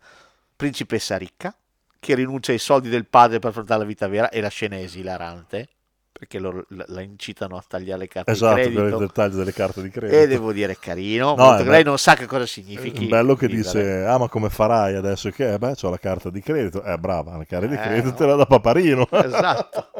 principessa ricca, che rinuncia ai soldi del padre per affrontare la vita vera, e la scena è esilarante, perché lo, la, la incitano a tagliare le carte, esatto, di credito. Esatto, il taglio delle carte di credito. E devo dire, carino, no, molto, lei non sa che cosa significhi. È bello che dice, ah ma come farai adesso che? Eh, beh, c'ho la carta di credito. Eh, brava, la carta di eh, credito no. Te la da Paparino. Esatto.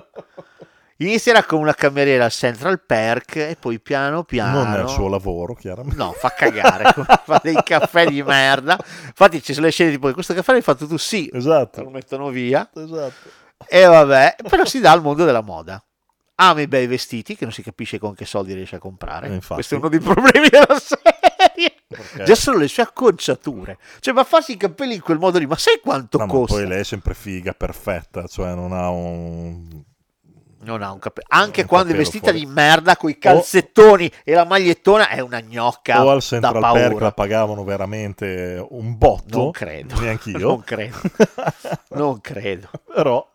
Inizierà come una cameriera al Central Perk e poi piano piano... Non è il suo lavoro, chiaramente. No, fa cagare, fa dei caffè di merda. Infatti ci sono le scene tipo, questo caffè l'hai fatto tu? Sì, esatto. Lo mettono via. Esatto. E vabbè, però si dà al mondo della moda. Ama i bei vestiti, che non si capisce con che soldi riesce a comprare. Infatti. Questo è uno dei problemi della serie. Okay. Già solo le sue acconciature, cioè va a farsi i capelli in quel modo lì, ma sai quanto no, costa? Ma poi lei è sempre figa, perfetta, cioè non ha un... non ha un capello, anche un quando capello è vestita fuori di merda coi calzettoni o, e la magliettona è una gnocca, o al Central da paura. Perk la pagavano veramente un botto, non credo, neanch'io non credo non credo però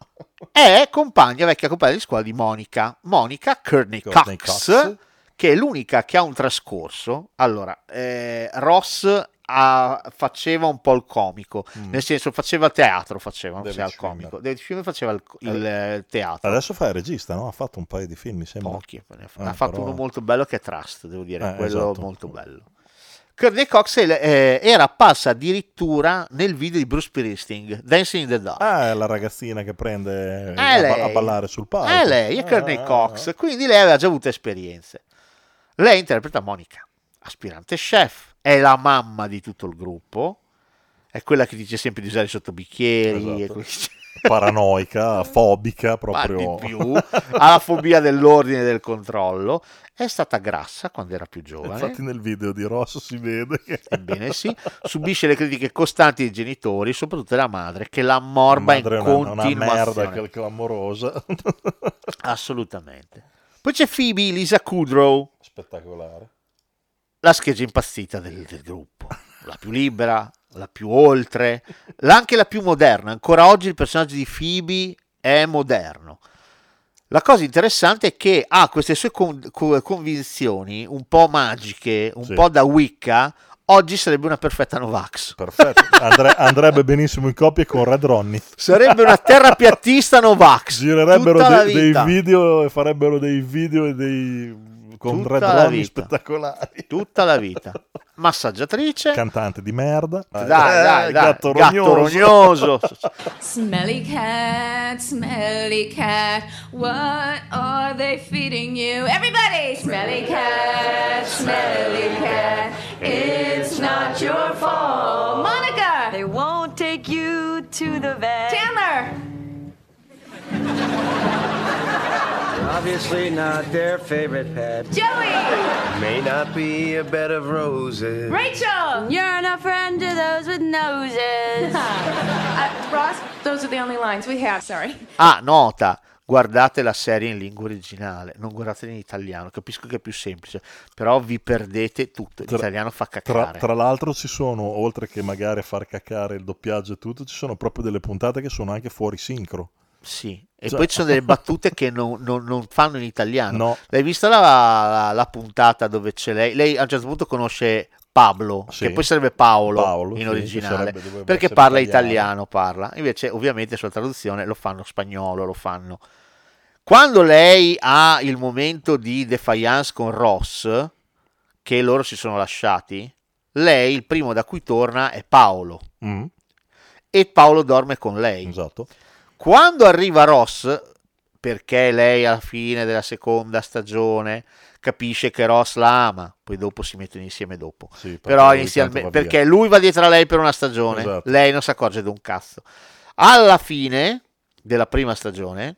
è compagna, vecchia compagna di scuola di Monica Monica Courtney Cox, Cox che è l'unica che ha un trascorso. Allora eh, Ross A, faceva un po' il comico, mm. nel senso faceva teatro, faceva non il comico, David Schwimmer faceva il, il eh. teatro. Adesso fa il regista, no? Ha fatto un paio di film, mi sembra. Pochi, ne ha, eh, ha fatto però... uno molto bello che è Trust, devo dire, eh, quello esatto. molto bello. Courtney Cox eh, era apparsa addirittura nel video di Bruce Springsteen, Dancing in the Dark. Ah, è la ragazzina che prende a, a ballare sul palco. È lei, è Courtney ah, Cox, ah, quindi lei aveva già avuto esperienze. Lei interpreta Monica, aspirante chef. È la mamma di tutto il gruppo, è quella che dice sempre di usare i sottobicchieri, esatto. Paranoica, fobica proprio. Ma di più, ha la fobia dell'ordine e del controllo. È stata grassa quando era più giovane. Infatti nel video di Rosso si vede che... Ebbene sì, subisce le critiche costanti dei genitori, soprattutto della madre, che la morba in continuazione. Una merda clamorosa. Assolutamente. Poi c'è Phoebe, Lisa Kudrow. Spettacolare. La scheggia impazzita del, del gruppo, la più libera, la più oltre, la, anche la più moderna. Ancora oggi il personaggio di Phoebe è moderno. La cosa interessante è che ha queste sue con, con, convinzioni un po' magiche, un sì. po' da Wicca. Oggi sarebbe una perfetta Novax. Perfetto. Andre, andrebbe benissimo in coppia con Red Ronnie. Sarebbe una terrapiattista Novax. Girerebbero de, dei video e farebbero dei video e dei... con tutta Red Ronnie spettacolari tutta la vita. Massaggiatrice, cantante di merda, dai dai, dai gatto, dai, rognoso. Gatto rognoso. Smelly cat, smelly cat, what are they feeding you? Everybody, smelly cat, smelly cat, it's not your fault. Monica, they won't take you to the vet. Chandler. Love obviously not their favorite pet. Joey! May not be a bed of roses. Rachel! You're not a friend to those with noses. uh, Ross, those are the only lines we have, sorry. Ah, nota! Guardate la serie in lingua originale, non guardatela in italiano, capisco che è più semplice, però vi perdete tutto, l'italiano fa cacare. Tra, tra l'altro ci sono, oltre che magari a far cacare il doppiaggio e tutto, ci sono proprio delle puntate che sono anche fuori sincro. Sì, e cioè... poi ci sono delle battute che non, non, non fanno in italiano. No. L'hai vista la, la, la puntata dove c'è lei? Lei a un certo punto conosce... Pablo, sì. Che poi sarebbe Paolo, Paolo in originale, sì, sarebbe, perché parla italiano. italiano, parla. Invece ovviamente sulla traduzione lo fanno spagnolo, lo fanno. Quando lei ha il momento di defiance con Ross, che loro si sono lasciati, lei il primo da cui torna è Paolo. Mm. E Paolo dorme con lei. Esatto. Quando arriva Ross, perché lei alla fine della seconda stagione... capisce che Ross la ama, poi dopo si mettono insieme dopo, sì, però inizialmente perché lui va dietro a lei per una stagione, esatto. Lei non si accorge di un cazzo. Alla fine della prima stagione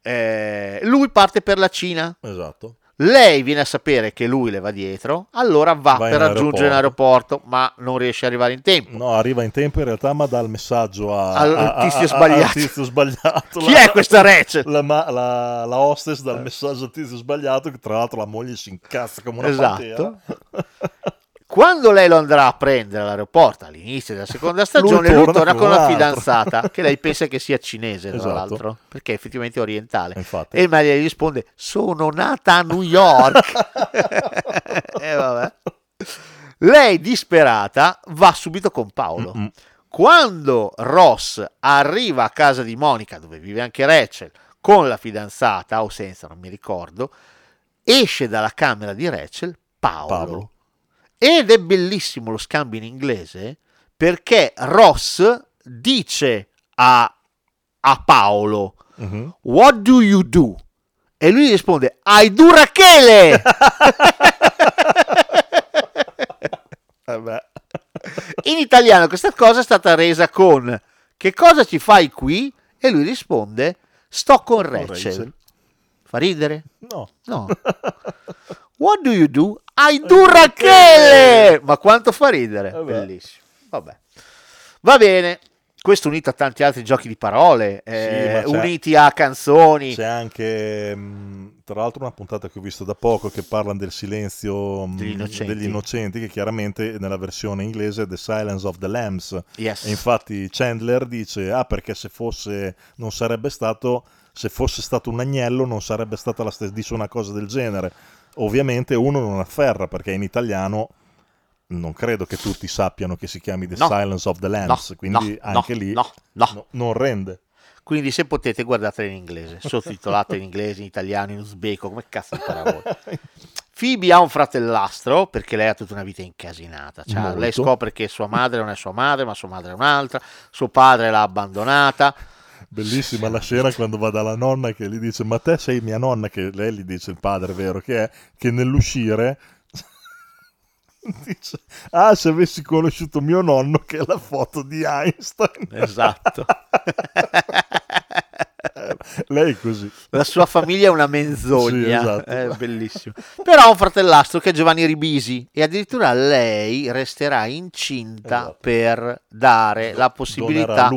eh, lui parte per la Cina, esatto. Lei viene a sapere che lui le va dietro, allora va, va per raggiungere l'aeroporto, ma non riesce ad arrivare in tempo. No, arriva in tempo in realtà, ma dà il messaggio a, al, a, a, tizio, a, sbagliato. Al tizio sbagliato. Chi la, è questa Rachel? La, la, la, la hostess dà il messaggio al tizio sbagliato, che tra l'altro la moglie si incazza come una esatto. Patera. Quando lei lo andrà a prendere all'aeroporto all'inizio della seconda stagione, lui torna, lui torna con la fidanzata che lei pensa che sia cinese, tra esatto. l'altro, perché è effettivamente orientale. Infatti. E il Maria gli risponde: sono nata a New York. E vabbè. Lei disperata va subito con Paolo. Mm-mm. Quando Ross arriva a casa di Monica, dove vive anche Rachel, con la fidanzata o senza, non mi ricordo, esce dalla camera di Rachel Paolo. Paolo. Ed è bellissimo lo scambio in inglese, perché Ross dice a, a Paolo uh-huh. What do you do? E lui risponde I do Rachele. In italiano questa cosa è stata resa con che cosa ci fai qui? E lui risponde sto con Rachel. Fa ridere? No, no. What do you do? I do Rachele! Ma quanto fa ridere! Vabbè. Bellissimo. Vabbè. Va bene. Questo unito a tanti altri giochi di parole, eh, sì, uniti a canzoni. C'è anche, tra l'altro, una puntata che ho visto da poco che parla del silenzio degli innocenti, degli innocenti che chiaramente nella versione inglese è The Silence of the Lambs. Yes. E infatti Chandler dice, ah perché se fosse, non sarebbe stato, se fosse stato un agnello non sarebbe stata la stessa, dice una cosa del genere. Ovviamente uno non afferra, perché in italiano non credo che tutti sappiano che si chiami The no, Silence of the Lambs, no, quindi no, anche no, lì no, no. No, non rende. Quindi se potete guardatela in inglese, sottotitolata in inglese, in italiano, in uzbeko, come cazzo impara voi. Phoebe ha un fratellastro, perché lei ha tutta una vita incasinata. Cioè, lei scopre che sua madre non è sua madre, ma sua madre è un'altra, suo padre l'ha abbandonata. Bellissima la scena quando va dalla nonna che gli dice ma te sei mia nonna, che lei gli dice il padre vero che è, che nell'uscire dice ah se avessi conosciuto mio nonno, che è la foto di Einstein, esatto. Lei è così, la sua famiglia è una menzogna, sì, esatto. È bellissimo. Però ha un fratellastro che è Giovanni Ribisi e addirittura lei resterà incinta, esatto. Per dare la possibilità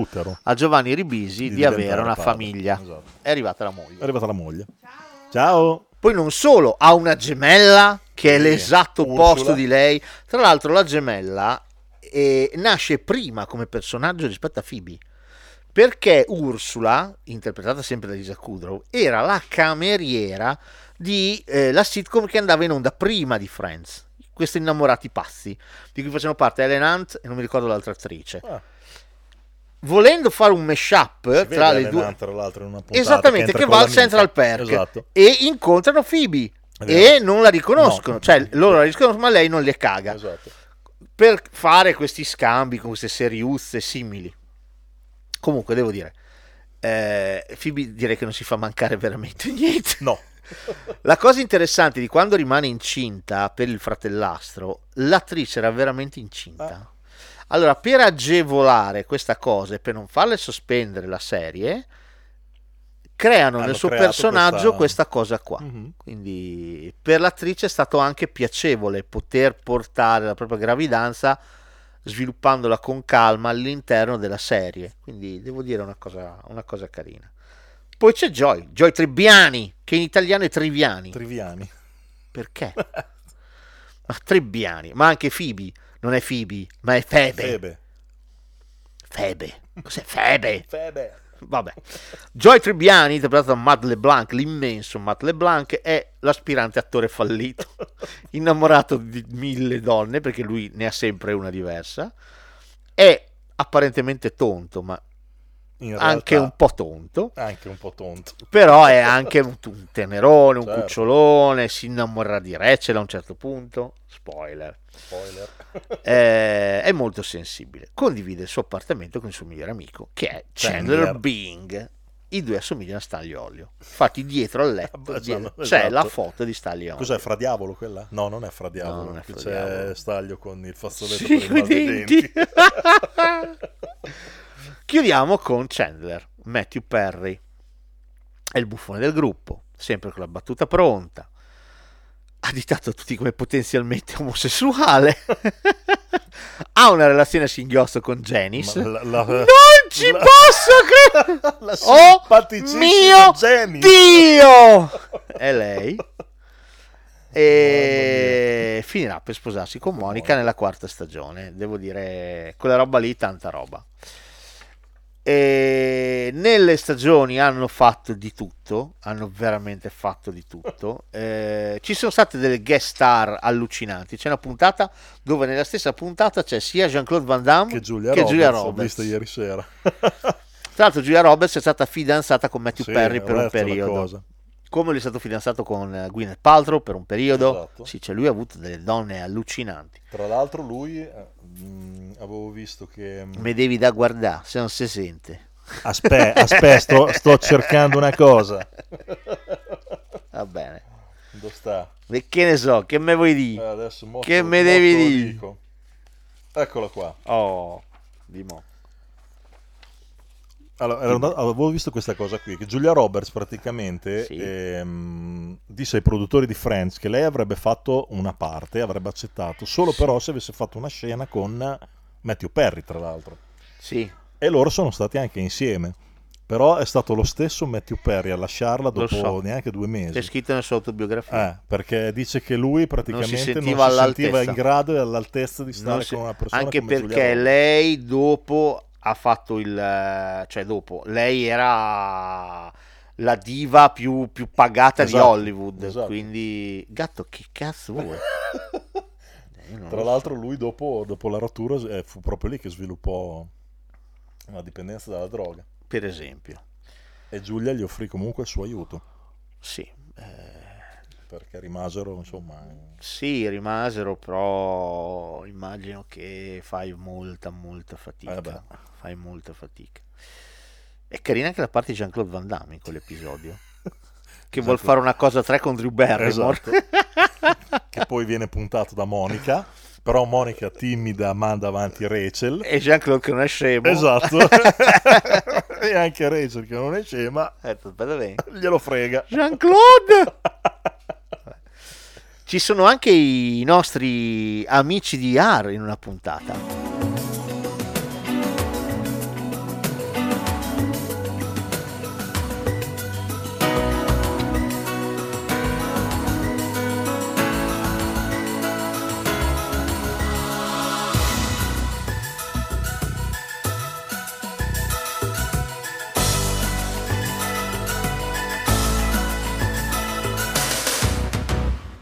a Giovanni Ribisi di, di avere una padre. famiglia, esatto. è arrivata la moglie è arrivata la moglie ciao, ciao. Poi non solo, ha una gemella che è sì, l'esatto opposto di lei, tra l'altro la gemella eh, nasce prima come personaggio rispetto a Phoebe, perché Ursula, interpretata sempre da Lisa Kudrow, era la cameriera di eh, la sitcom che andava in onda prima di Friends, questi innamorati pazzi, di cui facevano parte Helen Hunt e non mi ricordo l'altra attrice. Ah. Volendo fare un mashup tra Helen le due, Hunt, tra l'altro, in una puntata esattamente, che, che va al Central Perk, esatto. E incontrano Phoebe e non la riconoscono, no. Cioè loro la riconoscono ma lei non le caga, esatto. Per fare questi scambi con queste seriuzze simili. Comunque devo dire, eh, Phoebe direi che non si fa mancare veramente niente. No. La cosa interessante di quando rimane incinta per il fratellastro, l'attrice era veramente incinta. Eh. Allora, per agevolare questa cosa e per non farle sospendere la serie, creano Hanno nel suo personaggio questa, questa cosa qua. Mm-hmm. Quindi per l'attrice è stato anche piacevole poter portare la propria gravidanza sviluppandola con calma all'interno della serie, quindi devo dire una cosa, una cosa carina. Poi c'è Joy, Joy Tribbiani, che in italiano è Triviani. Triviani. Perché? Ma Tribbiani, ma anche Phoebe, non è Phoebe, ma è Febe. Febe. Febe. Cos'è Febe? Febe. Vabbè. Joy Tribbiani, interpretato da Matt LeBlanc, l'immenso Matt LeBlanc, è l'aspirante attore fallito, innamorato di mille donne, perché lui ne ha sempre una diversa. È apparentemente tonto, ma realtà, anche un po' tonto. Anche un po' tonto. Però è anche un, un tenerone, un certo. cucciolone, si innamorerà di Rachel a un certo punto. Spoiler. Spoiler. È, è molto sensibile. Condivide il suo appartamento con il suo migliore amico, che è Chandler, Chandler. Bing. I due assomigliano a Stanley Olio. Infatti dietro al letto ah, dietro, esatto. c'è la foto di Stanley Olio. Cos'è, Fra Diavolo quella? No, non è Fra Diavolo. No, non è Fra Diavolo. C'è Staglio con il fazzoletto sì, per i denti. denti. Chiudiamo con Chandler, Matthew Perry, è il buffone del gruppo, sempre con la battuta pronta, additato a tutti come potenzialmente omosessuale, ha una relazione a singhiozzo con Janice, la, la, non ci la, posso credere, oh mio Janice. Dio, è lei, e finirà per sposarsi con Monica nella quarta stagione, devo dire, quella roba lì, tanta roba. E nelle stagioni hanno fatto di tutto, hanno veramente fatto di tutto. Eh, ci sono state delle guest star allucinanti. C'è una puntata dove nella stessa puntata c'è sia Jean-Claude Van Damme che Julia, che Roberts, Julia Roberts. Ho visto ieri sera. Tra l'altro, Julia Roberts è stata fidanzata con Matthew sì, Perry per un periodo. Come lui è stato fidanzato con Gwyneth Paltrow per un periodo, esatto. sì, cioè lui ha avuto delle donne allucinanti. Tra l'altro lui, mh, avevo visto che... Me devi da guardare, se non si sente. Aspetta, aspe, sto, sto cercando una cosa. Va bene. Dove sta? E che ne so, che me vuoi dire? Eh, che me devi dire? Eccolo qua. Oh, di mo'. Allora, andato, avevo visto questa cosa qui, che Julia Roberts praticamente sì. ehm, disse ai produttori di Friends che lei avrebbe fatto una parte, avrebbe accettato, solo sì. però se avesse fatto una scena con Matthew Perry, tra l'altro. Sì. E loro sono stati anche insieme, però è stato lo stesso Matthew Perry a lasciarla dopo so. neanche due mesi. È scritto nella sua autobiografia. Eh, perché dice che lui praticamente non si sentiva, non si sentiva in grado e all'altezza di stare si... con una persona anche come Julia Roberts. Anche perché lei dopo... ha fatto il cioè dopo lei era la diva più, più pagata esatto, di Hollywood esatto. quindi gatto che cazzo vuoi eh, tra l'altro so. lui dopo, dopo la rottura eh, fu proprio lì che sviluppò una dipendenza dalla droga, per esempio, e Giulia gli offrì comunque il suo aiuto sì eh... perché rimasero insomma sì rimasero però immagino che fai molta molta fatica eh fai molta fatica. È carina anche la parte di Jean-Claude Van Damme in quell'episodio che esatto. vuol fare una cosa tre con Drew Barrymore esatto. che poi viene puntato da Monica, però Monica timida manda avanti Rachel e Jean-Claude che non è scemo esatto e anche Rachel che non è scema eh, glielo frega Jean-Claude. Ci sono anche i nostri amici di A R in una puntata.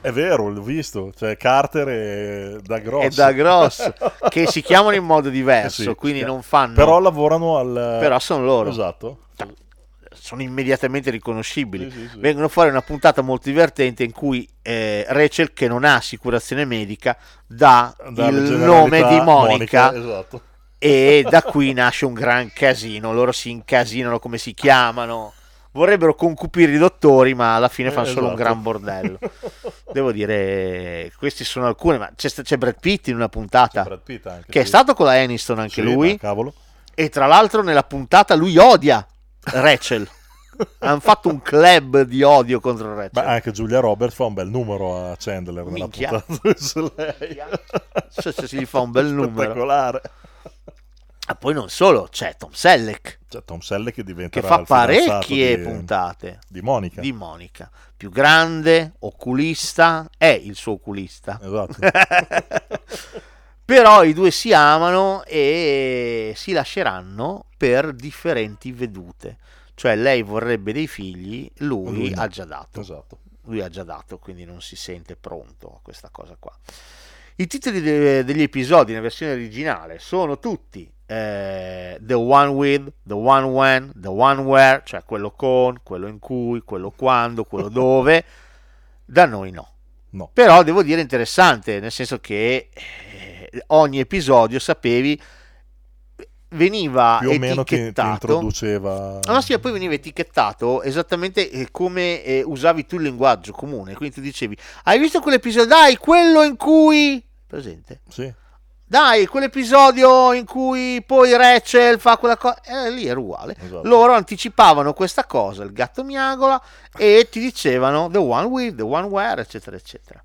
È vero, l'ho visto, cioè Carter e Da Grosso. E Da Grosso, che si chiamano in modo diverso, sì, quindi non fanno... Però lavorano al... Però sono loro. Esatto. Sono immediatamente riconoscibili. Sì, sì, sì. Vengono fuori una puntata molto divertente in cui eh, Rachel, che non ha assicurazione medica, dà da il nome di Monica. Monica esatto. E da qui nasce un gran casino, loro si incasinano come si chiamano. Vorrebbero concupire i dottori, ma alla fine fanno eh, solo esatto. un gran bordello. Devo dire, questi sono alcuni, ma c'è, c'è Brad Pitt in una puntata anche, che sì. è stato con la Aniston anche sì, lui, cavolo. E tra l'altro nella puntata lui odia Rachel hanno fatto un club di odio contro il re. Beh, anche Julia Roberts fa un bel numero a Chandler nella puntata su lei. Cioè, cioè, si gli fa un bel numero spettacolare. E poi non solo, c'è Tom Selleck, c'è Tom Selleck che diventerà, che fa parecchie di, puntate di Monica. Di Monica, più grande, oculista, è il suo oculista. Esatto. Però i due si amano e si lasceranno per differenti vedute. Cioè lei vorrebbe dei figli, lui, lui ha già dato. Esatto. Lui ha già dato, quindi non si sente pronto a questa cosa qua. I titoli de- degli episodi nella versione originale sono tutti eh, The One With, The One When, The One Where, cioè quello con, quello in cui, quello quando, quello dove. Da noi no. No. Però devo dire interessante, nel senso che... ogni episodio, sapevi, veniva più o etichettato, meno ti, ti introduceva. Ah, sì, poi veniva etichettato esattamente come eh, usavi tu il linguaggio comune. Quindi tu dicevi: hai visto quell'episodio? Dai, quello in cui. Presente? Sì. Dai, quell'episodio in cui poi Rachel fa quella cosa, eh, lì era uguale. Esatto. Loro anticipavano questa cosa, il gatto miagola, e ti dicevano The One With, The One Where, eccetera, eccetera.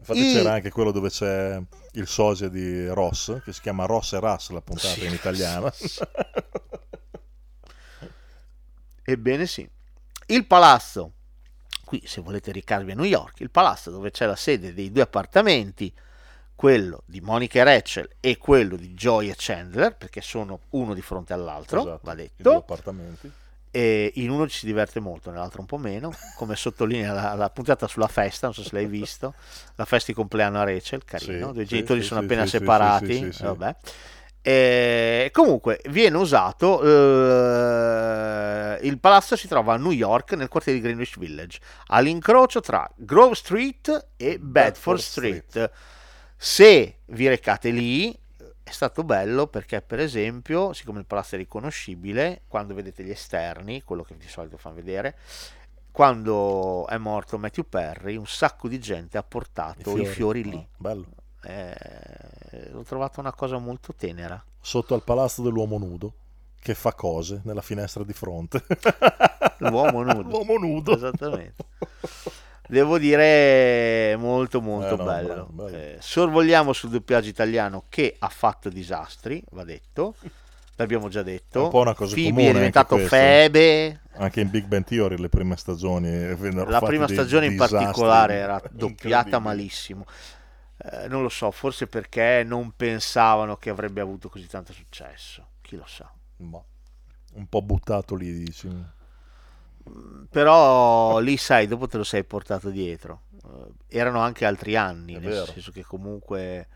Infatti, e... c'era anche quello dove c'è il sosia di Ross, che si chiama Ross e Russ, la puntata sì, in italiano. Sì. Ebbene sì. Il palazzo, qui se volete recarvi a New York, il palazzo dove c'è la sede dei due appartamenti, quello di Monica e Rachel e quello di Joy e Chandler, perché sono uno di fronte all'altro, esatto, va detto. I due appartamenti. E in uno ci si diverte molto, nell'altro un po' meno, come sottolinea la, la puntata sulla festa, non so se l'hai visto, la festa di compleanno a Rachel, carino, sì, due genitori sì, sono sì, appena sì, separati, sì, sì, sì, vabbè. E comunque viene usato, eh, il palazzo si trova a New York nel quartiere di Greenwich Village, all'incrocio tra Grove Street e Bedford Street. Street. Se vi recate lì, è stato bello perché, per esempio, siccome il palazzo è riconoscibile, quando vedete gli esterni, quello che di solito fanno vedere, quando è morto Matthew Perry, un sacco di gente ha portato i fiori, i fiori lì. Ah, bello. Eh, ho trovato una cosa molto tenera. Sotto al palazzo dell'uomo nudo, che fa cose nella finestra di fronte. L'uomo nudo. L'uomo nudo. Esattamente. Devo dire molto molto eh, no, bello, bravo, bravo. Eh, sorvoliamo sul doppiaggio italiano che ha fatto disastri, va detto, l'abbiamo già detto, Phoebe è, è diventato anche Febe, anche in Big Bang Theory le prime stagioni, la prima stagione in particolare era doppiata malissimo, eh, non lo so, forse perché non pensavano che avrebbe avuto così tanto successo, chi lo sa, ma un po' buttato lì, diciamo. Però lì sai, dopo te lo sei portato dietro, erano anche altri anni, è nel vero. Senso che comunque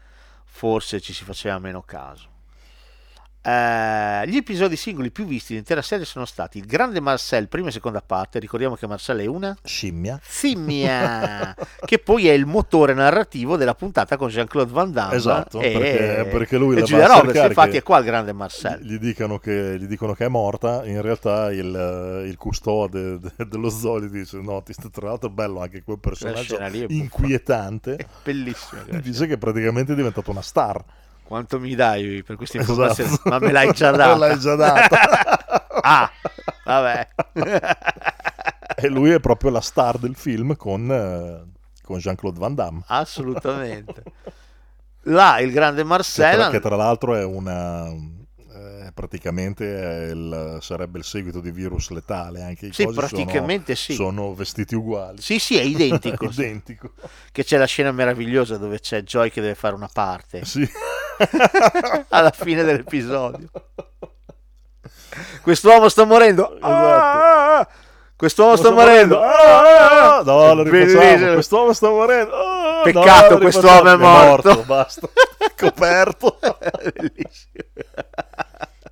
forse ci si faceva meno caso. Eh, gli episodi singoli più visti dell'intera serie sono stati il grande Marcel, prima e seconda parte, ricordiamo che Marcel è una scimmia, scimmia che poi è il motore narrativo della puntata con Jean-Claude Van Damme, esatto, e, perché, perché lui e la Julia Roberts, infatti è qua il grande Marcel, gli, gli, dicono che, gli dicono che è morta, in realtà il, il custode de, dello zoo gli dice no, ti, tra l'altro è bello anche quel personaggio inquietante, è bellissimo, dice che praticamente è diventata una star. Quanto mi dai per questa informazione? Esatto. Ma me l'hai già data. Me l'hai già data. Ah, vabbè. E lui è proprio la star del film con, con Jean-Claude Van Damme. Assolutamente. Là, il grande Marcel... Che tra, che tra l'altro è una... Eh, praticamente è il, sarebbe il seguito di Virus Letale. Anche i sì, cosi praticamente sono, sì. Sono vestiti uguali. Sì, sì, è identico. Identico. Che c'è la scena meravigliosa dove c'è Joy che deve fare una parte. Sì. Alla fine dell'episodio, quest'uomo sta morendo. Esatto. Quest'uomo sta, sta morendo. morendo. No, lo ripetiamo. Quest'uomo sta morendo. Oh, peccato, no, quest'uomo è morto. È morto, basta. Coperto.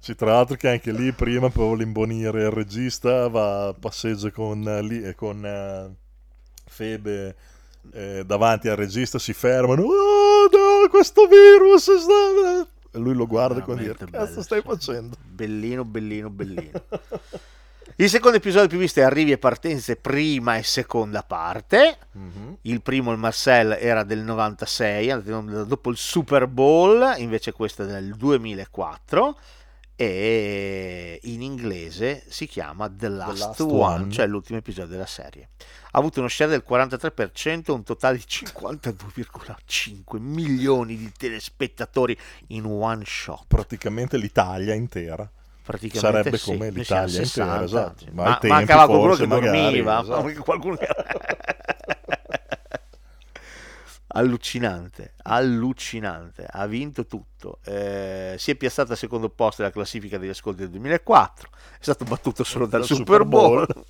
Sì, tra l'altro che anche lì prima per l'imbonire il regista va a passeggio con lì con uh, Febe. Eh, davanti al regista si fermano, oh no, questo virus sta... e lui lo guarda con dire che cazzo stai facendo, bellino bellino bellino. Il secondo episodio più visto è arrivi e partenze, prima e seconda parte. Mm-hmm. Il primo, il Marcel, era del novantasei, dopo il Super Bowl, invece questo è del duemilaquattro. e in inglese si chiama The Last, The Last One, One, cioè l'ultimo episodio della serie. Ha avuto uno share del quarantatré per cento, un totale di cinquantadue virgola cinque milioni di telespettatori in one shot. Praticamente l'Italia intera. Praticamente sarebbe sì, come l'Italia intera, esatto. Ma ma, tempi, mancava qualcuno che dormiva, esatto. Qualcuno che... allucinante, allucinante, ha vinto tutto, eh, si è piazzata al secondo posto della classifica degli ascolti del duemilaquattro, è stato battuto solo dal Super, Super Bowl, Bowl.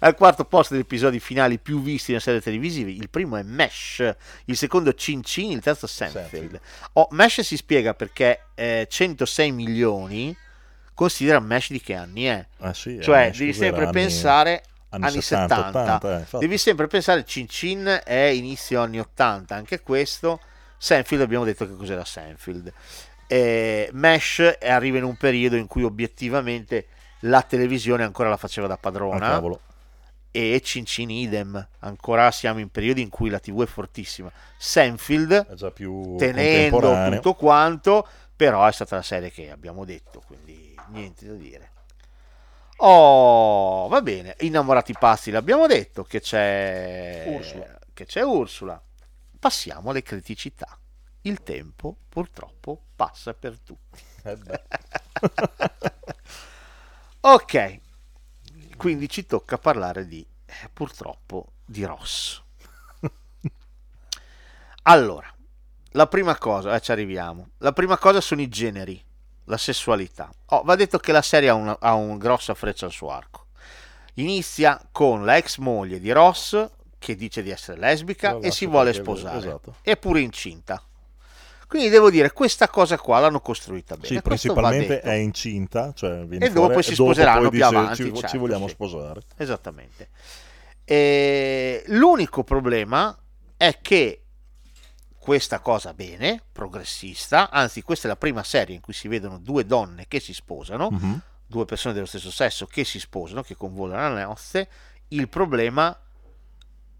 Al quarto posto degli episodi finali più visti nelle serie televisive, il primo è Mesh, il secondo Cin Cin, il terzo Seinfeld. Oh, Mesh si spiega perché eh, centosei milioni, considera Mesh di che anni è? Ah, sì, cioè Mesh, devi sempre anni... pensare... anni settanta, ottanta, eh, devi sempre pensare Cin Cin è inizio anni ottanta, anche questo. Seinfeld abbiamo detto che cos'era Seinfeld, e Mesh arriva in un periodo in cui obiettivamente la televisione ancora la faceva da padrona, ah, e Cin Cin idem, ancora siamo in periodi in cui la tivù è fortissima. Seinfeld è già più tenendo tutto quanto, però è stata la serie che abbiamo detto, quindi niente da dire. Oh, va bene, Innamorati pazzi l'abbiamo detto, che c'è Ursula. che c'è Ursula. Passiamo alle criticità. Il tempo purtroppo passa per tutti. Eh ok, quindi ci tocca parlare di eh, purtroppo di Ross. Allora, la prima cosa, eh, ci arriviamo. La prima cosa sono i generi. La sessualità. Oh, va detto che la serie ha una, ha una grossa freccia al suo arco. Inizia con la ex moglie di Ross che dice di essere lesbica, no, e si vuole sposare, esatto. È pure incinta. Quindi devo dire, questa cosa qua l'hanno costruita bene. Sì, principalmente è incinta, cioè viene e dopo poi si sposeranno, poi più dice, avanti. Ci, certo, ci vogliamo sì. sposare. Esattamente. E l'unico problema è che questa cosa bene, progressista, anzi questa è la prima serie in cui si vedono due donne che si sposano, mm-hmm. due persone dello stesso sesso che si sposano, che convolano le nozze. Il problema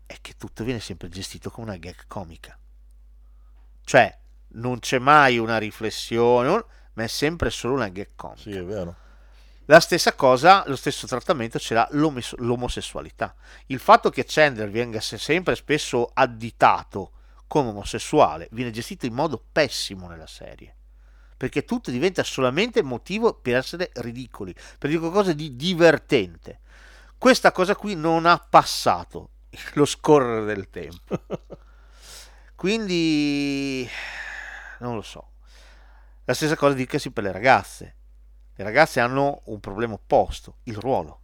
è che tutto viene sempre gestito come una gag comica, cioè non c'è mai una riflessione, ma è sempre solo una gag comica. Sì, è vero. La stessa cosa, lo stesso trattamento ce l'ha l'om- l'omosessualità. Il fatto che Chandler venga sempre spesso additato come omosessuale viene gestito in modo pessimo nella serie, perché tutto diventa solamente motivo per essere ridicoli, per dire qualcosa di divertente. Questa cosa qui non ha passato lo scorrere del tempo, quindi non lo so. La stessa cosa dicasi per le ragazze. Le ragazze hanno un problema opposto, il ruolo.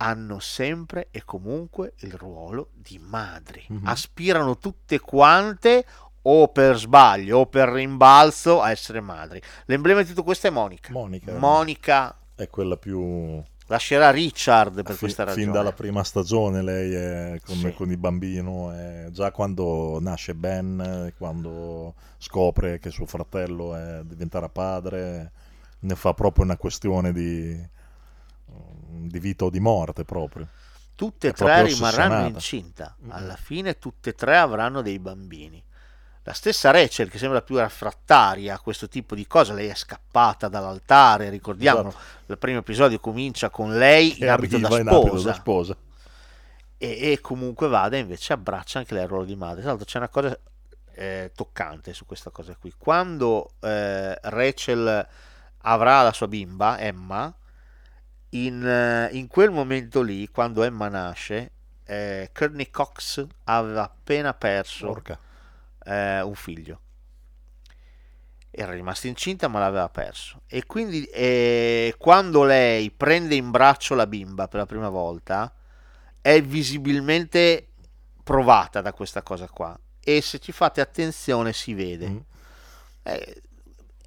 Hanno sempre e comunque il ruolo di madri, mm-hmm. aspirano tutte quante, o per sbaglio o per rimbalzo, a essere madri. L'emblema di tutto questo è Monica. Monica, Monica è quella più... lascerà Richard per fin, questa ragione. Fin dalla prima stagione lei è con, sì. con il bambino, è già quando nasce Ben, quando scopre che suo fratello è, diventerà padre, ne fa proprio una questione di... di vita o di morte proprio. Tutte e tre rimarranno incinta alla fine, tutte e tre avranno dei bambini. La stessa Rachel, che sembra più raffrattaria a questo tipo di cosa, lei è scappata dall'altare, ricordiamo, esatto. Il primo episodio comincia con lei che in abito da sposa, abito da sposa. E, e comunque vada, invece abbraccia anche lei il ruolo di madre. Tra l'altro c'è una cosa eh, toccante su questa cosa qui, quando eh, Rachel avrà la sua bimba Emma, In, in quel momento lì, quando Emma nasce, eh, Courtney Cox aveva appena perso eh, un figlio, era rimasta incinta ma l'aveva perso, e quindi eh, quando lei prende in braccio la bimba per la prima volta è visibilmente provata da questa cosa qua, e se ci fate attenzione si vede. mm. eh,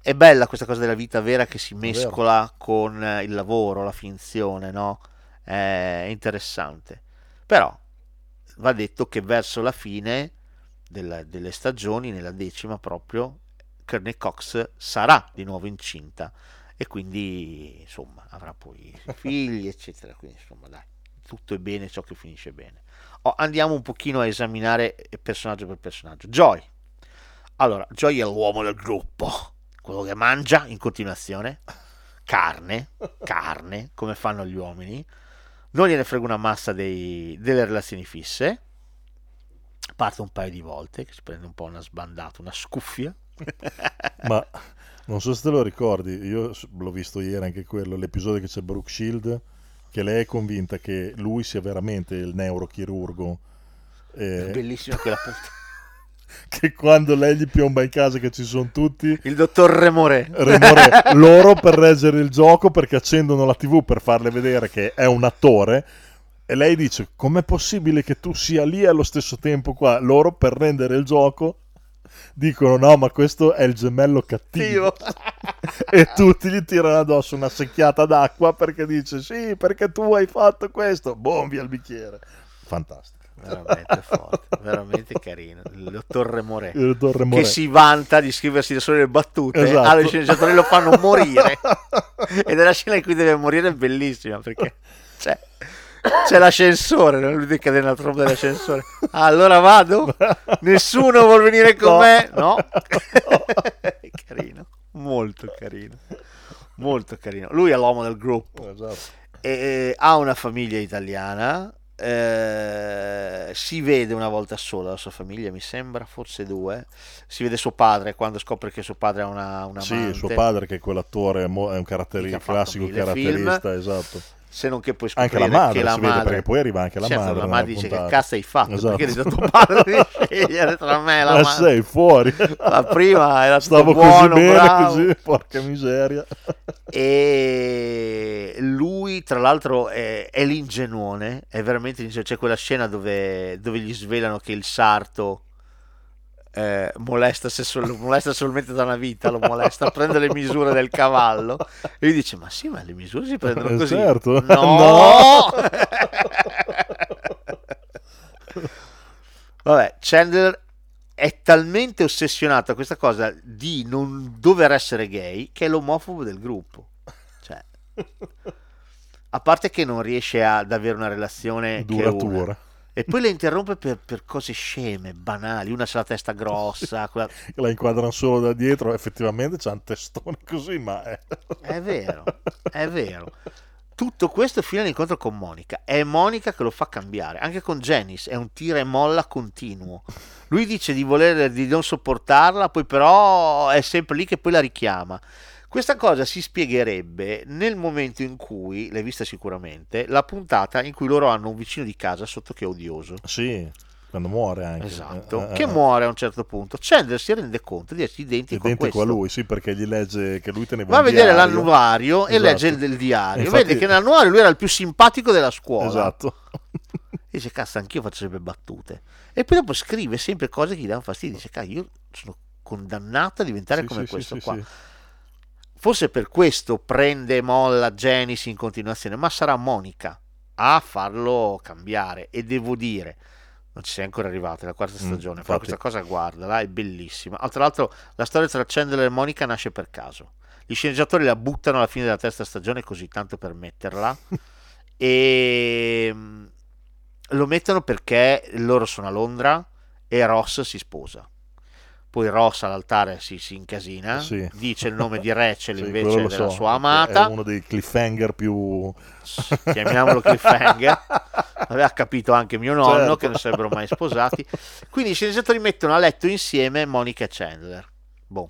È bella questa cosa della vita vera che si mescola Vero. con il lavoro, la finzione, no? È interessante. Però va detto che verso la fine della, delle stagioni, nella decima proprio, Courtney Cox sarà di nuovo incinta e quindi insomma avrà poi figli eccetera, quindi insomma dai, tutto è bene ciò che finisce bene. Oh, andiamo un pochino a esaminare personaggio per personaggio. Joy. Allora, Joy è l'uomo del gruppo, quello che mangia in continuazione, carne, carne, come fanno gli uomini, non gliene frega una massa dei, delle relazioni fisse, parte un paio di volte, che si prende un po' una sbandata, una scuffia. Ma non so se te lo ricordi, io l'ho visto ieri anche quello, l'episodio che c'è Brooke Shield, che lei è convinta che lui sia veramente il neurochirurgo. E... è bellissima quella puttana. Che quando lei gli piomba in casa che ci sono tutti, il dottor Remore, Remore loro per reggere il gioco, perché accendono la tivù per farle vedere che è un attore, e lei dice com'è possibile che tu sia lì allo stesso tempo qua, loro per rendere il gioco dicono no ma questo è il gemello cattivo e tutti gli tirano addosso una secchiata d'acqua perché dice sì perché tu hai fatto questo, boom, via il bicchiere, fantastico. Veramente forte, veramente carino. Il dottor Remore, il dottor Remore, che si vanta di scriversi da sole le battute, esatto. Allo sceneggiatore lo fanno morire. E nella scena in cui deve morire è bellissima, perché c'è, c'è l'ascensore, lui deve cadere nella tromba dell'ascensore. Allora vado? Nessuno vuol venire con no. me? No. Carino, molto carino, molto carino. Lui è l'uomo del gruppo, esatto. E ha una famiglia italiana. Eh, si vede una volta sola la sua famiglia, mi sembra, forse due. Si vede suo padre quando scopre che suo padre ha una, una amante. Sì, suo padre che è quell'attore, è un caratteri- classico caratterista, film. Esatto. Se non che poi scoprire anche la madre, che la si madre... vede, perché poi arriva anche la certo, madre. La madre dice puntata. Che cazzo hai fatto? Esatto. Perché hai detto tuo padre di scegliere tra me e la madre? Ma sei fuori. La prima era stavo buono, così bene, bravo. Così, porca miseria. E lui tra l'altro è, è l'ingenuone, è veramente l'ingenuone. C'è quella scena dove, dove gli svelano che il sarto Eh, molesta, se sol- lo molesta solamente da una vita, lo molesta, prende le misure del cavallo e lui dice ma sì ma le misure si prendono eh, così, certo. No, no! Vabbè, Chandler è talmente ossessionato a questa cosa di non dover essere gay che è l'omofobo del gruppo, cioè, a parte che non riesce ad avere una relazione duratura. E poi le interrompe per, per cose sceme, banali. Una c'ha la testa grossa, quella... la inquadrano solo da dietro. Effettivamente c'ha un testone così, ma è... è vero, è vero. Tutto questo fino all'incontro con Monica. È Monica che lo fa cambiare. Anche con Janice è un tira e molla continuo. Lui dice di voler, di non sopportarla, poi però è sempre lì che poi la richiama. Questa cosa si spiegherebbe nel momento in cui, l'hai vista sicuramente, la puntata in cui loro hanno un vicino di casa sotto che è odioso. Sì, quando muore anche. Esatto, eh, che eh, muore a un certo punto. Chandler si rende conto di essere identico, identico a, a lui, sì, perché gli legge che lui teneva. Va a vedere diario. L'annuario e esatto. legge il, il diario. Infatti... vede che nell'annuario lui era il più simpatico della scuola. Esatto. Dice, cazzo, anch'io faccio sempre battute. E poi dopo scrive sempre cose che gli danno fastidio. Dice, cazzo, io sono condannato a diventare sì, come sì, questo sì, qua. Sì. Forse per questo prende e molla Janice in continuazione, ma sarà Monica a farlo cambiare. E devo dire, non ci sei ancora arrivata, la quarta stagione, mm, però questa cosa guardala, è bellissima. Ah, tra l'altro la storia tra Chandler e Monica nasce per caso. Gli sceneggiatori la buttano alla fine della terza stagione così tanto per metterla e lo mettono perché loro sono a Londra e Ross si sposa. Poi Ross all'altare si, si incasina, sì. Dice il nome di Rachel sì, invece della so. sua amata. È uno dei cliffhanger più... chiamiamolo cliffhanger. Aveva capito anche mio nonno, certo. Che non sarebbero mai sposati. Quindi i sceneggiatori mettono a letto insieme Monica e Chandler. Boh.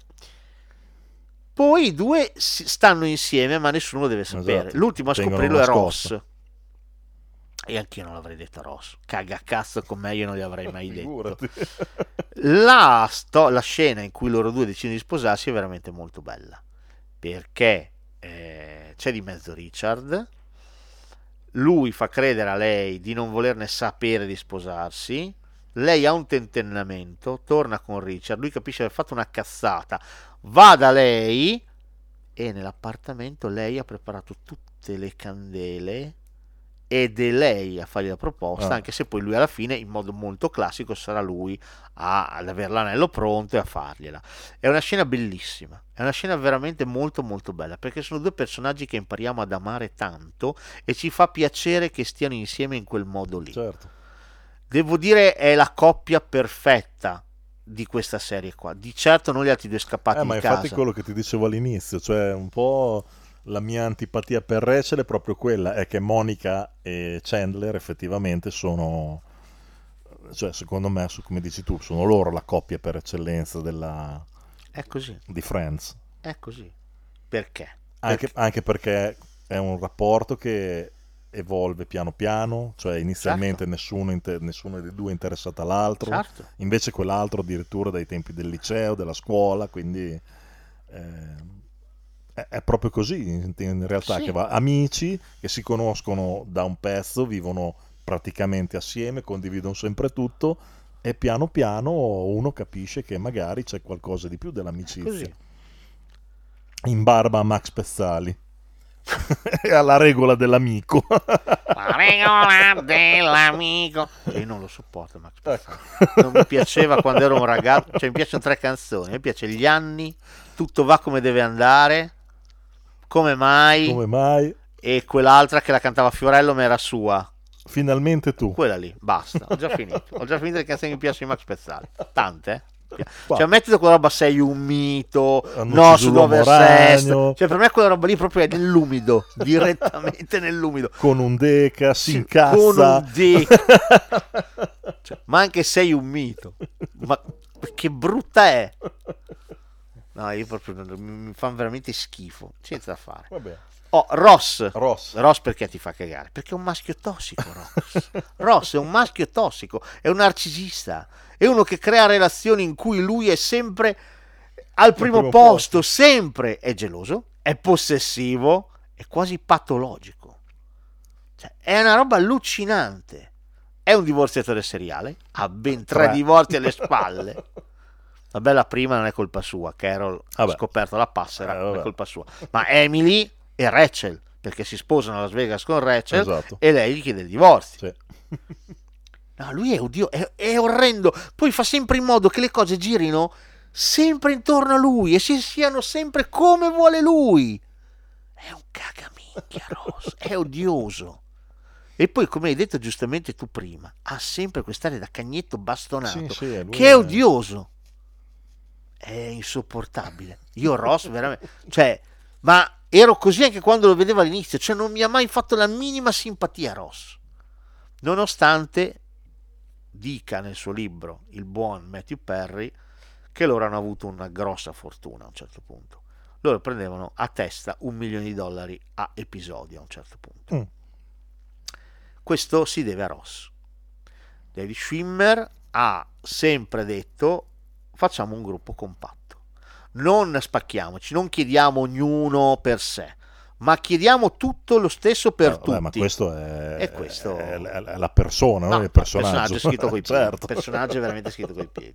Poi i due stanno insieme ma nessuno lo deve sapere. Esatto. L'ultimo a scoprirlo è Ross. E anch'io non l'avrei detto a Ross, caga cazzo con me, io non gli avrei mai detto. La, sto- la scena in cui loro due decidono di sposarsi è veramente molto bella, perché eh, c'è di mezzo Richard, lui fa credere a lei di non volerne sapere di sposarsi, lei ha un tentennamento, torna con Richard, lui capisce di aver fatto una cazzata, va da lei e nell'appartamento lei ha preparato tutte le candele ed è lei a fargli la proposta, ah. Anche se poi lui alla fine, in modo molto classico, sarà lui a, ad aver l'anello pronto e a fargliela. È una scena bellissima, è una scena veramente molto molto bella, perché sono due personaggi che impariamo ad amare tanto e ci fa piacere che stiano insieme in quel modo lì. Certo. Devo dire è la coppia perfetta di questa serie qua. Di certo non gli altri due scappati eh, in ma casa. Ma infatti quello che ti dicevo all'inizio, cioè un po' la mia antipatia per Rachel è proprio quella, è che Monica e Chandler effettivamente sono, cioè secondo me, come dici tu, sono loro la coppia per eccellenza della è così. Di Friends. È così. Perché? Anche, perché? Anche perché è un rapporto che evolve piano piano, cioè inizialmente certo. nessuno, inter- nessuno dei due è interessato all'altro, certo. invece quell'altro addirittura dai tempi del liceo, della scuola, quindi eh, è, è proprio così in, in realtà sì. che va, amici che si conoscono da un pezzo, vivono praticamente assieme, condividono sempre tutto e piano piano uno capisce che magari c'è qualcosa di più dell'amicizia. Così. In barba a Max Pezzali e alla regola dell'amico. La regola dell'amico. Cioè io non lo sopporto Max Pezzali. Ecco. Non mi piaceva quando ero un ragazzo, cioè mi piacciono tre canzoni, mi piace Gli anni, Tutto va come deve andare, Come mai? Come mai? E quell'altra che la cantava Fiorello ma era sua. Finalmente tu. Quella lì, basta, ho già finito. Ho già finito le canzoni che mi piacciono di Max Pezzali. Tante. Cioè mettiti quella roba, Sei un mito, No sull'oversesto, cioè per me quella roba lì proprio è nell'umido, direttamente nell'umido, con un deca si incazza, con un deca cioè, ma anche Sei un mito, ma che brutta è, no, io proprio mi fanno veramente schifo, senza da fare. Vabbè. Oh, Ross. Ross Ross perché ti fa cagare? Perché è un maschio tossico. Ross Ross è un maschio tossico, è un narcisista, è uno che crea relazioni in cui lui è sempre al primo, primo posto, posto sempre è geloso, è possessivo, è quasi patologico, cioè, è una roba allucinante, è un divorziatore seriale, ha ben tre, tre. divorzi alle spalle. Vabbè, la prima non è colpa sua, Carol vabbè. ha scoperto la passera, eh, non è colpa sua, ma Emily e Rachel, perché si sposano a Las Vegas con Rachel, esatto. e lei gli chiede il divorzio. Sì. No, lui è, oddio, è, è orrendo, poi fa sempre in modo che le cose girino sempre intorno a lui e si siano sempre come vuole lui, è un cagamicchia Ross, è odioso. E poi, come hai detto giustamente tu prima, ha sempre quest'area da cagnetto bastonato, sì, sì, è che è odioso, è insopportabile. Io Ross veramente, cioè, ma ero così anche quando lo vedevo all'inizio, cioè non mi ha mai fatto la minima simpatia Ross, nonostante dica nel suo libro il buon Matthew Perry che loro hanno avuto una grossa fortuna a un certo punto. Loro prendevano a testa un milione di dollari a episodio a un certo punto. Mm. Questo si deve a Ross. David Schwimmer ha sempre detto: facciamo un gruppo compatto. Non spacchiamoci, non chiediamo ognuno per sé, ma chiediamo tutto lo stesso per eh, tutti. Beh, ma questo è, e questo... è la persona, no, non il personaggio. Il personaggio è scritto coi piedi. Certo. Il personaggio è veramente scritto coi piedi.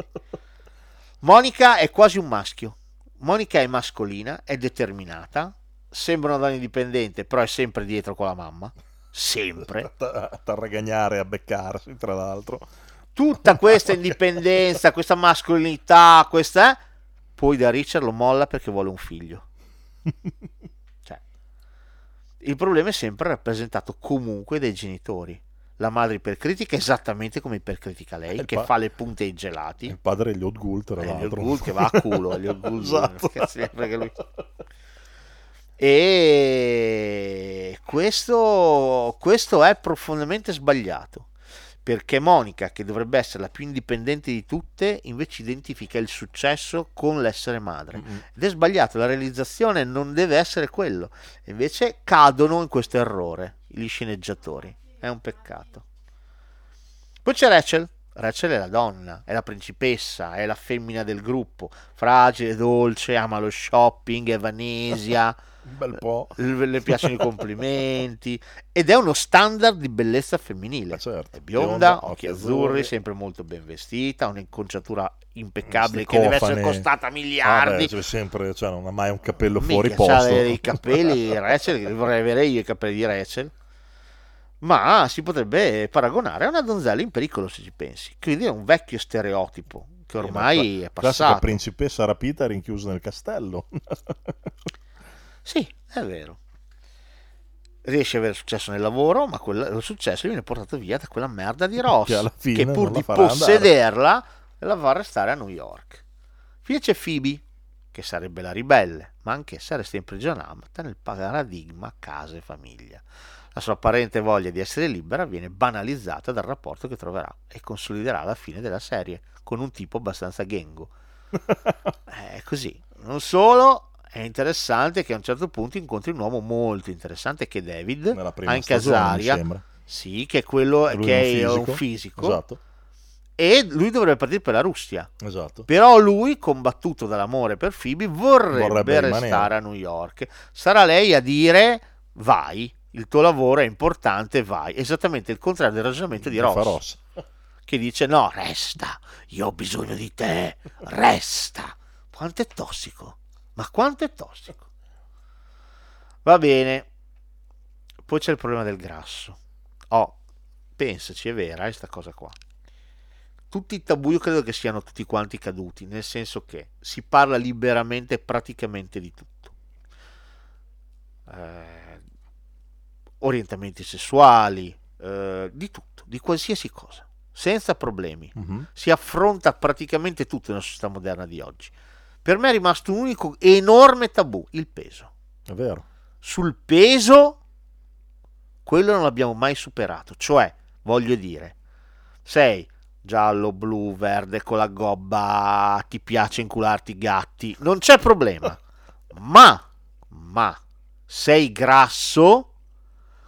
Monica è quasi un maschio. Monica è mascolina, è determinata, sembra una donna indipendente, però è sempre dietro con la mamma. Sempre. A ragagnare, a beccarsi, tra l'altro. Tutta questa indipendenza, questa mascolinità, questa... Poi da Richard lo molla perché vuole un figlio. Cioè, il problema è sempre rappresentato comunque dai genitori. La madre ipercritica è esattamente come ipercritica lei, che pa- fa le punte ai gelati. Il padre è Elliot Gould, tra l'altro. Elliot Gould che va a culo. Elliot Gould, esatto. Perché lui... E questo, questo è profondamente sbagliato. Perché Monica, che dovrebbe essere la più indipendente di tutte, invece identifica il successo con l'essere madre. Mm-hmm. Ed è sbagliato, la realizzazione non deve essere quello. Invece cadono in questo errore gli sceneggiatori. È un peccato. Poi c'è Rachel. Rachel è la donna, è la principessa, è la femmina del gruppo. Fragile, dolce, ama lo shopping, è vanesia. Un bel po'. Le piacciono i complimenti ed è uno standard di bellezza femminile. Certo, è bionda, bionda, occhi azzurri, azzurri, sempre molto ben vestita, un'inconciatura impeccabile che deve essere costata miliardi. Ah, beh, sempre, cioè, non ha mai un capello Minchia, fuori posto. Ha i capelli Rachel, vorrei avere io i capelli di Rachel, ma si potrebbe paragonare a una donzella in pericolo se ci pensi. Quindi è un vecchio stereotipo che ormai è passato. La principessa rapita rinchiusa nel castello. Sì, è vero. Riesce ad avere successo nel lavoro, ma quel, il successo viene portato via da quella merda di Ross, che, alla fine che pur di possederla andare. e la fa arrestare a New York. Infine c'è Phoebe, che sarebbe la ribelle, ma anch'essa resta imprigionata nel paradigma casa e famiglia. La sua apparente voglia di essere libera viene banalizzata dal rapporto che troverà e consoliderà alla fine della serie con un tipo abbastanza ghengo. È così. Non solo, è interessante che a un certo punto incontri un uomo molto interessante che è David, anche Azaria, sì, che è quello lui che è un fisico, è un fisico. Esatto. E lui dovrebbe partire per la Russia, esatto. Però lui, combattuto dall'amore per Phoebe, vorrebbe, vorrebbe restare a New York. Sarà lei a dire vai, il tuo lavoro è importante, vai. Esattamente il contrario del ragionamento di Ross, Ross che dice no, resta, io ho bisogno di te, resta. Quanto è tossico, ma quanto è tossico. Va bene, poi c'è il problema del grasso. Oh, pensaci, è vera, è sta cosa qua. Tutti i tabù io credo che siano tutti quanti caduti, nel senso che si parla liberamente praticamente di tutto. Eh, orientamenti sessuali, eh, di tutto, di qualsiasi cosa, senza problemi. Mm-hmm. Si affronta praticamente tutto nella società moderna di oggi. Per me è rimasto un unico enorme tabù, il peso. È vero. Sul peso, quello non l'abbiamo mai superato. Cioè, voglio dire, sei giallo, blu, verde, con la gobba, ti piace incularti i gatti, non c'è problema. Ma, ma, sei grasso,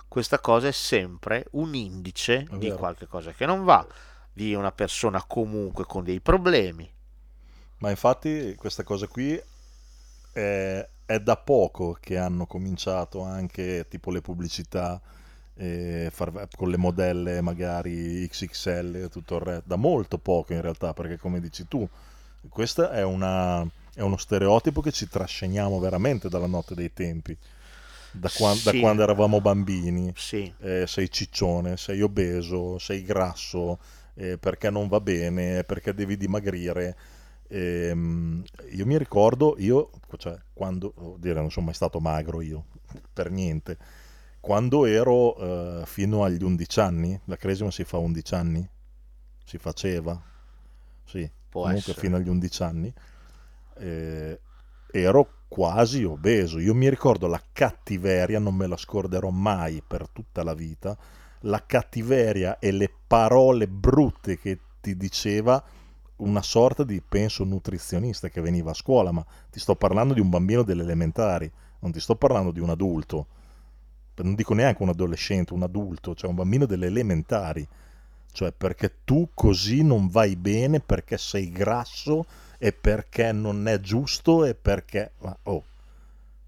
questa cosa è sempre un indice di qualche cosa che non va, di una persona comunque con dei problemi. Ma infatti questa cosa qui è, è da poco che hanno cominciato anche tipo le pubblicità e far, con le modelle magari X X L e tutto il resto, da molto poco in realtà, perché come dici tu, questo è, una, è uno stereotipo che ci trasciniamo veramente dalla notte dei tempi, da, qua, sì. da quando eravamo bambini, sì. eh, sei ciccione, sei obeso, sei grasso, eh, perché non va bene, perché devi dimagrire. Ehm, io mi ricordo, io cioè, quando, devo dire, non sono mai stato magro io, per niente. Quando ero eh, fino agli undici anni, la cresima si fa undici anni? Si faceva? Sì, può comunque essere. Fino agli undici anni eh, ero quasi obeso. Io mi ricordo la cattiveria, non me la scorderò mai per tutta la vita, la cattiveria e le parole brutte che ti diceva una sorta di, penso, nutrizionista che veniva a scuola, ma ti sto parlando di un bambino delle elementari, non ti sto parlando di un adulto. Non dico neanche un adolescente, un adulto, cioè un bambino delle elementari, cioè perché tu così non vai bene, perché sei grasso e perché non è giusto e perché... Ma, oh,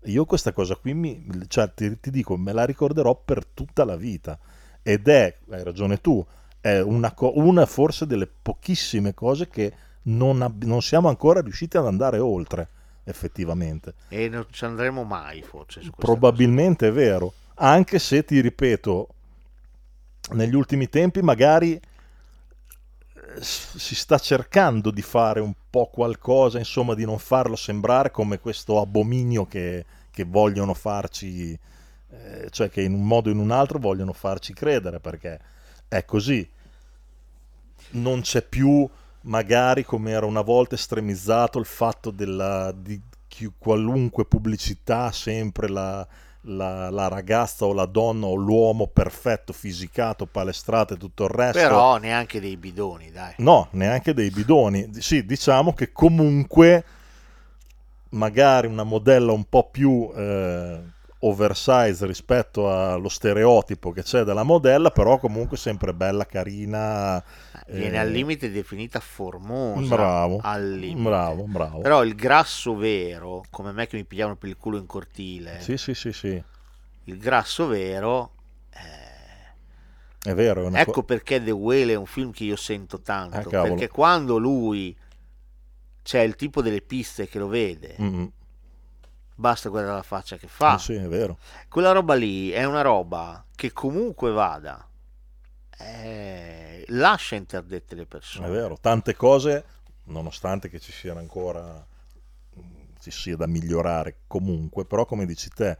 io questa cosa qui, mi, cioè, ti, ti dico, me la ricorderò per tutta la vita ed è, hai ragione tu, è una, una forse delle pochissime cose che non, ab- non siamo ancora riusciti ad andare oltre, effettivamente. E non ci andremo mai, forse. Su probabilmente cosa. È vero. Anche se, ti ripeto, negli ultimi tempi magari si sta cercando di fare un po' qualcosa, insomma, di non farlo sembrare come questo abominio che, che vogliono farci, eh, cioè che in un modo o in un altro vogliono farci credere, perché è così. Non c'è più, magari, come era una volta estremizzato, il fatto della, di qualunque pubblicità, sempre la... La, la ragazza o la donna o l'uomo perfetto, fisicato, palestrato e tutto il resto. Però neanche dei bidoni, dai. No, neanche dei bidoni. Sì, diciamo che comunque magari una modella un po' più eh, oversize rispetto allo stereotipo che c'è della modella, però comunque sempre bella, carina. Viene eh... al limite definita formosa. Bravo, al limite. bravo, bravo. Però il grasso vero, come me che mi pigliavano per il culo in cortile. Sì, sì, sì, sì. Il grasso vero eh... è vero. È una ecco co- perché The Whale è un film che io sento tanto, eh, perché quando lui c'è il tipo delle piste che lo vede. Mm-hmm. Basta guardare la faccia che fa. Sì, è vero. Quella roba lì è una roba che comunque vada eh, lascia interdette le persone. È vero, tante cose, nonostante che ci siano ancora ci sia da migliorare comunque, però come dici te,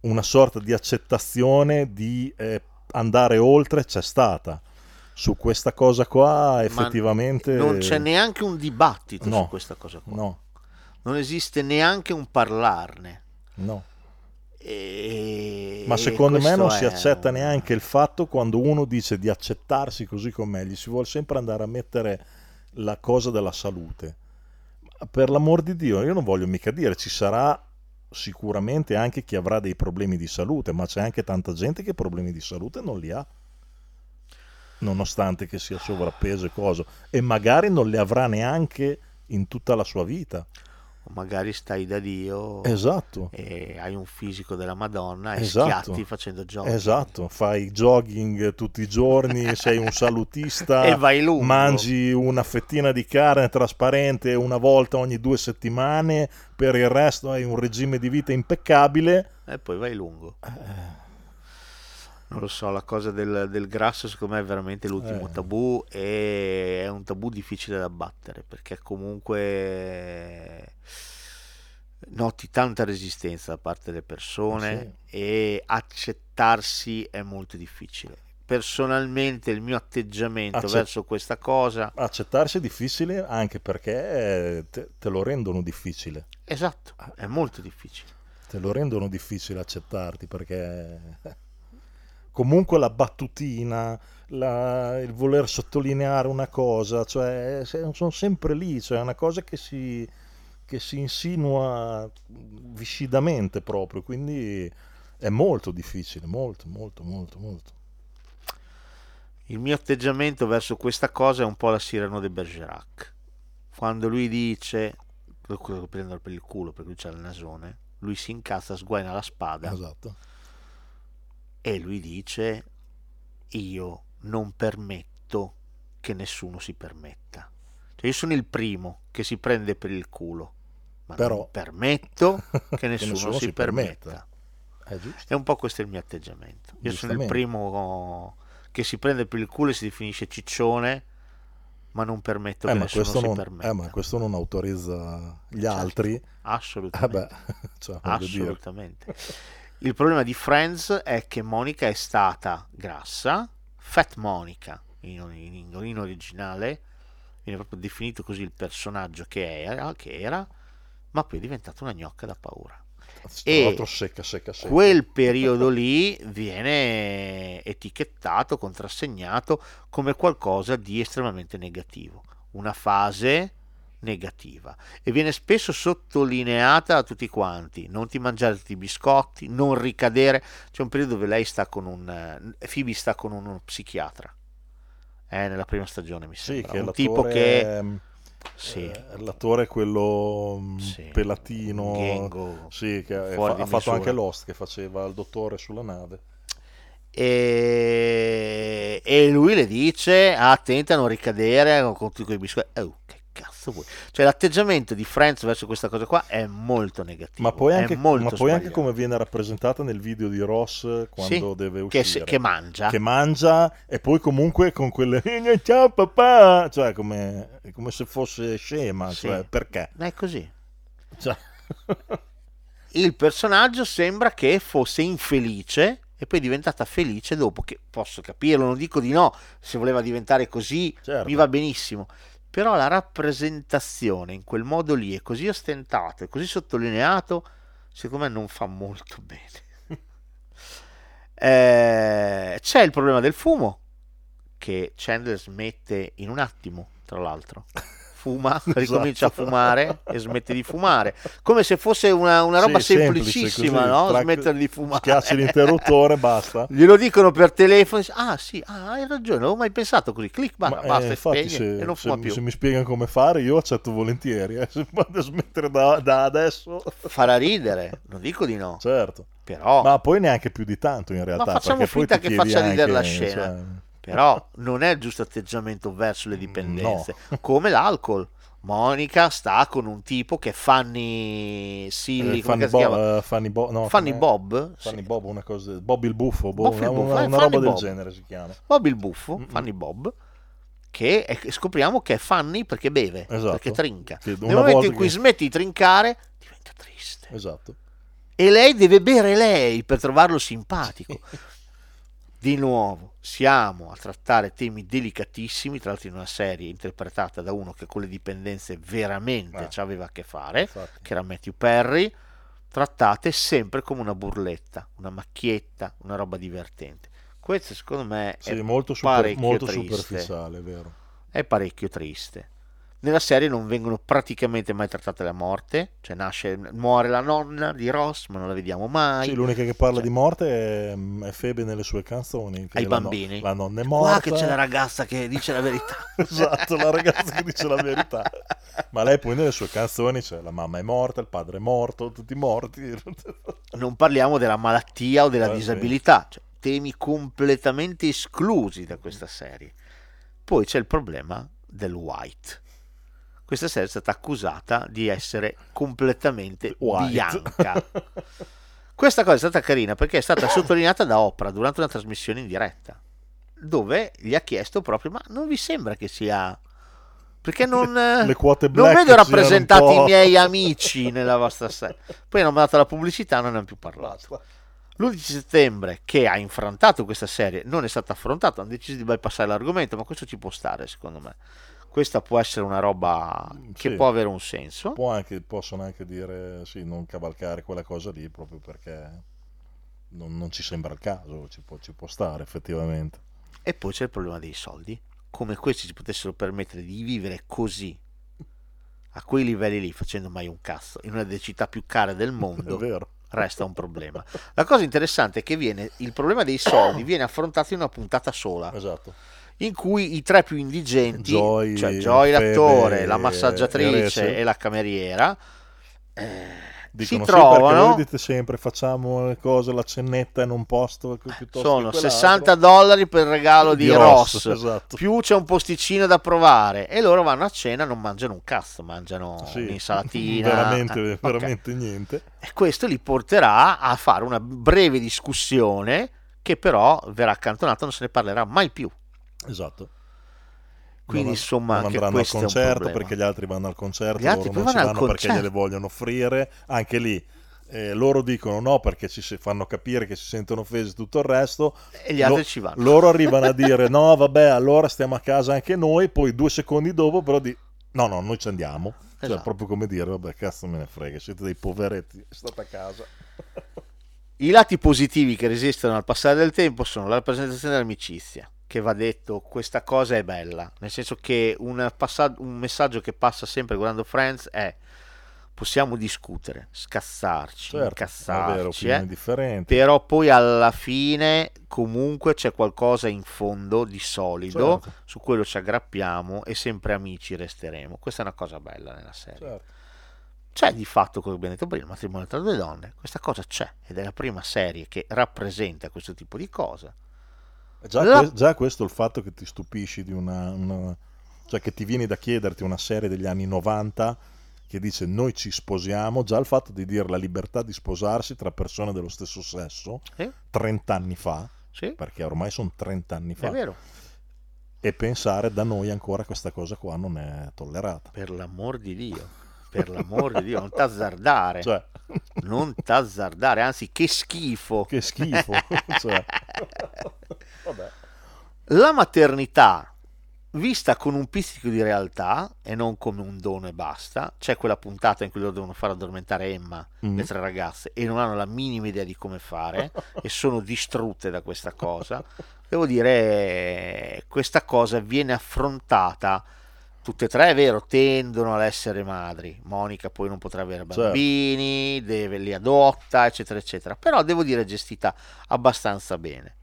una sorta di accettazione di eh, andare oltre c'è stata. su questa cosa qua effettivamente... Ma non c'è neanche un dibattito, no, su questa cosa qua. No. Non esiste neanche un parlarne. No. E... Ma secondo me non è... si accetta neanche il fatto, quando uno dice di accettarsi così com'è, gli si vuole sempre andare a mettere la cosa della salute. Per l'amor di Dio, io non voglio mica dire, ci sarà sicuramente anche chi avrà dei problemi di salute, ma c'è anche tanta gente che problemi di salute non li ha, nonostante che sia sovrappeso e cosa, e magari non li avrà neanche in tutta la sua vita. Magari stai da Dio, esatto, e hai un fisico della Madonna e esatto, schiatti facendo jogging, esatto, fai jogging tutti i giorni, sei un salutista e vai lungo, mangi una fettina di carne trasparente una volta ogni due settimane, per il resto hai un regime di vita impeccabile e poi vai lungo. eh. Non lo so, la cosa del, del grasso secondo me è veramente l'ultimo eh. tabù, e è un tabù difficile da abbattere, perché comunque noti tanta resistenza da parte delle persone, sì, e accettarsi è molto difficile. Personalmente il mio atteggiamento Accett- verso questa cosa... Accettarsi è difficile anche perché te, te lo rendono difficile. Esatto, è molto difficile. Te lo rendono difficile accettarti perché... Comunque la battutina, la, il voler sottolineare una cosa, cioè sono sempre lì, cioè è una cosa che si, che si insinua viscidamente proprio, quindi è molto difficile, molto, molto, molto, molto. Il mio atteggiamento verso questa cosa è un po' la Cyrano de Bergerac. Quando lui dice, lo prendo per il culo perché lui c'ha il nasone, lui si incazza, sguaina la spada. Esatto. E lui dice: io non permetto che nessuno si permetta, cioè io sono il primo che si prende per il culo, ma però non permetto che nessuno, che nessuno si, si permetta, permetta. È giusto. È un po' questo il mio atteggiamento, io sono il primo che si prende per il culo e si definisce ciccione, ma non permetto eh, che nessuno si non, permetta eh, ma questo non autorizza gli certo, altri assolutamente, eh beh, cioè, assolutamente. Il problema di Friends è che Monica è stata grassa, Fat Monica, in, in, in originale, viene proprio definito così il personaggio che era, che era, ma poi è diventata una gnocca da paura. E secca, secca, secca. Quel periodo lì viene etichettato, contrassegnato come qualcosa di estremamente negativo, una fase negativa, e viene spesso sottolineata a tutti quanti: non ti mangiare tutti i biscotti, non ricadere. C'è un periodo dove lei sta con un Phoebe sta con uno psichiatra, eh, nella prima stagione mi sembra, sì, che un tipo che è... sì. Eh, l'attore è quello sì, pelatino Gengo, sì, che ha, ha fatto anche Lost, che faceva il dottore sulla nave, e, e lui le dice: attenta a non ricadere con tutti quei biscotti. Oh, che cazzo vuoi? Cioè l'atteggiamento di Friends verso questa cosa qua è molto negativo, ma poi anche, ma poi anche come viene rappresentata nel video di Ross quando sì, deve uscire, che, che mangia che mangia e poi comunque con quelle ciao papà, cioè come, come se fosse scema, sì, cioè, perché? Ma è così, cioè... Il personaggio sembra che fosse infelice e poi è diventata felice dopo, che posso capirlo, non dico di no, se voleva diventare così, certo, mi va benissimo. Però la rappresentazione in quel modo lì è così ostentato e così sottolineato, secondo me non fa molto bene. eh, c'è il problema del fumo, che Chandler smette in un attimo, tra l'altro. Fuma, ricomincia esatto, a fumare e smette di fumare, come se fosse una, una roba sì, semplicissima, così, no? Track, smettere di fumare, schiacci l'interruttore, basta. Glielo dicono per telefono: ah sì, ah, hai ragione, non avevo mai pensato così, clic, basta, Ma, basta eh, infatti, se, e non fuma se, più. Se mi spiegano come fare, io accetto volentieri, eh. Se vado a smettere da, da adesso, farà ridere, non dico di no, certo, però... Ma poi neanche più di tanto in realtà. Ma facciamo finta che faccia ridere anche, la scena, cioè... Però non è il giusto atteggiamento verso le dipendenze, no, come l'alcol. Monica sta con un tipo che è Fanny Silly, eh, Fanny, Bo- uh, Fanny, Bo- no, Fanny Bob Fanny sì. Bob, una cosa, Bob il buffo, Bob, Bob il buffo una, eh, una roba Bob. del genere si chiama Bob il buffo, mm-hmm. Fanny Bob, che è, scopriamo che è Fanny perché beve, esatto, perché trinca, sì, nel momento in cui che... smetti di trincare diventa triste, esatto, e lei deve bere lei per trovarlo simpatico. Di nuovo siamo a trattare temi delicatissimi, tra l'altro in una serie interpretata da uno che con le dipendenze veramente ah, ci aveva a che fare, infatti, che era Matthew Perry, trattate sempre come una burletta, una macchietta, una roba divertente. Questo secondo me sì, è molto, super, molto triste, superficiale, vero? È parecchio triste. Nella serie non vengono praticamente mai trattate la morte, cioè nasce, muore la nonna di Ross ma non la vediamo mai. Sì, l'unica che parla cioè, di morte è, è Phoebe nelle sue canzoni, che ai la bambini no, la nonna è morta, qua che c'è la ragazza che dice la verità. Esatto, la ragazza che dice la verità, ma lei poi nelle sue canzoni cioè, la mamma è morta, il padre è morto, tutti morti. Non parliamo della malattia o della eh, disabilità, cioè, temi completamente esclusi da questa serie. Poi c'è il problema del white. Questa serie è stata accusata di essere completamente white, bianca. Questa cosa è stata carina perché è stata sottolineata da Oprah durante una trasmissione in diretta, dove gli ha chiesto proprio, ma non vi sembra che sia... Perché non, le quote black non vedo rappresentati i miei amici nella vostra serie. Poi hanno mandato la pubblicità e non ne hanno più parlato. l'undici settembre, che ha infrantato questa serie, non è stata affrontata, hanno deciso di bypassare l'argomento, ma questo ci può stare secondo me. Questa può essere una roba che sì, può avere un senso. Può anche, possono anche dire sì, non cavalcare quella cosa lì proprio perché non, non ci sembra il caso, ci può, ci può stare effettivamente. E poi c'è il problema dei soldi, come questi si potessero permettere di vivere così, a quei livelli lì, facendo mai un cazzo, in una delle città più care del mondo. È vero. Resta un problema. La cosa interessante è che viene, il problema dei soldi viene affrontato in una puntata sola. Esatto. In cui i tre più indigenti, Joy, cioè Joy l'attore, la massaggiatrice e la cameriera, eh, dicono, si trovano, sì, voi dite sempre facciamo le cose, la cennetta in un posto piuttosto sono che sessanta dollari per il regalo di, di Ross, Ross esatto, più c'è un posticino da provare, e loro vanno a cena, non mangiano un cazzo, mangiano sì, un'insalatina veramente, eh, veramente okay, niente. E questo li porterà a fare una breve discussione che però verrà accantonata, non se ne parlerà mai più. Esatto. Quindi non, insomma non andranno al concerto perché gli altri vanno al concerto, gli altri loro non ci vanno perché gliele vogliono offrire, anche lì eh, loro dicono no perché ci fanno capire che si sentono offesi, tutto il resto, e gli altri lo, ci vanno, loro arrivano a dire no vabbè allora stiamo a casa anche noi, poi due secondi dopo però di no no noi ci andiamo, esatto, cioè proprio come dire vabbè cazzo me ne frega, siete dei poveretti, state a casa. I lati positivi che resistono al passare del tempo sono la rappresentazione dell'amicizia, che va detto, questa cosa è bella, nel senso che un, passaggio, un messaggio che passa sempre guardando Friends è possiamo discutere, scassarci, certo, incassarci, è vero, opinioni eh, differenti, però poi alla fine comunque c'è qualcosa in fondo di solido, certo, su quello ci aggrappiamo e sempre amici resteremo. Questa è una cosa bella nella serie. Certo. C'è di fatto, come abbiamo detto prima, il matrimonio tra due donne, questa cosa c'è ed è la prima serie che rappresenta questo tipo di cosa. Già, no, que- già questo, il fatto che ti stupisci di una, una, cioè che ti vieni da chiederti una serie degli anni novanta che dice noi ci sposiamo, già il fatto di dire la libertà di sposarsi tra persone dello stesso sesso, sì, trenta anni fa, sì, perché ormai sono trenta anni fa, è vero, e pensare da noi ancora questa cosa qua non è tollerata, per l'amor di Dio, per l'amor di Dio, non t'azzardare, cioè, non t'azzardare, anzi che schifo, che schifo, cioè. Vabbè. La maternità vista con un pizzico di realtà e non come un dono e basta. C'è quella puntata in cui loro devono far addormentare Emma, mm. le tre ragazze, e non hanno la minima idea di come fare e sono distrutte da questa cosa. Devo dire, questa cosa viene affrontata, tutte e tre è vero tendono ad essere madri, Monica poi non potrà avere bambini, certo, deve, li adotta eccetera eccetera, però devo dire gestita abbastanza bene.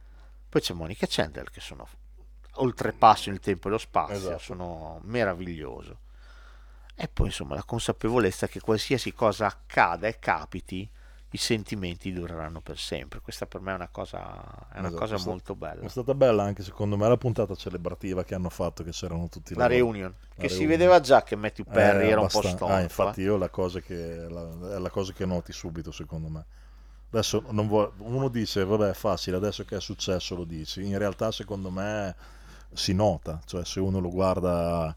Poi c'è Monica e Chandler che sono oltrepassano il tempo e lo spazio, esatto, sono meraviglioso. E poi insomma la consapevolezza che qualsiasi cosa accada e capiti, i sentimenti dureranno per sempre. Questa per me è una cosa, è una esatto, cosa è stata, molto bella. È stata bella anche secondo me la puntata celebrativa che hanno fatto, che c'erano tutti la loro, reunion, la che reunion, si vedeva già che Matthew Perry eh, era abbastan- un po' storto. Ah, infatti eh. io la cosa che la, è la cosa che noti subito secondo me. Adesso non vuole, uno dice vabbè è facile, adesso che è successo lo dici. In realtà secondo me si nota, cioè se uno lo guarda,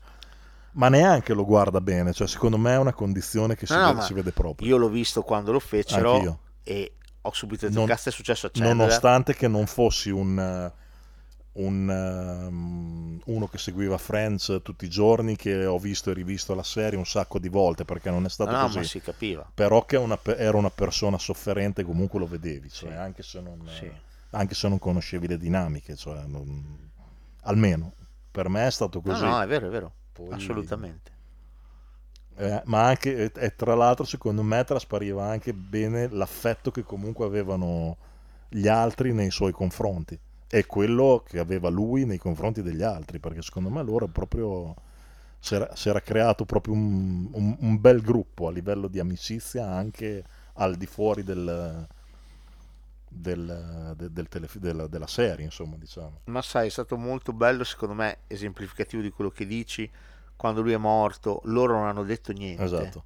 ma neanche lo guarda bene, cioè secondo me è una condizione che si, no, vede, si vede proprio. Io l'ho visto quando lo fecero. Anch'io. E ho subito detto non, cazzo è successo a Chandler, nonostante che non fossi un un um, uno che seguiva Friends tutti i giorni, che ho visto e rivisto la serie un sacco di volte, perché non è stato no, così no, ma si capiva. Però che una, era una persona sofferente, comunque lo vedevi, cioè, sì. anche se non sì. anche se non conoscevi le dinamiche, cioè, non, almeno per me è stato così. No, no, è vero, è vero. Poi, assolutamente. Eh, ma anche, e tra l'altro secondo me traspariva anche bene l'affetto che comunque avevano gli altri nei suoi confronti e quello che aveva lui nei confronti degli altri, perché secondo me loro proprio si era, si era creato proprio un, un, un bel gruppo a livello di amicizia anche al di fuori del Del, del, del telef- della, della serie, insomma, diciamo. Ma sai, è stato molto bello, secondo me, esemplificativo di quello che dici. Quando lui è morto, loro non hanno detto niente. Esatto.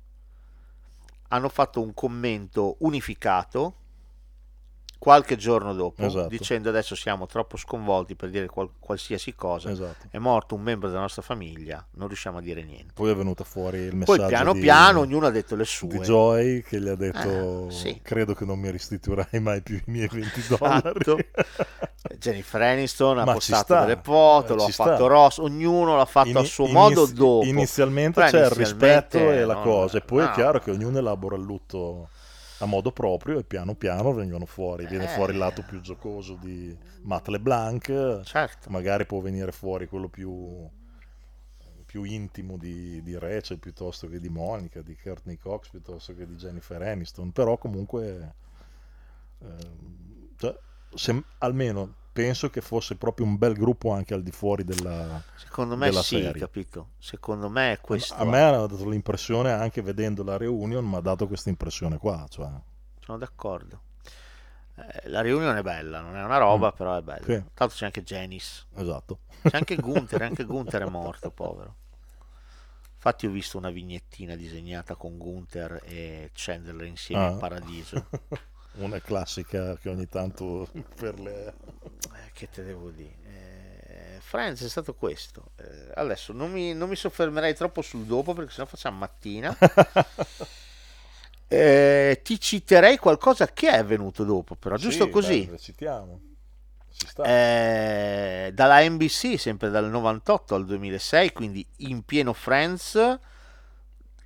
Hanno fatto un commento unificato qualche giorno dopo, esatto. dicendo adesso siamo troppo sconvolti per dire qual- qualsiasi cosa, esatto. è morto un membro della nostra famiglia, non riusciamo a dire niente. Poi è venuto fuori il messaggio, poi piano di, piano ognuno ha detto le sue, di Joy che gli ha detto eh, sì. credo che non mi restituirai mai più i miei venti dollari. Jennifer Aniston ha Ma postato delle foto, lo ha fatto sta. Ross, ognuno l'ha fatto in, a suo iniz- modo dopo. Inizialmente Però c'è inizialmente il rispetto eh, e la non, cosa, e poi no. è chiaro che ognuno elabora il lutto a modo proprio e piano piano vengono fuori, viene eh. fuori il lato più giocoso di Matt LeBlanc, certo. magari può venire fuori quello più, più intimo di, di Rachel piuttosto che di Monica, di Courtney Cox piuttosto che di Jennifer Aniston, però comunque eh, cioè, se, almeno penso che fosse proprio un bel gruppo anche al di fuori della secondo me della sì, serie. Capito? Secondo me è questo. A me ha dato l'impressione, anche vedendo la reunion, mi ha dato questa impressione qua, cioè. Sono d'accordo. Eh, la reunion è bella, non è una roba, mm. però è bella. Sì. Tanto c'è anche Janice. Esatto. C'è anche Gunther, anche Gunther è morto, povero. Infatti ho visto una vignettina disegnata con Gunther e Chandler insieme ah. in paradiso. Una classica che ogni tanto per le eh, che te devo dire eh, Friends è stato questo eh, adesso non mi, non mi soffermerei troppo sul dopo perché sennò facciamo mattina. eh, ti citerei qualcosa che è venuto dopo però sì, giusto così beh, citiamo. Ci sta. Eh, dalla N B C sempre dal novantotto al duemilasei, quindi in pieno Friends,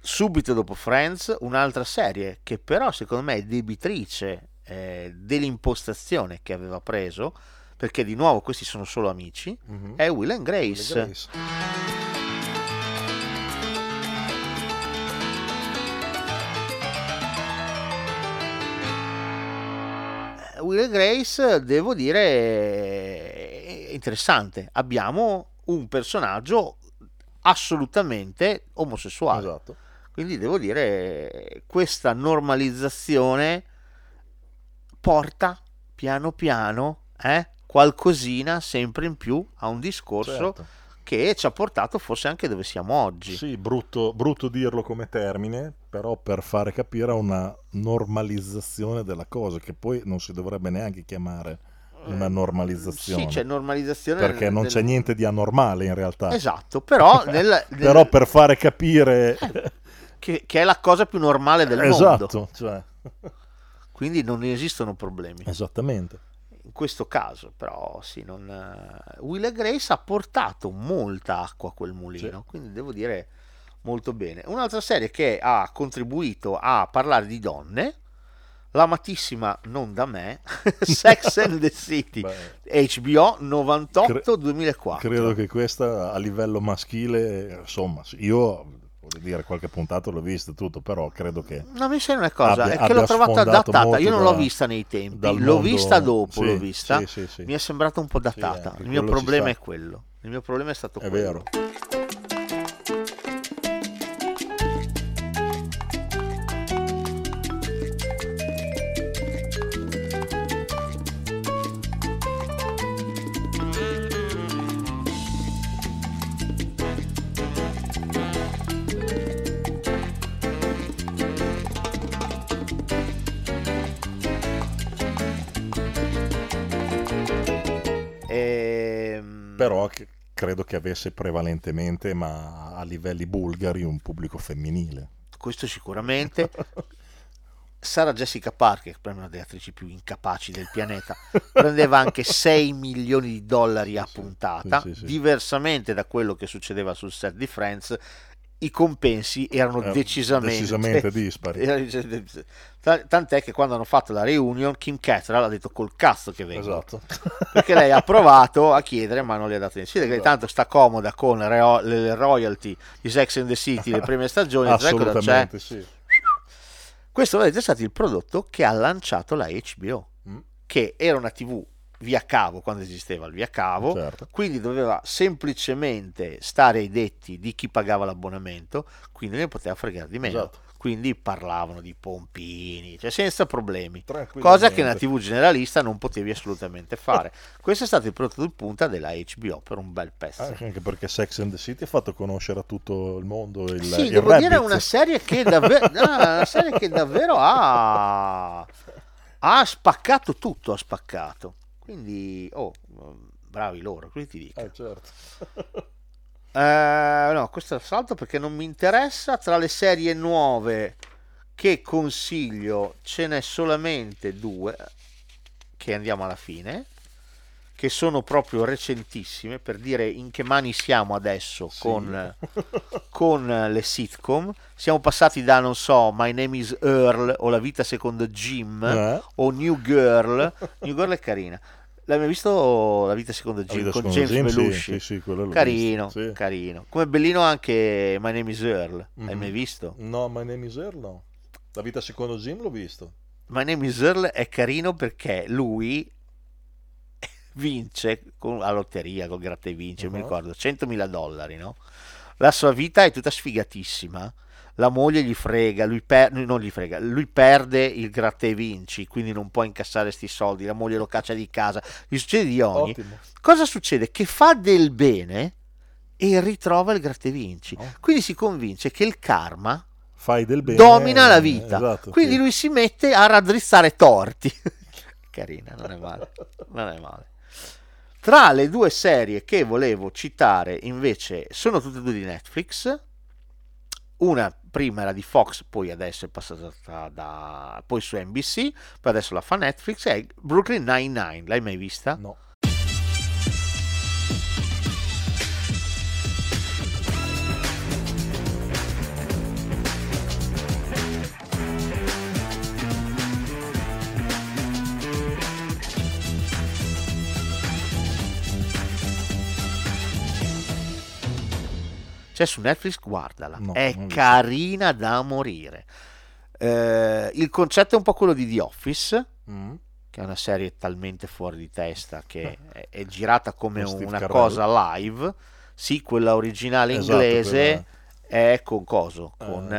subito dopo Friends un'altra serie che però secondo me è debitrice eh, dell'impostazione che aveva preso, perché di nuovo questi sono solo amici, mm-hmm. è Will and Grace. Will and Grace. Will and Grace, devo dire, è interessante. Abbiamo un personaggio assolutamente omosessuale. Esatto. Quindi devo dire, questa normalizzazione porta piano piano eh, qualcosina sempre in più a un discorso certo. che ci ha portato forse anche dove siamo oggi. Sì, brutto, brutto dirlo come termine, però per fare capire una normalizzazione della cosa, che poi non si dovrebbe neanche chiamare una normalizzazione. Sì, c'è normalizzazione perché non del... c'è niente di anormale in realtà. Esatto, però... nel, nel... però per fare capire... Eh. Che, che è la cosa più normale del esatto, mondo. Esatto, cioè. Quindi non esistono problemi. Esattamente. In questo caso, però, sì, non... Will and Grace ha portato molta acqua a quel mulino, sì. quindi devo dire molto bene. Un'altra serie che ha contribuito a parlare di donne, l'amatissima, non da me, Sex and the City. Beh, H B O novantotto duemilaquattro. Cre- credo che questa, a livello maschile, insomma, io... Vuol dire, qualche puntata l'ho vista tutto, però credo che no, mi sembra una cosa abbia, è che l'ho trovata datata, io non da, l'ho vista nei tempi, l'ho mondo... vista dopo, sì, l'ho vista, sì, sì, sì. mi è sembrata un po' datata, sì, il mio problema è quello, il mio problema è stato è quello. Vero. Però che credo che avesse prevalentemente, ma a livelli bulgari, un pubblico femminile. Questo sicuramente. Sarah Jessica Parker, una delle attrici più incapaci del pianeta, prendeva anche sei milioni di dollari a puntata, sì, sì, sì. diversamente da quello che succedeva sul set di Friends. I compensi erano eh, decisamente, decisamente dispari, tant'è che quando hanno fatto la reunion Kim Cattrall ha detto col cazzo che vengo, esatto. perché lei ha provato a chiedere ma non le ha dato niente, sì, esatto. tanto sta comoda con le royalty di Sex and the City, le prime stagioni. Assolutamente, cioè, cosa c'è? Sì. Questo è stato il prodotto che ha lanciato la H B O, mm. che era una tivù via cavo quando esisteva il via cavo, certo. quindi doveva semplicemente stare ai detti di chi pagava l'abbonamento, quindi ne poteva fregare di meno, esatto. quindi parlavano di pompini, cioè senza problemi, cosa che nella tivù generalista non potevi assolutamente fare. Questo è stato il prodotto di punta della H B O per un bel pezzo, anche perché Sex and the City ha fatto conoscere a tutto il mondo il, sì, il devo Rabbit. Dire una serie che davvero no, una serie che davvero ha ha spaccato tutto, ha spaccato quindi oh bravi loro, quindi ti dico eh, certo. eh, no questo salto perché non mi interessa. Tra le serie nuove che consiglio ce n'è solamente due che andiamo alla fine, che sono proprio recentissime per dire in che mani siamo adesso, sì. con, con le sitcom siamo passati da, non so, My Name is Earl o La vita secondo Jim eh. o New Girl. New Girl è carina, l'abbiamo visto La vita secondo Jim vita con secondo James Belushi, sì, sì, sì, carino, visto, sì. carino, come bellino anche My Name is Earl, mm-hmm. hai mai visto? No, My Name is Earl no, La vita secondo Jim l'ho visto. My Name is Earl è carino perché lui vince con la lotteria, con gratta e vince, uh-huh. mi ricordo, centomila dollari, no? La sua vita è tutta sfigatissima, la moglie gli frega, lui, per... non gli frega, lui perde il gratta e vinci, quindi non può incassare sti soldi, la moglie lo caccia di casa, gli succede di ogni. Ottimo. Cosa succede? Che fa del bene e ritrova il gratta e vinci, oh. quindi si convince che il karma fai del bene, domina la vita, esatto, quindi sì. lui si mette a raddrizzare torti. Carina, non è male, non è male. Tra le due serie che volevo citare invece sono tutte e due di Netflix. Una prima era di Fox, poi adesso è passata da poi su N B C, poi adesso la fa Netflix, è Brooklyn Nine-Nine. L'hai mai vista? No. C'è su Netflix, guardala, no, è carina da morire. Eh, il concetto è un po' quello di The Office, mm. che è una serie talmente fuori di testa che è, è girata come con una Carrelli. Cosa live. Sì, quella originale inglese, esatto, quella... è con coso, con uh...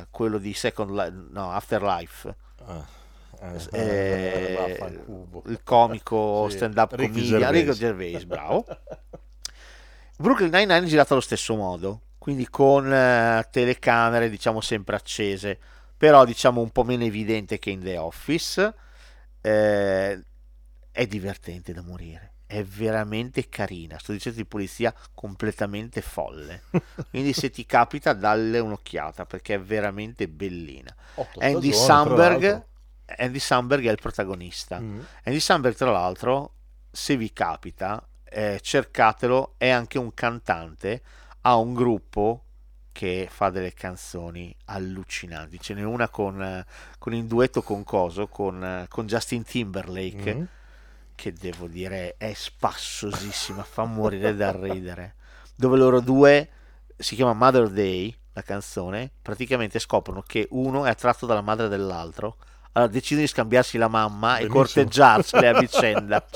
eh, quello di Second Life, no, Afterlife. Uh. Eh, uh, il comico sì. stand-up comedian Ricky Gervais, bravo. Brooklyn Nine-Nine è girata allo stesso modo, quindi con eh, telecamere diciamo sempre accese, però diciamo un po' meno evidente che in The Office. Eh, è divertente da morire, è veramente carina, sto dicendo di polizia completamente folle, quindi se ti capita dalle un'occhiata perché è veramente bellina. Otto Andy Samberg Andy Samberg è il protagonista, mm. Andy Samberg tra l'altro, se vi capita Eh, cercatelo, è anche un cantante, ha un gruppo che fa delle canzoni allucinanti, ce n'è una con, con in duetto con Coso, con, con Justin Timberlake, mm-hmm. che devo dire è spassosissima, fa morire dal ridere, dove loro due, si chiama Mother Day la canzone, praticamente scoprono che uno è attratto dalla madre dell'altro, allora decidono di scambiarsi la mamma. Benissimo. E corteggiarsele a vicenda.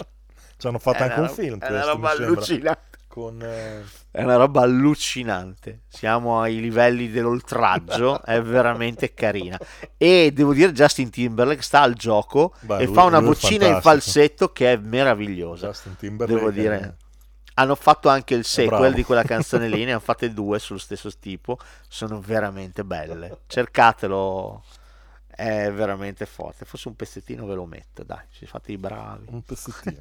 Ci hanno fatto è anche una, un film, è questo, una roba allucinante. Con, eh... è una roba allucinante, siamo ai livelli dell'oltraggio, è veramente carina. E devo dire Justin Timberlake sta al gioco. Beh, e lui, fa una vocina in falsetto che è meravigliosa. Justin Timberlake, devo dire, è... hanno fatto anche il sequel di quella canzone lì, ne hanno fatte due sullo stesso tipo, sono veramente belle, cercatelo. è veramente forte. Forse un pezzettino ve lo metto, dai, ci fate i bravi, un pezzettino.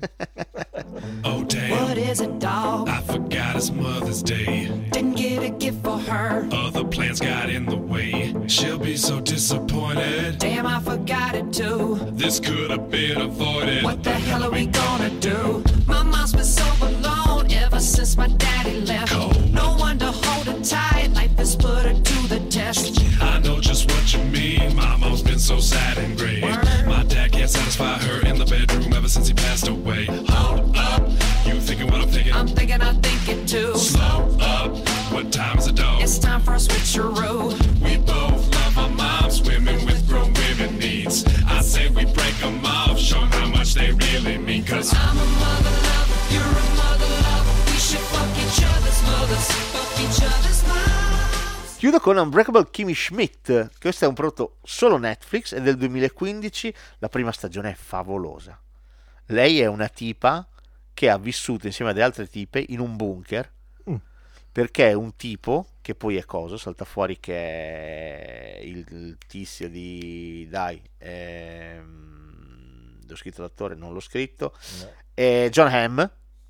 Oh damn, what is a dog? I forgot it's Mother's Day. Didn't get a gift for her. Other plans got in the way. She'll be so disappointed. Damn, I forgot it too. This could have been avoided. What the hell are we gonna do? My mom's been so alone ever since my daddy left. Cold. No one to hold her tight. Life has put her to the test. I know just what you mean. My mom's been so sad and grave. Word. My dad can't satisfy her in the bedroom ever since he passed away. Hold up, you thinking what I'm thinking? I'm thinking I think it too. Slow up, what time is it dog? It's time for a switcheroo. We both love our moms, women with grown women needs. I say we break them off, show them how much they really mean. Cause I'm a mother lover, you're a mother lover. We should fuck each other's mothers, fuck each other's moms. Chiudo con Unbreakable Kimmy Schmidt. Questo è un prodotto solo Netflix, è del duemilaquindici, la prima stagione è favolosa. Lei è una tipa che ha vissuto insieme ad altre tipe in un bunker, mm. perché un tipo, che poi è coso, salta fuori che è il, il tizio di... dai, ehm, l'ho scritto l'attore, non l'ho scritto, no. È John Hamm.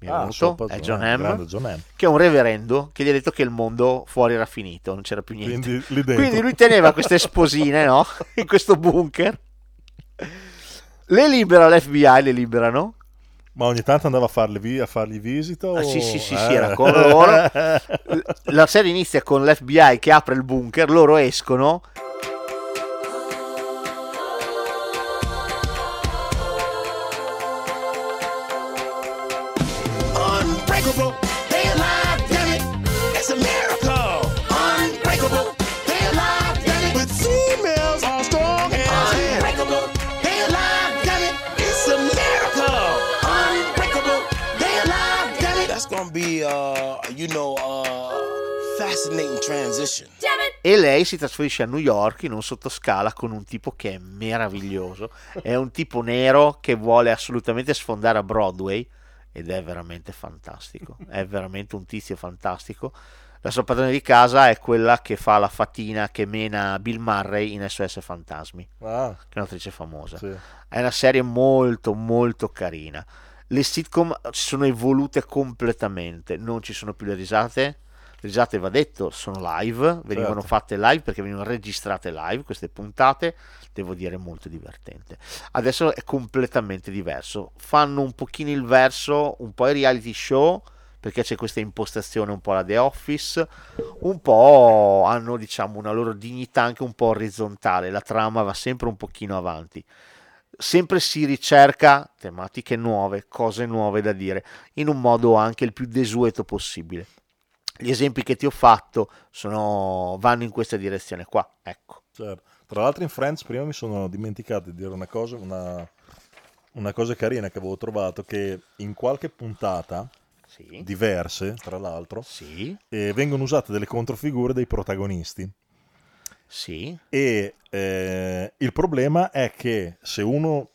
Mi è ah, venuto, è John Hamm, John Hamm, che è un reverendo che gli ha detto che il mondo fuori era finito, non c'era più niente, quindi, lì dentro. Quindi lui teneva queste sposine, no? In questo bunker, le libera l'F B I, le liberano, ma ogni tanto andava a farle vi- a fargli visita o... ah, sì sì sì, eh. sì era con loro. La serie inizia con l'F B I che apre il bunker, loro escono. E lei si trasferisce a New York in un sottoscala con un tipo che è meraviglioso. È un tipo nero che vuole assolutamente sfondare a Broadway ed è veramente fantastico. È veramente un tizio fantastico. La sua padrona di casa è quella che fa la fatina che mena Bill Murray in S O S Fantasmi, ah. che è un'attrice famosa. Sì. È una serie molto molto carina. Le sitcom si sono evolute completamente, non ci sono più le risate. Le risate, va detto, sono live, venivano certo. fatte live perché venivano registrate live queste puntate, devo dire molto divertente. Adesso è completamente diverso, fanno un pochino il verso, un po' i reality show, perché c'è questa impostazione un po' alla The Office, un po' hanno, diciamo, una loro dignità anche un po' orizzontale, la trama va sempre un pochino avanti. Sempre si ricerca tematiche nuove, cose nuove da dire, in un modo anche il più desueto possibile. Gli esempi che ti ho fatto sono, vanno in questa direzione qua, ecco. Certo. Tra l'altro in Friends prima mi sono dimenticato di dire una cosa, una, una cosa carina che avevo trovato, che in qualche puntata, sì. diverse tra l'altro, sì. eh, vengono usate delle controfigure dei protagonisti. Sì. E eh, il problema è che se uno,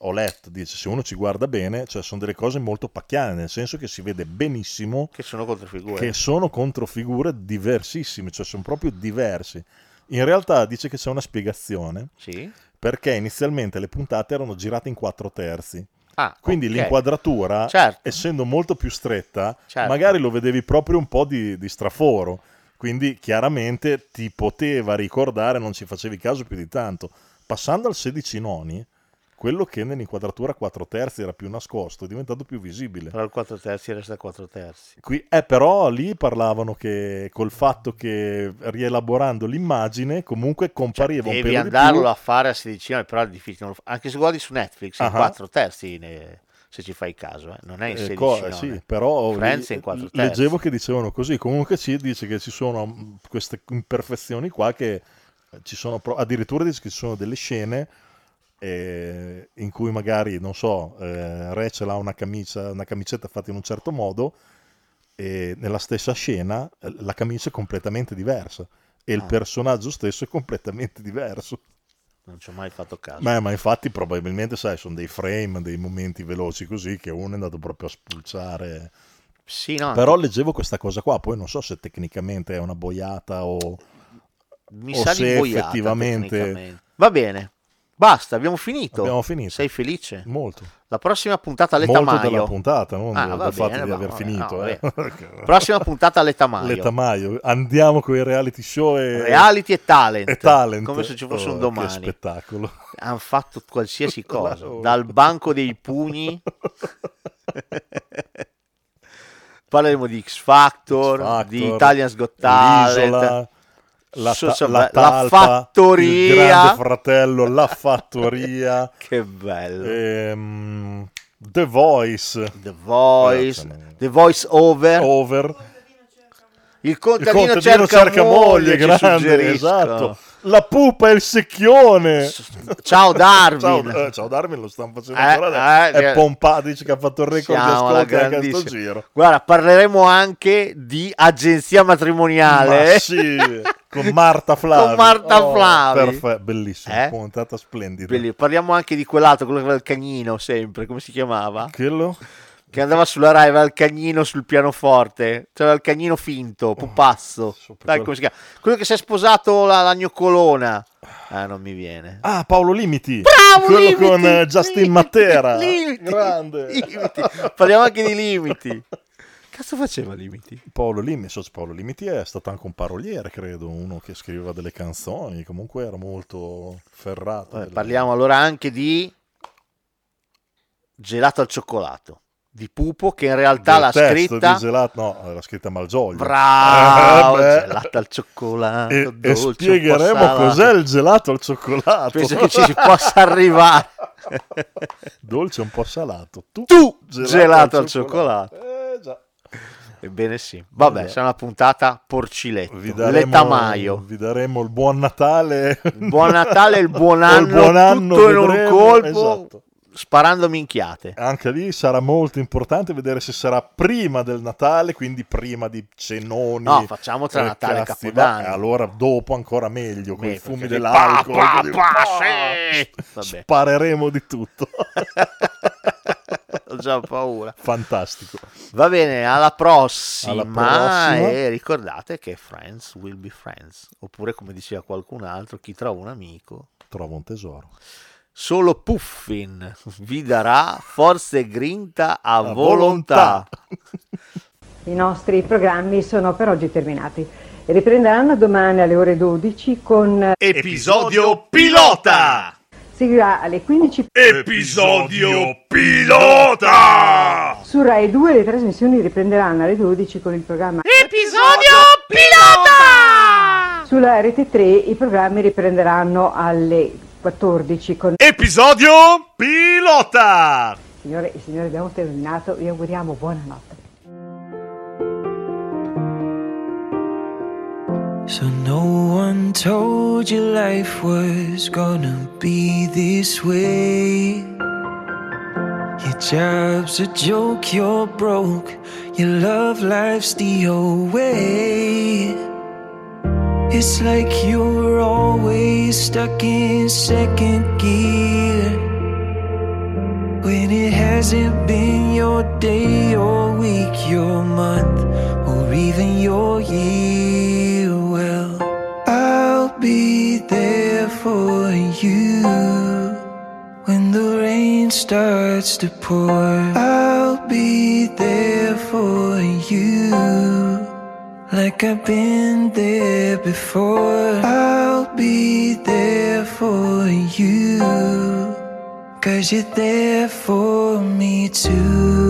ho letto, dice, se uno ci guarda bene, cioè sono delle cose molto pacchiane, nel senso che si vede benissimo che sono controfigure, che sono controfigure diversissime, cioè sono proprio diversi. In realtà dice che c'è una spiegazione, sì. perché inizialmente le puntate erano girate in quattro terzi. Ah, quindi okay. l'inquadratura, certo. essendo molto più stretta, certo. magari lo vedevi proprio un po' di, di straforo. Quindi chiaramente ti poteva ricordare, non ci facevi caso più di tanto. Passando al sedici noni, quello che nell'inquadratura quattro terzi era più nascosto, è diventato più visibile. Però il quattro terzi resta quattro terzi. Qui, eh, però lì parlavano che col fatto che rielaborando l'immagine comunque compariva, cioè, un pelo di più. Devi andarlo a fare a sedici noni, però difficile. Anche se guardi su Netflix, uh-huh. quattro terzi... Ne... se ci fai caso, eh. non è in sedici, eh, co- sì, però Friends in quattro terzi. Leggevo che dicevano così, comunque ci dice che ci sono queste imperfezioni qua, che ci sono pro- addirittura dice che ci sono delle scene eh, in cui magari, non so, eh, Rachel ha una camicia, una camicetta fatta in un certo modo e nella stessa scena la camicia è completamente diversa e ah. il personaggio stesso è completamente diverso. Non ci ho mai fatto caso. Beh, ma infatti probabilmente, sai, sono dei frame, dei momenti veloci così, che uno è andato proprio a spulciare. Sì, no. Però leggevo questa cosa qua, poi non so se tecnicamente è una boiata o... mi sa di boiata effettivamente. Va bene, basta, abbiamo finito. Abbiamo finito. Sei felice? Molto. La prossima puntata all'Etamaio. Molto della puntata, non ah, del bene, fatto di aver bene, finito. No, eh. Prossima puntata all'Etamaio. L'Etamaio. Andiamo con i reality show e... Reality e talent. E talent. Come se ci fosse oh, un domani. Che spettacolo. Hanno fatto qualsiasi cosa, dal banco dei pugni... Parleremo di X Factor, X Factor di Italian's Got Talent, la, ta- la, la, talpa, la fattoria, il Grande Fratello, la fattoria, che bello, e, um, The Voice, The Voice, eh, The Voice Over, over. Il contadino, il contadino cerca, cerca moglie, moglie grande, esatto. La pupa e il secchione. Ciao Darwin. Ciao, eh, ciao Darwin, lo stanno facendo eh, ancora. Eh, è eh, pompato, dice che ha fatto il record di ascolti anche a sto giro. Guarda, parleremo anche di agenzia matrimoniale. Ma sì, con Marta Flavi. Con Marta oh, Flavi. Perfetto, bellissimo, eh? Puntata splendida. Bellissimo. Parliamo anche di quell'altro, quello che aveva il cagnino sempre, come si chiamava? Quello? Che andava sulla Rai, aveva il cagnino sul pianoforte, c'era il cagnino finto, pupazzo, oh, dai, come si chiama? Quello che si è sposato la, la gnoccolona. Ah, non mi viene. Ah, Paolo Limiti. Bravo, quello Limiti, con Limiti, Justin Matera. Limiti, grande. Limiti. Parliamo anche di Limiti. Cazzo faceva Limiti? Paolo Limiti, Paolo Limiti è stato anche un paroliere, credo, uno che scriveva delle canzoni, comunque era molto ferrato. Vabbè, parliamo allora anche di gelato al cioccolato. Di Pupo, che in realtà l'ha scritta di gelato, no, l'ha scritta Malgioglio. Bravo, eh, gelato al cioccolato e, e spiegheremo passava. Cos'è il gelato al cioccolato, penso che ci si possa arrivare. Dolce un po' salato, tu, tu gelato, gelato al, al cioccolato, cioccolato. Eh, già. Ebbene sì, vabbè, eh, sarà una puntata porciletto, vi daremo, l'Etamaio, vi daremo il buon Natale, il buon Natale, il buon anno, il buon anno tutto vedremo, in un colpo, esatto. Sparando minchiate. Anche lì sarà molto importante vedere se sarà prima del Natale, quindi prima di cenoni. No, facciamo tra Natale e Capodanno. Allora dopo ancora meglio, con i fumi dell'alcol. Pa, pa, pa, sì. Vabbè. Spareremo di tutto. Ho già paura. Fantastico. Va bene, alla prossima. Alla prossima. E ricordate che friends will be friends. Oppure come diceva qualcun altro, chi trova un amico trova un tesoro. Solo Puffin vi darà forza e grinta a, a volontà. volontà. I nostri programmi sono per oggi terminati e riprenderanno domani alle ore dodici con Episodio Pilota. Seguirà alle quindici Episodio Pilota. Su Rai due le trasmissioni riprenderanno alle dodici con il programma Episodio Pilota. Sulla Rete tre i programmi riprenderanno alle quattordici con Episodio Pilota. Signore e signori, abbiamo terminato, vi auguriamo buonanotte. So no one told you life was gonna be this way. Your job's a joke, you're broke, your love life's the old way. It's like you're always stuck in second gear when it hasn't been your day, your week, your month, or even your year. Well, I'll be there for you when the rain starts to pour. I'll be there for you like I've been there before. I'll be there for you, 'cause you're there for me too.